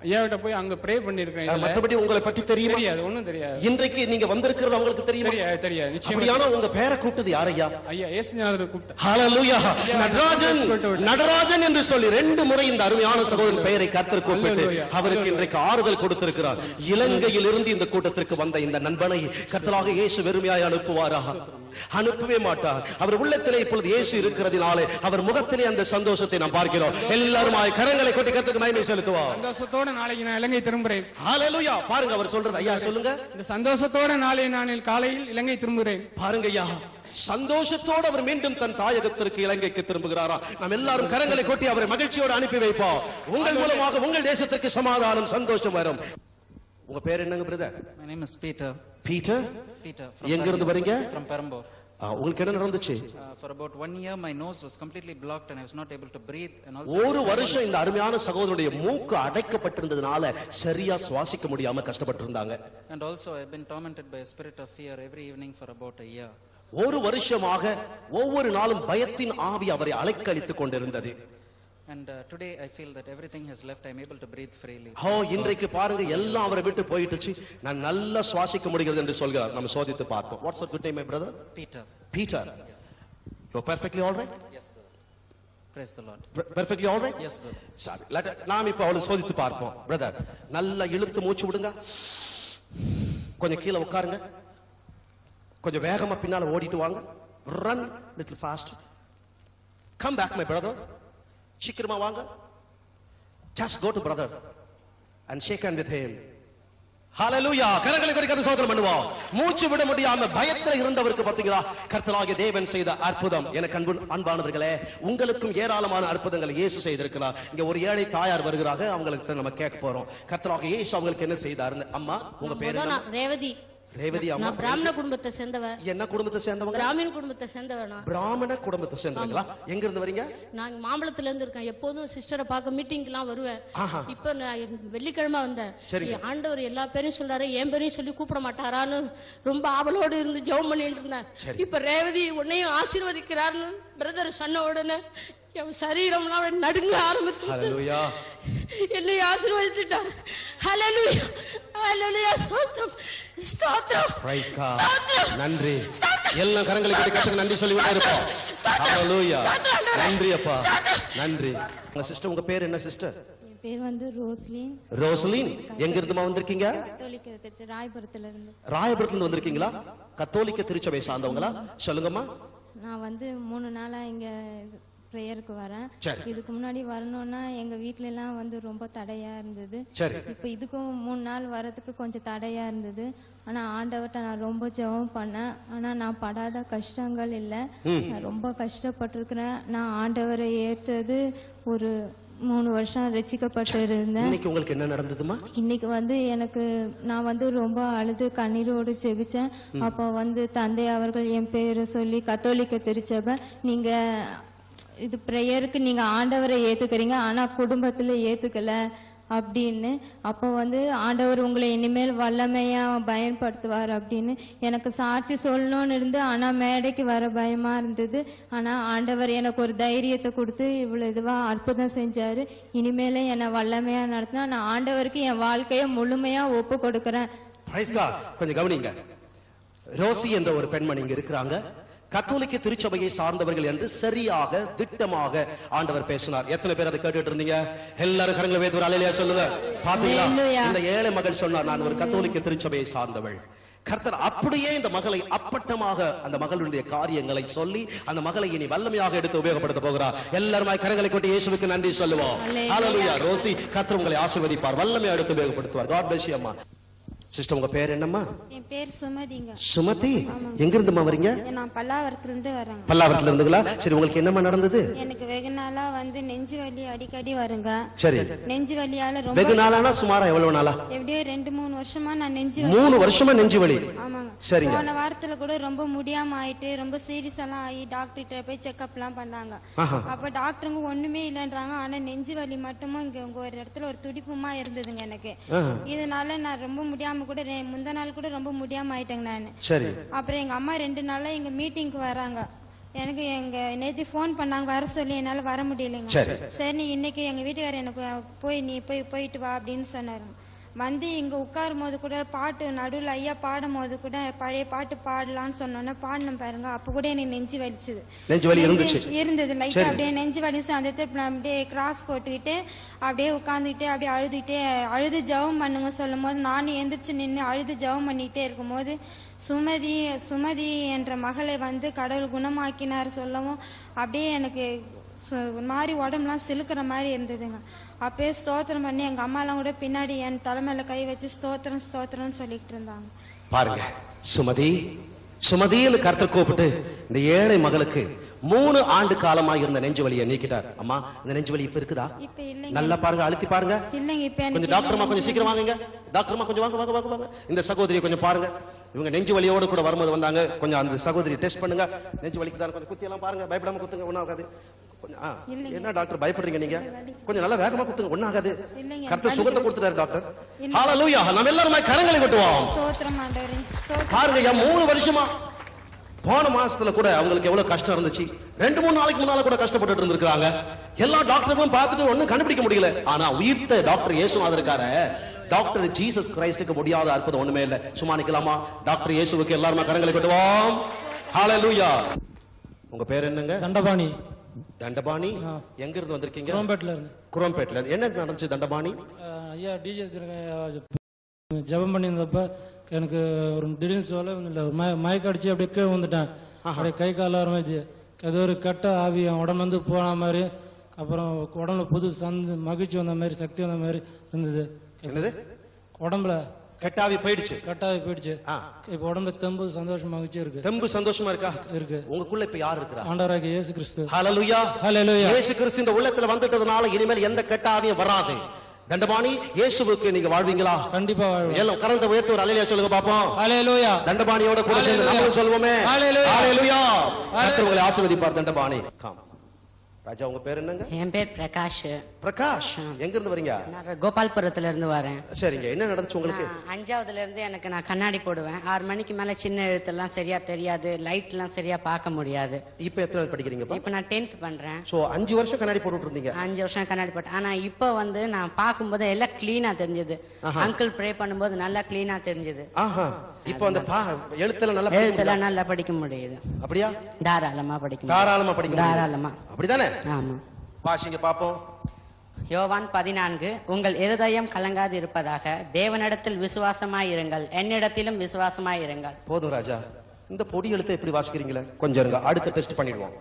ஐயாவிட்ட போய் அங்க பிரே பண்ணிருக்கேன். மற்றபடி உங்களை பற்றி தெரியுமா? ஒன்னும் தெரியாது. இன்றைக்கு நீங்க வந்திருக்கிறது அவங்களுக்கு தெரியுமா? தெரியாது. நிச்சயமா உங்க பேரை கூப்பிட்டது யார்? ஐயா ஐயா இயேசுநாதர் கூப்பிட்டார். ஹalleluya. நடராஜன் நடராஜன் என்று சொல்லி 2 முறை இந்த அருமையான சகோதரன் பெயரை கர்த்தர் கூப்பிட்டு அவருக்கு இன்றைக்கு ஆறுதல் கொடுத்திருக்கிறார். இலங்கையில் இருந்து இந்த கூட்டத்திற்கு வந்த இந்த நண்பனை கர்த்தராக இயேசு வெறுமையாய் அனுப்புவாராக? அனுப்பவே மாட்டார். அவர் உள்ளத்திலே இப்பொழுது இயேசு இருக்கிறதினாலே அவர் முகத்திலே அந்த சந்தோஷத்தை நாம் பார்க்கிறோம். எல்லாரும் கரங்களை கொட்டி கர்த்தருக்கு மகிமை செலுத்துவோம். சந்தோஷத்தோட நாளைக்கு நான் இலங்கை திரும்புறேன். ஹalleluya. பாருங்க அவர் சொல்றார். ஐயா சொல்லுங்க. இந்த சந்தோஷத்தோட நாளை நான் காலையில் இலங்கை திரும்புறேன். பாருங்க ஐயா சந்தோஷத்தோடு அவர் மீண்டும் தன் தாயகத்திற்கு இலங்கைக்கு திரும்புகிறாரா? நாம் எல்லாரும் கரங்களை கொட்டி அவரை மகிழ்ச்சியோடு அனுப்பி வைப்போம். உங்கள் மூலமாக உங்கள் தேசத்திற்கு சமாதானம் சந்தோஷம் வரும். உங்க பேர் என்னங்க brother? My name is Peter. Peter? Peter. எங்க இருந்து வரீங்க? From Perambur. உங்களுக்கு என்ன நடந்துச்சு? For about 1 year my nose was completely blocked and I was not able to breathe and also ஒரு வருஷம் இந்த அருமையான சகோதரனுடைய மூக்கு அடைக்கப்பட்டிருந்ததனால சரியா சுவாசிக்க முடியாம கஷ்டப்பட்டிருந்தாங்க. And also I have been tormented by a spirit of fear every evening for about a year. ஒரு வருஷமாக ஒவ்வொரு நாளும் பயத்தின் ஆவி அவரை அலைக்கழித்துக் கொண்டிருந்தது. And today I feel that everything has left. I am able to breathe freely. Oh, இன்றைக்கு பாருங்க எல்லாம் அவரை விட்டு போயிடுச்சு. நான் நல்லா சுவாசிக்க முடிகிறது என்று சொல்கிறார். நாம சோதித்து பார்ப்போம். What's your good name my brother? Peter. Peter. Yes. You are perfectly all right? Yes brother. Praise the Lord. Perfectly all right? Yes brother. Sorry. Let நாம் இப்ப அவளை சோதித்து பார்ப்போம். Brother, நல்லா இழுத்து மூச்சு விடுங்க. கொஞ்சம் கீழ உட்காருங்க. கொஞ்சம் வேகமா பின்னால ஓடிட்டு வாங்க. Run little fast. Come back my brother. சீக்கிரமா வாங்க. Just go to brother and shake hand with him. Hallelujah. கரங்களை கொடுத்து சோதனை பண்ணுவோம். மூச்சு விட முடியாம பயத்துல இருந்தவருக்கு பாத்தீங்களா கர்த்தராகிய தேவன் செய்த அற்புதம். எனக்கு அன்பானவர்களே உங்களுக்கும் ஏராளமான அற்புதங்களை இயேசு செய்திருக்கிறார். இங்க ஒரு ஏழை தாயார் வருகிறாங்க. அவங்களுக்கு நம்ம கேட்க போறோம் கர்த்தராகிய இயேசு அவங்களுக்கு என்ன செய்தாருன்னு. அம்மா உங்க பேர் என்ன? ரேவதி. ரேவதி அம்மா பிராமண குடும்பத்தை சேர்ந்தவர். என்ன குடும்பத்தை சேர்ந்தவங்க? பிராமண குடும்பத்தை சேர்ந்தவனா? பிராமண குடும்பத்தை சேர்ந்தவங்களா? எங்க இருந்து வரீங்க? நான் மாம்பலத்துல இருந்து இருக்கேன். எப்போதும் சிஸ்டரை பார்க்க மீட்டிங்லாம் வருவேன். இப்போ நான் வெள்ளிக்கிழமை வந்தேன். ஆண்டவர் எல்லா பேரையும் சொல்றாரு, என் பேரையும் சொல்லி கூப்பிட மாட்டாரான்னு ரொம்ப ஆவலோடு இருந்து ஜெபம் பண்ணிட்டு இருந்தேன். இப்ப ரேவதி உன்னையும் ஆசீர்வதிக்கிறாருன்னு பிரதர் சொன்ன உடனே என் சரீரம்லாம் நடுங்க ஆரம்பிச்சு என்னை ஆசீர்வதித்தார். ஹalleluya. ஹalleluya. ஸ்தோத்திரம் ஸ்தோத்திரம். Praise God. நன்றி. எல்லாம் கரங்களை தட்டி கர்த்தருக்கு நன்றி சொல்லிட்டே இருப்போம். ஹalleluya. நன்றி அப்பா. நன்றி. உங்க சிஸ்டர் உங்க பேர் என்ன சிஸ்டர்? என் பேர் வந்து ரோஸ்லின். ரோஸ்லின் எங்க இருந்துமா வந்திருக்கீங்க? கத்தோலிக்க திருச்சபை ராயபுரத்துல இருந்து. ராயபுரத்துல இருந்து வந்திருக்கீங்களா? கத்தோலிக்க திருச்சபை சார்ந்தவங்களா? சொல்லுங்கம்மா. நான் வந்து 3 நாளா இங்க பிரேயருக்கு வரேன். இதுக்கு முன்னாடி வரணும்னா எங்க வீட்ல எல்லாம் வந்து ரொம்ப தடையா இருந்தது. இப்ப இதுக்கும் 3 நாள் வரதுக்கு கொஞ்சம் தடையா இருந்தது. ஆனா ஆண்டவர்ட்ட நான் ரொம்ப ஜெபம் பண்ணேன். ஆனா நான் படாத கஷ்டங்கள் இல்லை. நான் ரொம்ப கஷ்டப்பட்டிருக்கிறேன். நான் ஆண்டவரை ஏற்றது ஒரு 3 வருஷம் ரசிக்கப்பட்டு இருந்தேன். உங்களுக்கு என்ன நடந்ததுமா? இன்னைக்கு வந்து எனக்கு நான் வந்து ரொம்ப அழுது கண்ணீரோடு ஜெபிச்சேன். அப்போ வந்து தந்தை அவர்கள் என் பேரை சொல்லி கத்தோலிக்க திருச்சபை நீங்க இது பிரேயருக்கு நீங்க ஆண்டவரை ஏத்துக்கிறீங்க ஆனா குடும்பத்துல ஏத்துக்கல அப்படின்னு. அப்போ வந்து ஆண்டவர் உங்களை இனிமேல் வல்லமையா பயன்படுத்துவார் அப்படின்னு எனக்கு சாட்சி சொல்லணும்னு இருந்து ஆனா மேடைக்கு வர பயமா இருந்தது. ஆனா ஆண்டவர் எனக்கு ஒரு தைரியத்தை கொடுத்து இவ்வளவு இதுவா அற்புதம் செஞ்சாரு. இனிமேல என்னை வல்லமையா நடத்தினா நான் ஆண்டவருக்கு என் வாழ்க்கைய முழுமையா ஒப்பு கொடுக்கிறேன். கொஞ்சம் கவனிங்க. ரோசி என்ற ஒரு பெண்மணி இங்க இருக்கிறாங்க. கத்தோலிக்க திருச்சபையை சார்ந்தவர்கள் என்று சரியாக திட்டமாக ஆண்டவர் பேசினார். எத்தனை பேர் அதை கேட்டுட்டு இருந்தீங்க? எல்லாரும் கரங்களை வைத்து ஒரு அல்லேலூயா சொல்லுங்க. பாத்தீங்களா இந்த ஏழை மகள் சொன்னார் நான் ஒரு கத்தோலிக்க திருச்சபையை சார்ந்தவள். கர்த்தர் அப்படியே இந்த மகளை அப்பட்டமாக அந்த மகளுடைய காரியங்களை சொல்லி அந்த மகளை இனி வல்லமையாக எடுத்து உபயோகப்படுத்த போகிறார். எல்லாருமாய் கரங்களை கொட்டி இயேசுவுக்கு நன்றி சொல்லுவோம். ஹalleluya. ரோசி கர்த்தர் உங்களை ஆசீர்வதிப்பார். வல்லமையாக எடுத்து உபயோகப்படுத்துவார். God bless you அம்மா. சிஸ்டர் உங்க பேர் என்னம்மா? என் பேர் சுமதிங்க. சுமதி எங்க இருந்துமா வரீங்க? நான் பல்லாவரத்துல இருந்து வரேன். பல்லாவரத்துல இருந்துங்களா? சரி உங்களுக்கு என்னம்மா நடந்தது? எனக்கு வெகு நாளா வந்து நெஞ்சு வலி அடிக்கடி வருங்க. சரி நெஞ்சு வலியால ரொம்ப வெகு நாளானா சுமாரா எவ்வளவு நாளா? எப்படியே 2-3 வருஷமா நான் நெஞ்சு வலி. 3 வருஷமா நெஞ்சு வலி. ஆமாங்க. சரிங்க. போன வாரத்துல கூட ரொம்ப முடியாம ஆயிட்டு ரொம்ப சீரியஸாலாம் ஆகி டாக்டர் கிட்ட போய் செக்அப்லாம் பண்ணாங்க. அப்ப டாக்டருங்க ஒண்ணுமே இல்லன்றாங்க. ஆனா நெஞ்சு வலி மட்டும் இங்க ஒரு இடத்துல ஒரு துடிப்புமா இருந்ததுங்க எனக்கு. இதனால நான் ரொம்ப முடியாம முடியாம கூட முந்தா நாள் கூட ரொம்ப முடியாம ஆயிட்டேங்க நான். சரி. அப்புறம் எங்க அம்மா 2 நாள்ல எங்க மீட்டிங்க்கு வராங்க. எனக்கு எங்க நேத்து போன் பண்ணாங்க வர சொல்லி, என்னால வர முடியலைங்க. சரி நீ இன்னைக்கு எங்க வீட்டுக்காரர் எனக்கு போய் நீ போயிட்டு வா அப்படின்னு சொன்னாரு. வந்து இங்க உட்காரும் போது கூட பாட்டு நடுவில் ஐயா பாடும் போது கூட பழைய பாட்டு பாடலாம்னு சொன்னோன்னா பாடணும் பாருங்க, அப்போ கூட எனக்கு நெஞ்சு வலிச்சுது இருந்தது லைட்டா. அப்படியே நெஞ்சு வலிச்சு அந்த இடத்துல அப்படியே கிராஸ் போட்டுக்கிட்டு அப்படியே உட்காந்துக்கிட்டு அப்படியே அழுதுகிட்டே அழுது ஜவம் பண்ணுங்க சொல்லும் போது நானும் எந்திரிச்சு நின்று அழுது ஜவம் பண்ணிக்கிட்டே இருக்கும் போது சுமதி என்ற மகளை வந்து கடவுள் குணமாக்கினார் சொல்லவும் அப்படியே எனக்கு மாதிரி உடம்புலாம் சிலுக்கிற மாதிரி இருந்ததுங்க. அப்பயே ஸ்தோத்திரம் பண்ணி எங்க அம்மாலாம் கூட பின்னாடி என் தலைமையில கை வச்சு ஸ்தோத்திரம் ஸ்தோத்திரம் சொல்லிட்டு இருந்தாங்க. பாருங்க, சுமதி சுமதினு கர்த்தர் கூப்பிட்டு இந்த ஏழை மகளுக்கு 3 ஆண்டு காலமா இருந்த நெஞ்சு வலியை நீக்கிட்டார். அம்மா, இந்த நெஞ்சு வலி இப்ப இருக்குதா? நல்லா பாருங்க, அழுத்தி பாருங்க. கொஞ்சம் டாக்டர்மா கொஞ்சம் சீக்கிரம் வாங்குங்க. டாக்டர்மா கொஞ்சம் வாங்க வாங்க வாங்க. இந்த சகோதரியை கொஞ்சம் பாருங்க. இவங்க நெஞ்சு வலியோடு கூட வரும்போது வந்தாங்க. கொஞ்சம் அந்த சகோதரி டெஸ்ட் பண்ணுங்க, நெஞ்சு வலிக்குதான். கொஞ்சம் குத்தி எல்லாம் பாருங்க, பயப்படாம குத்துங்க, ஒன்னும் ஆகாது. என்ன டாக்டர் பயப்படுறீங்க நீங்க? கொஞ்சம் நல்லா வேகமா குத்துங்க, ஒன்னும் ஆகாது. கர்த்தர் சுகத்தை கொடுத்துட்டாரு டாக்டர். ஹல்லேலூயா. நம்ம எல்லாரும் கரங்களை கொட்டுவோம். பாருங்க, 3 வருஷமா போன மாசத்துல கூட அவங்களுக்கு எவ்வளவு கஷ்டம் இருந்துச்சு. 2-3 நாளைக்கு முன்னால கூட கஷ்டப்பட்டு இருந்திருக்காங்க. எல்லா டாக்டருக்கும் பார்த்துட்டு ஒன்னும் கண்டுபிடிக்க முடியல. ஆனா உயிர்த்த டாக்டர் இயேசுநாதர் இருக்காரு. டாக்டர் ஜீசஸ் கிரைஸ்டுக்கு முடியாத அற்புதம் ஒண்ணுமே இல்லை. சும்மா நிக்கலாமா? டாக்டர் இயேசுவுக்கு எல்லாருமே கரங்களை கொட்டுவோம். ஹல்லேலூயா. உங்க பேர் என்னங்க? தண்டபாணி. தண்டபாணி எங்க இருந்து வந்திருக்கீங்க? குரோம்பேட்ல இருந்து. என்ன நடந்துச்சு தண்டபாணி? ஐயா டிஜிஎஸ் ஜெபம் பண்ணியிருந்தப்ப எனக்கு ஒரு திடீர்னு சொல்ல மயக்க அடிச்சு அப்படியே கீழே வந்துட்டேன். அப்படியே கை கால ஆரம்பிச்சு ஏதோ ஒரு கட்ட ஆவி என் உடம்பு வந்து போன மாதிரி, அப்புறம் உடம்புல புது சந்த மகிழ்ச்சி வந்த மாதிரி, சக்தி வந்த மாதிரி இருந்தது. உடம்புல கட்டாவி போயிடுச்சு. கட்டாவி போயிடுச்சு. இப்ப உடம்புல தெம்பு சந்தோஷமா இருக்கு. தெம்பு சந்தோஷமா இருக்கா? இருக்கு. உங்களுக்குள்ள இப்ப யார் இருக்கா? ஆண்டவராகிய இயேசு கிறிஸ்து. ஹல்லேலூயா. ஹல்லேலூயா. இயேசு கிறிஸ்து இந்த உள்ளத்துல வந்துட்டதனால இனிமேல் எந்த கட்டாவியும் வராது. தண்டபாணி, இயேசுவுக்கு நீங்க வாழ்வீங்களா? கண்டிப்பா வாழ்வோம். எல்லாம் கரத்தை உயர்த்தி ஒரு ஹல்லேலூயா சொல்லுங்க பாப்போம். ஹல்லேலூயா. தண்டபாணியோட கூட சேர்ந்து நாமும் சொல்வோமே. ஹல்லேலூயா. ஹல்லேலூயா. கர்த்தர் உங்களை ஆசீர்வதிப்பார் தண்டபாணி. கம் ராஜா, உங்க பேர் என்னங்க? என் பேர் பிரகாஷ். பிரகாஷ், எங்க இருந்து வரீங்க? நான் கோபால்புரத்துல இருந்து வரேன். சரிங்க, என்ன நடந்துச்சு உங்களுக்கு? 5ஆவதுல இருந்து எனக்கு நான் கண்ணாடி போடுவேன். 6 மணிக்கு மேல சின்ன எழுத்தெல்லாம் சரியா தெரியாது, லைட் எல்லாம் சரியா பார்க்க முடியாது. இப்ப எத்தனை படிக்கிறீங்க? இப்ப நான் 10th பண்றேன். சோ 5 வருஷம் கண்ணாடி போட்டுட்டு இருந்தீங்க? 5 வருஷம் கண்ணாடி போட்டு. ஆனா இப்ப வந்து நான் பார்க்கும்போது எல்லாம் கிளீனா தெரிஞ்சது. அங்கிள் ப்ரே பண்ணும்போது நல்லா கிளீனா தெரிஞ்சது. இப்போ அந்த எழுத்துல நல்லா படிக்க முடியுது. அப்படியா? தாராளமா படிக்க. தாராளமா படிக்க. தாராளமா. அப்படிதானே? ஆமா. வாசிங்க பாப்போம். யோவான் 14. உங்கள் இருதயம் கலங்காது இருப்பதாக தேவனிடத்தில் விசுவாசமாயிருங்கள், என்னிடத்திலும் விசுவாசமாயிருங்கள். போதும் ராஜா, இந்த பொடி எழுத்தை எப்படி வாசிக்கிறீங்களே கொஞ்சம் இருங்க, அடுத்த டெஸ்ட் பண்ணிடுவோம்.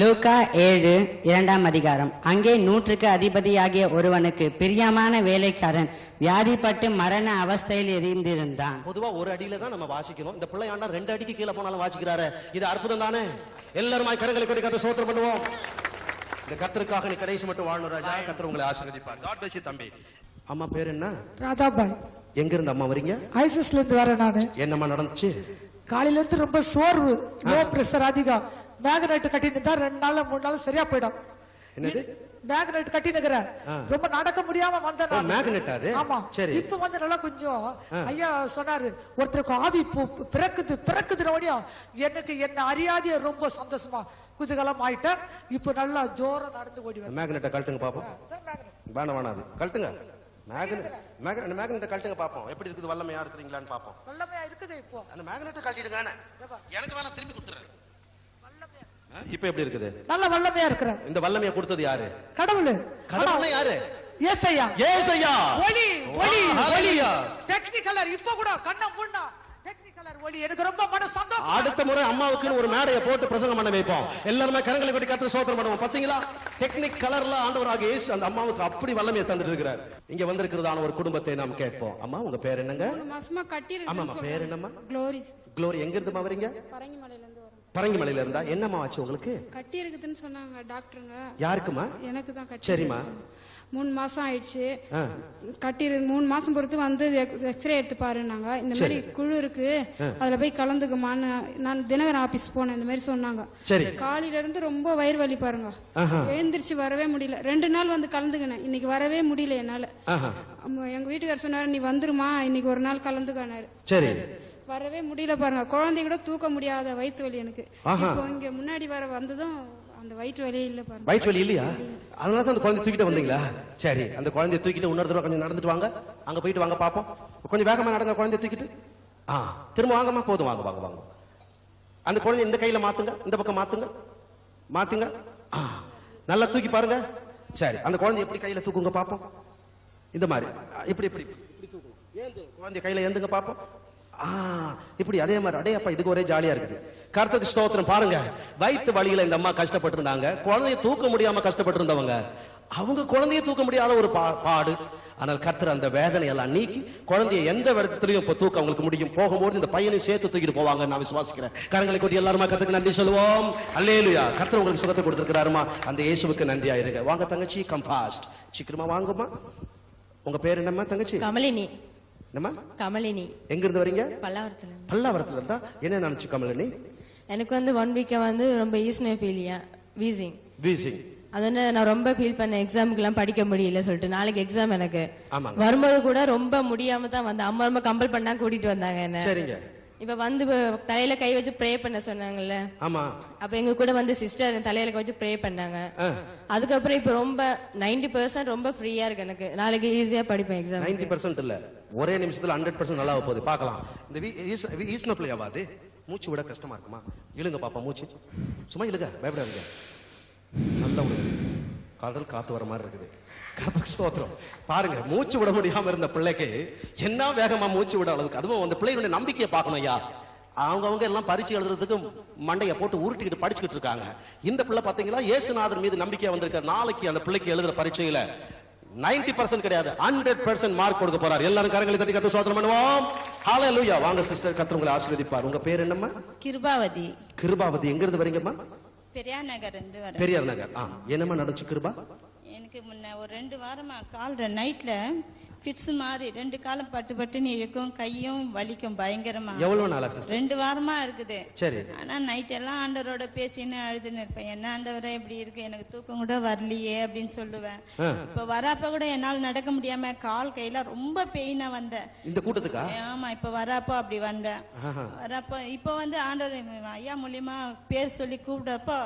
லூக்கா 7, 2ஆம் அதிகாரம். அங்கே 100க்கு அதிபதியாகிய ஒருவனுக்கு பிரியமான வேலைக்காரன் வியாதிப்பட்டு மரண அவஸ்தையில் எரிந்திருந்தான். பொதுவா ஒரு அடியில தான் நம்ம வாசிக்கிறோம். இந்த பிள்ளை ஆண்டா 2 அடிக்கு கீழே போனாலும் வாசிக்கிறாரு. இது அற்புதம் தானே? எல்லாரும் கரங்களை கொட்டி கர்த்தரை ஸ்தோத்திரம் பண்ணுவோம். இந்த கர்த்தருக்காக நீ கடைசி மட்டும் வாழணும் ராஜா. கர்த்தர் உங்களை ஆசீர்வதிப்பார். God bless you தம்பி. அம்மா பேர் என்ன? ராதாபாய். எங்க இருந்து அம்மா வரீங்க? ஐசிஸ்ல இருந்து வரேன் நானு. என்னம்மா நடந்துச்சு? காலையில இருந்து ரொம்ப சோர்வு, லோ பிரஷர் அதிகம். மேக்னெட் கட்டிட்டு 2 நாள் 3 நாள் சரியா போயிடும். என்னது மேக்னெட் கட்டினுக்குற? ரொம்ப நடக்க முடியாம வந்தா மேக்னெட் அது. ஆமா. இப்ப வந்து நல்லா கொஞ்சம் ஐயா சொன்னாரு, ஒருத்தருக்கு ஆவி பிறக்குது பிறக்குதுனோட எனக்கு என்ன அறியாதே ரொம்ப சந்தோஷமா குதூகலம் ஆயிட்டேன். இப்ப நல்லா ஜோரம் நடந்து ஓடி. மேக்னெட்டை கழட்டுங்க பாப்போம். வேணா வேணா அது கழட்டுங்க. மேக்னெட்டை கழட்டுங்க பாப்போம் எப்படி இருக்குது, வல்லமையா இருக்குறீங்களான்னு பாப்போம். வல்லமையா இருக்குது. இப்போ அந்த மேக்னெட்டை கழட்டிடுங்க. எனக்கு வேணா திரும்பி கொடுத்துறேன். இப்ப எப்படி இருக்குது? நல்ல வல்லமையா இருக்கு. இந்த வல்லமையை கொடுத்தது யாரு? கடவுள். கடவுள் யாரு? இயேசையா. இயேசையா. ஒளி ஒளி ஹalleluya. டெக்னிக்கலர் இப்ப கூட கண்ண மூடுனா டெக்னிக்கலர் ஒளி. எனக்கு ரொம்ப மன சந்தோஷம். அடுத்த முறை அம்மாவுக்கு ஒரு மேடையை போட்டு பிரசங்கம் பண்ண வைப்போம். எல்லாரும் கரங்களை கொட்டி கர்த்தரை ஸ்தோத்திரம் பண்ணுவோம். பாத்தீங்களா, டெக்னிக்கலர்ல ஆண்டவராகிய இயேசு அந்த அம்மாவுக்கு அப்படி வல்லமையை தந்துட்டு இருக்கிறார். இங்க வந்திருக்கிறதான ஒரு குடும்பத்தை நாம் கேட்போம். அம்மா உங்க பேர் என்னங்க? மாசமா கட்டி இருக்கு. அம்மா பேர் என்னம்மா? க்ளோரி. க்ளோரி, எங்க இருந்து வரீங்க? பரங்கிமலையில இருந்து. பரங்கிமலையில இருந்தா என்னமா ஆச்சு உங்களுக்கு? கட்டி இருக்குதுன்னு சொன்னாங்க டாக்டருங்க. யாருக்குமா? எனக்கு தான். சரிமா, மூணு மாசம் ஆயிடுச்சு கட்டி. 3 மாசம் பொறுத்து வந்து எக்ஸ்ரே எடுத்து பாருனாங்க. இந்த மாதிரி குழு இருக்கு அதுல போய் கலந்துக்குமான்னு நான் தினகரன் ஆபீஸ் போனேன். இந்த மாதிரி சொன்னாங்க. காலையில இருந்து ரொம்ப வயிறு வலி பாருங்க, எழுந்திரிச்சு வரவே முடியல. 2 நாள் வந்து கலந்துக்கினேன், இன்னைக்கு வரவே முடியல என்னால. எங்க வீட்டுக்காரர் சொன்னாரு நீ வந்துருமா இன்னைக்கு ஒரு நாள் கலந்துக்கானாரு. வரவே முடியல பாருங்க, குழந்தை கூட தூக்க முடியாத வயிற்று வலி எனக்கு. இப்போ இங்க முன்னாடி வர வந்ததும் அந்த வயிற்று வலியே இல்ல பாருங்க. வயிற்று வலி இல்லையா? அதனால தான் அந்த குழந்தை தூக்கிட்டு வந்தீங்களா? சரி, அந்த குழந்தைய தூக்கிட்டு இன்னொரு தடவை கொஞ்சம் நடந்துட்டு வாங்க, அங்க போயிட்டு வாங்க பாப்போம். கொஞ்சம் வேகமா நடங்க, குழந்தைய தூக்கிட்டு. திரும்ப வாங்கம்மா, போதும், வாங்க வாங்க வாங்க. அந்த குழந்தை இந்த கையில மாத்துங்க, இந்த பக்கம் மாத்துங்க மாத்துங்க, நல்லா தூக்கி பாருங்க. சரி, அந்த குழந்தை எப்படி கையில தூக்குங்க பாப்போம். இந்த மாதிரி இப்படி இப்படி இப்படி தூக்குங்க, ஏந்து குழந்தைய கையில ஏந்துங்க பாப்போம். இப்படி அதே மாதிரி. அடே அப்பா, இதுக்கு ஒரே ஜாலியா இருக்குது. கர்த்தருக்கு ஸ்தோத்திரம். பாருங்க, வயிற்று வலியில இந்த அம்மா கஷ்டப்பட்டு இருந்தாங்க, குழந்தைய தூக்க முடியாம கஷ்டப்பட்டு இருந்தவங்க. அவங்க குழந்தைய தூக்க முடியாத ஒரு பாடு, ஆனால் கர்த்தர் அந்த வேதனை எல்லாம் நீக்கி குழந்தைய எந்த விதத்திலையும் இப்ப தூக்க அவங்களுக்கு முடியும். போகும்போது இந்த பையனையும் சேர்த்து தூக்கிட்டு போவாங்க நான் விசுவாசிக்கிறேன். கரங்களை கொட்டி எல்லாருமா கர்த்தருக்கு நன்றி சொல்லுவோம். அல்லேலூயா. கர்த்தர் உங்களுக்கு சுகத்தை கொடுத்திருக்கிறாருமா, அந்த இயேசுவுக்கு நன்றியா இருங்க. வாங்க தங்கச்சி, கம் ஃபாஸ்ட், சீக்கிரமா வாங்கம்மா. உங்க பேர் என்னம்மா தங்கச்சி? கமலினி. கமலினி. எங்க இருந்து வரீங்க? பல்லாவரத்துல. பல்லாவரத்துல இருந்தா என்ன நினைச்சு கமலினி? எனக்கு வந்து 1 வீக்கா வந்து ரொம்ப ஈஸ்னோஃபீலியா, வீசிங் வீசிங், அதனால நான் ரொம்ப ஃபீல் பண்ண. எக்ஸாமுக்கு எல்லாம் படிக்க முடியல சொல்லிட்டு, நாளைக்கு எக்ஸாம் எனக்கு. வரும்போது கூட ரொம்ப முடியாம தான் வந்தேன். அம்மா ரொம்ப கம்பல் பண்ணா கூட்டிட்டு வந்தாங்க என்ன. சரிங்க. இப்ப வந்து தலையில கை வச்சு ப்ரே பண்ண சொன்னாங்கல்ல. ஆமா. அப்ப எங்க கூட வந்து சிஸ்டர் தலையில கை வச்சு ப்ரே பண்ணாங்க. அதுக்கப்புறம் இப்ப ரொம்ப 90% ரொம்ப ஃப்ரீயா இருக்கு எனக்கு. நாளைக்கு ஈஸியா படிப்பேன் எக்ஸாம். 90% இல்ல, ஒரே நிமிஷத்துல 100% நல்லா போகுது. பாக்கலாம். இந்த ஈஸ்னப்ளே ஆவாது. மூச்சு விட கஷ்டமா இருக்குமா? இழுங்க பாப்பா, மூச்சு சும்மா இழுங்க, பயப்படாதீங்க. நல்ல ஒரு கடல் காத்து வர மாதிரி இருக்குது. ஸ்தோத்திரம். பாருங்க, மூச்சு விட முடியாம இருந்த பிள்ளைக்கு என்ன வேகமா மூச்சு விட அளவுக்கு. அதுவும் அந்த பிள்ளைகளுடைய நம்பிக்கையை பார்க்கணும் ஐயா. அவங்கவுங்க எல்லாம் பரிச்சு எழுதுறதுக்கு மண்டையை போட்டு உருட்டிக்கிட்டு படிச்சுக்கிட்டு இருக்காங்க. இந்த பிள்ளை பாத்தீங்களா, இயேசுநாதர் மீது நம்பிக்கையா வந்திருக்காரு. நாளைக்கு அந்த பிள்ளைக்கு எழுதுற பரீட்சையில 90% கிடையாது, 100% மார்க் கொடுக்க போறாரு. எல்லாரும் கரங்களை தட்டி கர்த்தருக்கு ஸ்தோத்திரம் பண்ணுவோம். ஹல்லேலூயா. வாங்க சிஸ்டர், கர்த்தர் உங்களை ஆசீர்வதிப்பார். உங்க பேர் என்னம்மா? கிருபாவதி. கிருபாவதி, எங்க இருந்து வரீங்கம்மா? பெரியார் நகர் இருந்து வரேன். பெரியார் நகர். என்னம்மா நடந்துச்சு கிருபா? எனக்கு முன்ன ஒரு 2 வாரமா கால் நைட்ல ஃபிட்ஸ் மாதிரி 2 காலம் பட்டுன்னு இழுக்கும், கையும் வலிக்கும் பயங்கரமா. எவ்வளவு நாளா? 2 வாரமா இருக்குது. சரி. ஆனா நைட் எல்லாம் ஆண்டவரோட பேசின்னு அழுதுன்னு இருப்பேன். என்ன ஆண்டவரே இப்படி இருக்கு, எனக்கு தூக்கம் கூட வரலையே அப்படின்னு சொல்லுவேன். இப்ப வரப்ப கூட என்னால் நடக்க முடியாம கால் கையில ரொம்ப பெயினா வந்தேன். இந்த கூட்டத்துக்கு? ஆமா, இப்ப வரப்போ அப்படி வந்தேன். வரப்போ இப்ப வந்து ஆண்டவர் ஐயா மூலியமா பேர் சொல்லி கூப்பிடறப்போ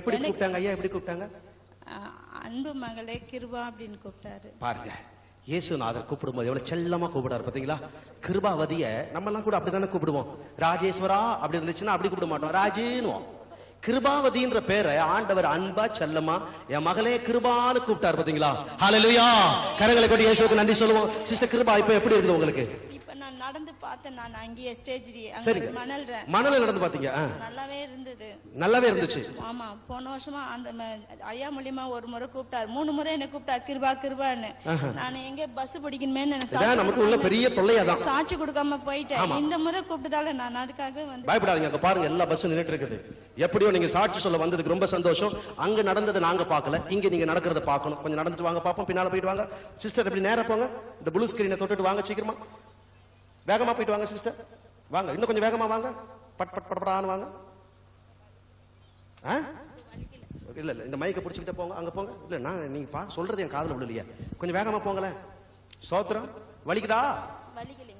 எப்படி கூப்பிட்டாங்க? ஐயா எப்படி கூப்பிட்டாங்க? அன்பு மகளே கிருபா அப்படின்னு கூப்பிட்டாரு. பாருங்க, இயேசுநாதர் கூப்பிடும் போது எவ்வளவு செல்லமா கூப்பிடாரு பாத்தீங்களா. கிருபாவதிய நம்ம எல்லாம் கூட அப்படித்தானே கூப்பிடுவோம். ராஜேஸ்வரா அப்படி இருந்துச்சுன்னா அப்படி கூப்பிட மாட்டோம், ராஜேனுவோம். கிருபாவதின்ற பேரை ஆண்டவர் அன்பா செல்லமா என் மகளே கிருபான்னு கூப்பிட்டாரு பாத்தீங்களா. ஹல்லேலூயா. கரங்களை கொட்டி இயேசுவுக்கு நன்றி சொல்லுவோம். சிஸ்டர் கிருபா இப்ப எப்படி இருக்குது உங்களுக்கு? நடந்து பார்த்தேன் நான் அங்கேயே ஸ்டேஜ்ல. அங்க மணல்ல நடந்து பாத்தீங்க? நல்லாவே இருந்தது. நல்லாவே இருந்துச்சு. ஆமா, போன வருஷமா அந்த ஐயா மூலியமா ஒரு முறை கூப்பிட்டாரு, 3 முறை என்ன கூப்பிட்டாரு கிருபா கிருபான்னு. நான் எங்க பஸ் பிடிக்கணுமேன்னு நமக்கு உள்ள பெரிய தொல்லையாதான் சாட்சி கொடுக்காம போயிட்டேன். இந்த முறை கூப்பிட்டதால நான் அதுக்காக வந்து. பயப்படாதீங்க, அங்க பாருங்க எல்லா பஸ்ஸும் நின்னுட்டு இருக்குது. எப்படியோ நீங்க சாட்சி சொல்ல வந்ததுக்கு ரொம்ப சந்தோஷம். அங்க நடந்ததை நாங்க பாக்கல, இங்க நீங்க நடக்கிறத பாக்கணும். கொஞ்சம் நடந்துட்டு வாங்க பாப்போம், பின்னால போயிட்டு வாங்க. சிஸ்டர் எப்படி நேரா போங்க, இந்த ப்ளூ ஸ்கிரீனை தொட்டுட்டு வாங்க, சீக்கிரமா வேகமா போயிட்டு வாங்க சிஸ்டர். வாங்க, இன்னும் கொஞ்சம் வேகமா வாங்க, பட் பட் படப்படான்னு வாங்க. இல்ல இல்ல, இந்த மைக்கை பிடிச்சிக்கிட்டே போங்க, அங்க போங்க. இல்ல நான் நீங்க சொல்றது என் காதுல விடலையே, கொஞ்சம் வேகமா போங்களே. சோத்திரம். வலிக்குதா?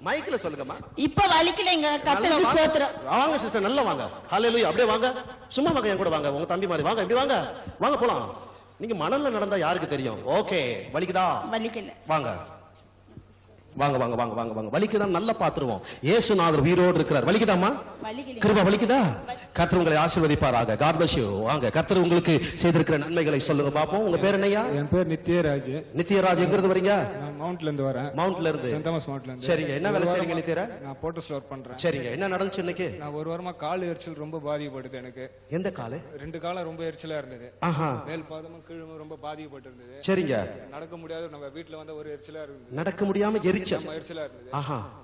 மைக்கில சொல்லுங்கம்மா. இப்ப வலிக்கலைங்க. கர்த்தருக்கு ஸ்தோத்திரம். வாங்க சிஸ்டர், நல்லா வாங்க. ஹல்லேலூயா. அப்படியே வாங்க, சும்மா வாங்க, என் கூட வாங்க, உங்க தம்பி மாதிரி வாங்க. இப்படி வாங்க வாங்க, போலாம். நீங்க மணல்ல நடந்தா யாருக்கு தெரியும்? ஓகே, வலிக்குதா? வலிக்கல. வாங்க வாங்க வாங்க வாங்க வாங்க வாங்க. வலிக்குதான், நல்லா பாத்துருவோம். இயேசுநாதர் உயிரோடு இருக்கிறார். வலிக்குதாமா? கிருபா வலிக்குதா? கர்த்தர் உங்களை ஆசீர்வதிப்பாராக. God bless you. வாங்க, கர்த்தர் உங்களுக்கு செய்திருக்கிற நன்மைகளை சொல்லுங்க பாப்போம். உங்க பேர் என்னையா? என் பேர் நித்யராஜ். நித்யராஜ், எங்கிருந்து வரீங்க? நான் மவுண்ட்ல இருந்து வரேன். மவுண்ட்ல இருந்து, சென்ட் தாமஸ் மவுண்ட்ல இருந்து. சரிங்க, என்ன வேலை செய்றீங்க நித்யராஜ்? நான் போட்டோ ஸ்டோர் பண்றேன். சரிங்க, என்ன நடந்துச்சு இன்னைக்கு? நான் ஒரு வாரமா கால் எரிச்சல் ரொம்ப பாதிக்கப்பட்டது எனக்கு. எந்த கால்? 2 காலம் ரொம்ப எரிச்சலா இருந்தது. மேல் பாதமும் கீழமும் ரொம்ப பாதிக்கப்பட்டிருந்தது. சரிங்க. நடக்க முடியாது, நம்ம வீட்ல வந்து ஒரு எரிச்சலா இருந்தது, நடக்க முடியாம எரிச்சல்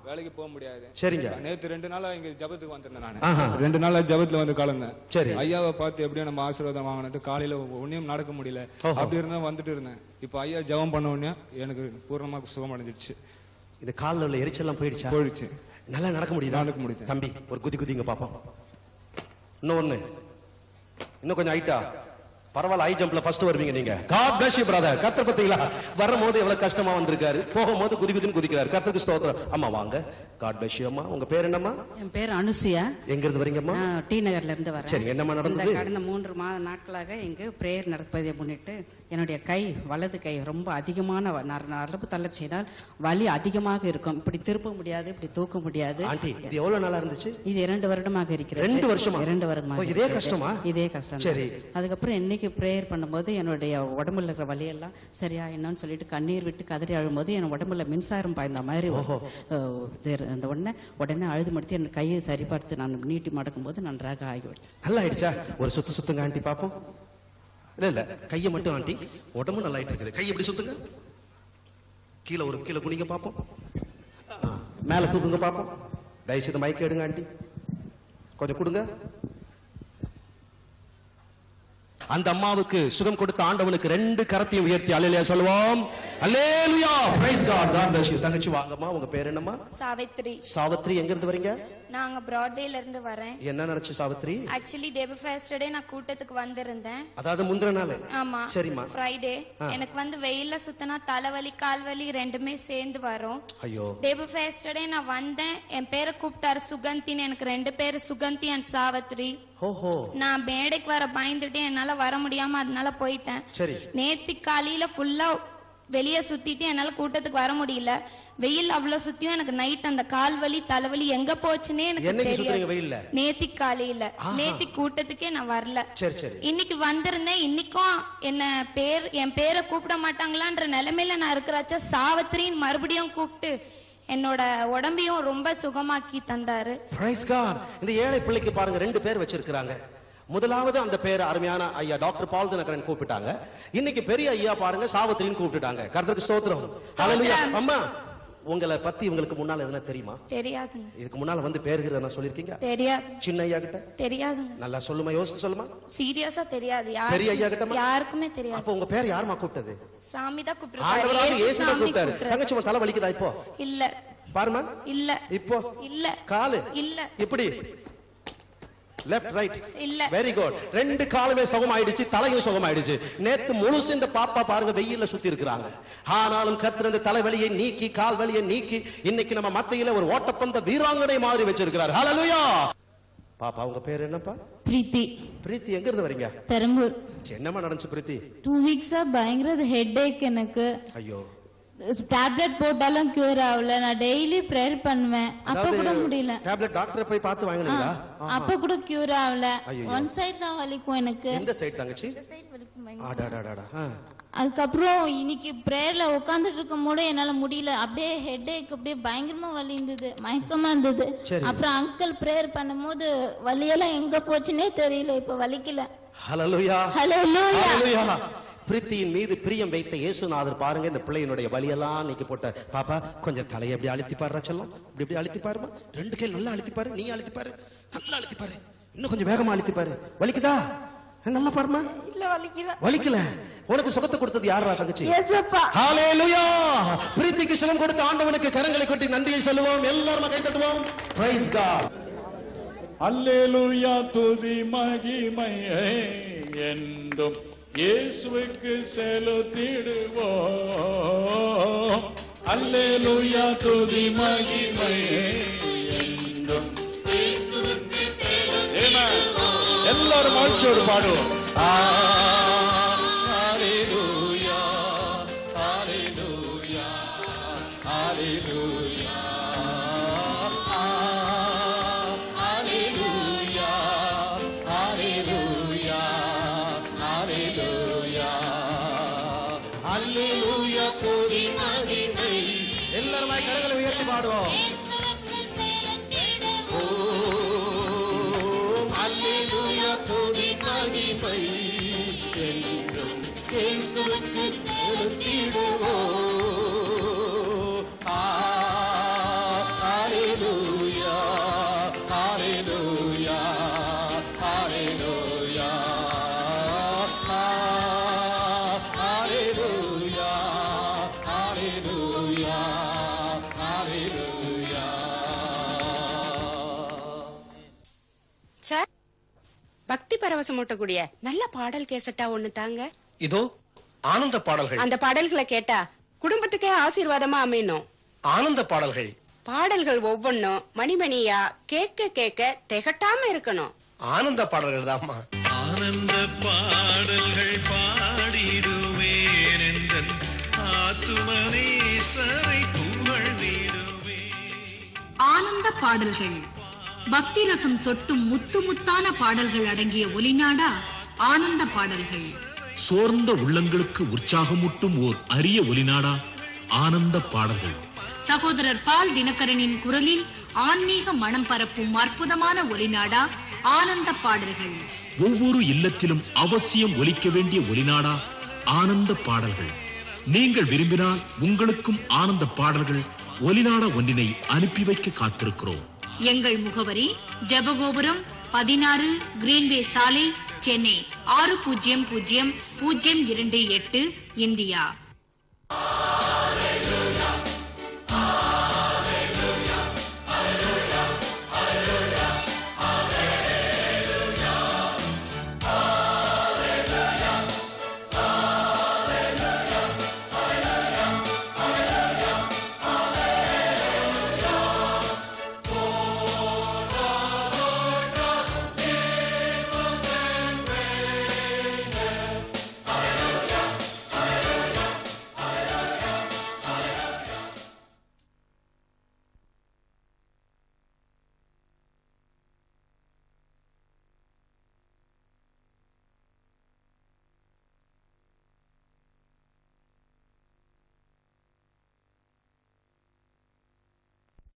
வேலைக்கு போக முடியாது. சரிங்க. நேத்து 2 நாளா இங்க ஜபத்துக்கு வந்திருந்தேன். நான் 2 நாளா ஜபத்துல வந்து கலந்தேன். சரி. ஐயாவை பார்த்து எப்படியும் நம்ம ஆசீர்வாதம் வாங்கினது. காலையில ஒன்னும் நடக்க முடியல, அப்படி இருந்தா வந்துட்டு இருந்தேன். இப்போ ஐயா ஜெபம் பண்ண உடனே எனக்கு பூர்ணமாக சுகம் அடைஞ்சிடுச்சு. இந்த காலில் உள்ள எரிச்செல்லாம் போயிடுச்சு போயிடுச்சு. நல்லா நடக்க முடியுது, நடக்க முடியுது. தம்பி ஒரு குதி குதிங்க பாப்போம். இன்னொன்னு, இன்னும் கொஞ்சம் ஹைட்டா. பரவாயில்ல, ஹை ஜம்ப்ல ஃபர்ஸ்ட் வருவீங்க நீங்க. God bless you brother. கர்த்தர் பத்திங்களா வரும்போது எவ்வளவு கஷ்டமா வந்திருக்காரு, போகும்போது குதி குதின்னு குதிக்கிறாரு. கர்த்தருக்கு ஸ்தோத்திரம். அம்மா வாங்க. காட் பிளஸ் யூ அம்மா. உங்க பேர் என்னம்மா? என் பேர் அனுசுயா. எங்க இருந்து வரீங்கம்மா? டி நகர்ல இருந்து வரேன். சரி, என்னம்மா நடந்தது? கடந்த 3 மாத நாட்களாக எங்க பிரேயர் நடப்பதை முன்னிட்டு என்னுடைய கை, வலது கை ரொம்ப அதிகமான நரம்பு தளர்ச்சியினால் வலி அதிகமாக இருக்கும். இப்படி திருப்ப முடியாது, இப்படி தூக்க முடியாது. இது எவ்வளவு நாளா இருந்துச்சு? இது 2 வருடமாக இருக்கிறது. 2 வருஷமா? 2 வருடமாக. இதே கஷ்டமா? இதே கஷ்டம். சரி. அதுக்கப்புறம் இன்னைக்கு பிரேயர் பண்ணும்போது என்னுடைய உடம்புல இருக்கிற வலியெல்லாம் சரியா என்னன்னு சொல்லிட்டு கண்ணீர் விட்டு கதறி அழும்போது என் உடம்புல மின்சாரம் பாய்ந்த மாதிரி அந்த உடனே அழுது மடித்து என் கையை சரி பார்த்து நான் நீட்டி மடக்கும் போது நன்றாக ஆகிவிட்டேன். நல்லா ஆயிடுச்சா? ஒரு சுத்து சுத்துங்க ஆண்டி பாப்போம். இல்ல இல்ல கையை மட்டும் ஆண்டி. உடம்பு நல்லா ஆயிட்டு இருக்குது. கை எப்படி சுத்துங்க? கீழே ஒரு கீழே குனிங்க பாப்போம். மேல தூக்குங்க பாப்போம். தயவுசெய்து மைக் எடுங்க ஆண்டி, கொஞ்சம் கொடுங்க. அந்த அம்மாவுக்கு சுகம் கொடுத்த ஆண்டவனுக்கு 2 கரத்தையும் உயர்த்தி அல்லேலூயா சொல்வோம். அல்லேலூயா, praise God. God bless you. தங்கச்சி வாங்கம்மா. உங்க பேர் என்னம்மா? சாவித்ரி. சாவித்ரி, எங்க இருந்து வரீங்க? நாங்க பிராட்வேல இருந்து வரேன். என்ன நடந்துச்சு சாவித்ரி? एक्चुअली டே ஃபர்ஸ்டே நான் கூட்டத்துக்கு வந்திருந்தேன். அதாவது முந்திர நாள். ஆமா. சரிமா. ஃப்ரைடே எனக்கு வந்து வெயில்ல சுத்தனா தலைவலி கால்வலி ரெண்டுமே சேர்ந்து வரோம். ஐயோ. டே ஃபர்ஸ்டே நான் வந்தேன். என் பேரை கூப்பிட்டாரு சுகந்தின்னு. எனக்கு 2 பேர் சுகந்தி அண்ட் சாவித்ரி. ஓஹோ. நான் மேடைக்கு வர பயந்துட்டே என்னால வர முடியாம அதனால போயிட்டேன். சரி. நேத்து காலையில ஃபுல்லா வெளியே சுத்திட்டு என்னால கூட்டத்துக்கு வர முடியல. வெயில் அவ்வளவு சுத்தியும் எனக்கு நைட் அந்த கால்வலி தலைவலி எங்க போச்சுன்னே எனக்கு தெரியல. நேத்தி காலையில நேத்தி கூட்டத்துக்கே நான் வரல. இன்னைக்கு வந்திருந்தேன். இன்னைக்கும் என்ன பேர் என் பேரை கூப்பிட மாட்டாங்களான்ற நிலைமையில நான் இருக்கிறாச்சா சாவித்ரின்னு மறுபடியும் கூப்பிட்டு என்னோட உடம்பையும் ரொம்ப சுகமாக்கி தந்தாரு. இந்த ஏழை பிள்ளைக்கு பாருங்க 2 பேர் வச்சிருக்காங்க. முதலாவது அந்த பேர் அருமையான ஐயா டாக்டர் பால் தினகரன் கூப்பிட்டாங்க. இன்னைக்கு பெரிய ஐயா பாருங்க சாவித்ரின்னு கூப்பிட்டுட்டாங்க. கர்த்தருக்கு ஸ்தோத்திரம். ஹல்லேலூயா. அம்மா உங்களை பத்தி உங்களுக்கு முன்னால எதுனா தெரியுமா? தெரியாதுங்க. இதுக்கு முன்னால வந்து பேருகிற நான் சொல்லிருக்கீங்க? தெரியாது. சின்ன ஐயா கிட்ட? தெரியாதுங்க. நல்லா சொல்லுமா, யோசிச்சு சொல்லுமா. சீரியஸா தெரியாது. யார் பெரிய ஐயா கிட்ட? யாருக்குமே தெரியாது. அப்ப உங்க பேர் யாருமா கூப்பிட்டது? சாமி தான் கூப்பிட்டாரு. ஆண்டவரே இயேசு தான் கூப்பிட்டாரு. தங்கச்சி உங்க தலை வலிக்குதா இப்போ? இல்ல. பாருமா. இல்ல. இப்போ? இல்ல. கால்? இல்ல. இப்படி லெஃப்ட் ரைட்? இல்ல. Very good. 2 காலுமே சுகமாயிடுச்சு, தலையும் சுகமாயிடுச்சு. நேத்து முழுசு இந்த பாப்பா பாருங்க வெயில்ல சுத்தி இருக்கிறாங்க. ஆனாலும் கர்த்தர் இந்த தலைவலியை நீக்கி கால்வலியை நீக்கி இன்னைக்கு நம்ம மத்தியில ஒரு ஓட்டப்பந்த வீராங்கனை மாதிரி வச்சிருக்கிறார். ஹல்லேலூயா. பாப்பா உங்க பேர் என்னப்பா? பிரீத்தி. பிரீத்தி, எங்க இருந்து வரீங்க? பெரம்பூர். என்னமா நடந்துச்சு பிரீத்தி? 2 weeks பயங்கர ஹெட்டேக் எனக்கு. ஐயோ. டேப்லெட் போட்டாலும் கியூர் ஆகல. நான் டெய்லி பிரேயர் பண்ணுவேன், அப்ப கூட முடியல. டேப்லெட் டாக்டர் போய் பார்த்து வாங்குனீங்களா? அப்ப கூட கியூர் ஆகல. ஒன் சைட் தான் வலிக்கும் எனக்கு. இந்த சைடு தங்கச்சி வலிக்கும். அடடடடா. அதுக்கப்புறம் இன்னைக்கு பிரேயர்ல உட்காந்துட்டு இருக்கும் போது என்னால முடியல. அப்படியே ஹெட்டேக், அப்படியே பயங்கரமா வலி இருந்தது, மயக்கமா இருந்தது. அப்புறம் அங்கிள் பிரேயர் பண்ணும் போது வலியெல்லாம் எங்க போச்சுன்னே தெரியல. இப்ப வலிக்கல. ஹல்லேலூயா, ஹல்லேலூயா. பிரித்தியின் மீது பிரியம் வைத்த இயேசுநாதர் பாருங்க இந்த பிள்ளையினுடைய வலியெல்லாம் நீக்கி போட்ட. பாப்பா கொஞ்சம் தலையை அப்படியே அழுத்தி பாருறா செல்லம். இப்படி இப்படி அழுத்தி பாருமா. 2 கை நல்லா அழுத்தி பாரு. நீ அழுத்தி பாரு, நல்லா அழுத்தி பாரு. இன்னும் கொஞ்சம் வேகமா அழுத்தி பாரு. வலிக்குதா? நல்லா பாருமா. இல்ல வலிக்கல. வலிக்கல. உனக்கு சுகத்தை கொடுத்தது யாரா தங்கச்சி? இயேசுப்பா. ஹல்லேலூயா. பிரித்திக்கு சுகம் கொடுத்த ஆண்டவனுக்கு கரங்களை கொட்டி நன்றியை சொல்லுவோம். எல்லாரும் கை தட்டுவோம். Praise God. ஹல்லேலூயா. துதி மகிமை என்றும் இயேசுவுக்கு செலுத்திடுவோம். அல்லேலூயா. துதி மகிமை என்றும் இயேசுவுக்கு செலுத்திடுவோம். எல்லாரும் மகிழ்ச்சியோடு பாடுவோம். ஹல்லேலூயா, ஹல்லேலூயா, ஹல்லேலூயா, ஹல்லேலூயா, ஹல்லேலூயா, Hallelujah. பரவசமூட்டக்கூடிய நல்ல பாடல் கேசட்டா ஒண்ணு தாங்க. இதோ ஆனந்த பாடல்கள். அந்த பாடல்களை கேட்டா குடும்பத்துக்கே ஆசீர்வாதமா அமையணும். ஆனந்த பாடல்கள் பாடல்கள் ஒவ்வொன்னும் மணிமணியா கேட்க கேட்க திகட்டாம இருக்கணும். ஆனந்த பாடல்கள் தான். ஆனந்த பாடல்கள் பாடிடுவேன் எந்தன் ஆத்துமனேசரை புகழ்ந்திடுவேன். ஆனந்த பாடல்கள் பக்தி ரசம் சொட்டும் முத்து முத்தான பாடல்கள் அடங்கிய ஒலிநாடா ஆனந்த பாடல்கள். சோர்ந்த உள்ளங்களுக்கு உற்சாகமூட்டும் ஓர் அரிய ஒலிநாடா ஆனந்த பாடல்கள். சகோதரர் பால் தினகரனின் குரலில் ஆன்மீக மனம் பரப்பும் அற்புதமான ஒலிநாடா ஆனந்த பாடல்கள். ஒவ்வொரு இல்லத்திலும் அவசியம் ஒலிக்க வேண்டிய ஒலிநாடா ஆனந்த பாடல்கள். நீங்கள் விரும்பினால் உங்களுக்கும் ஆனந்த பாடல்கள் ஒலிநாடா ஒன்றினை அனுப்பி வைக்க காத்திருக்கிறோம். எங்கள் முகவரி ஜெபகோபுரம் 16 கிரீன்வே சாலை, சென்னை 600002 இந்தியா.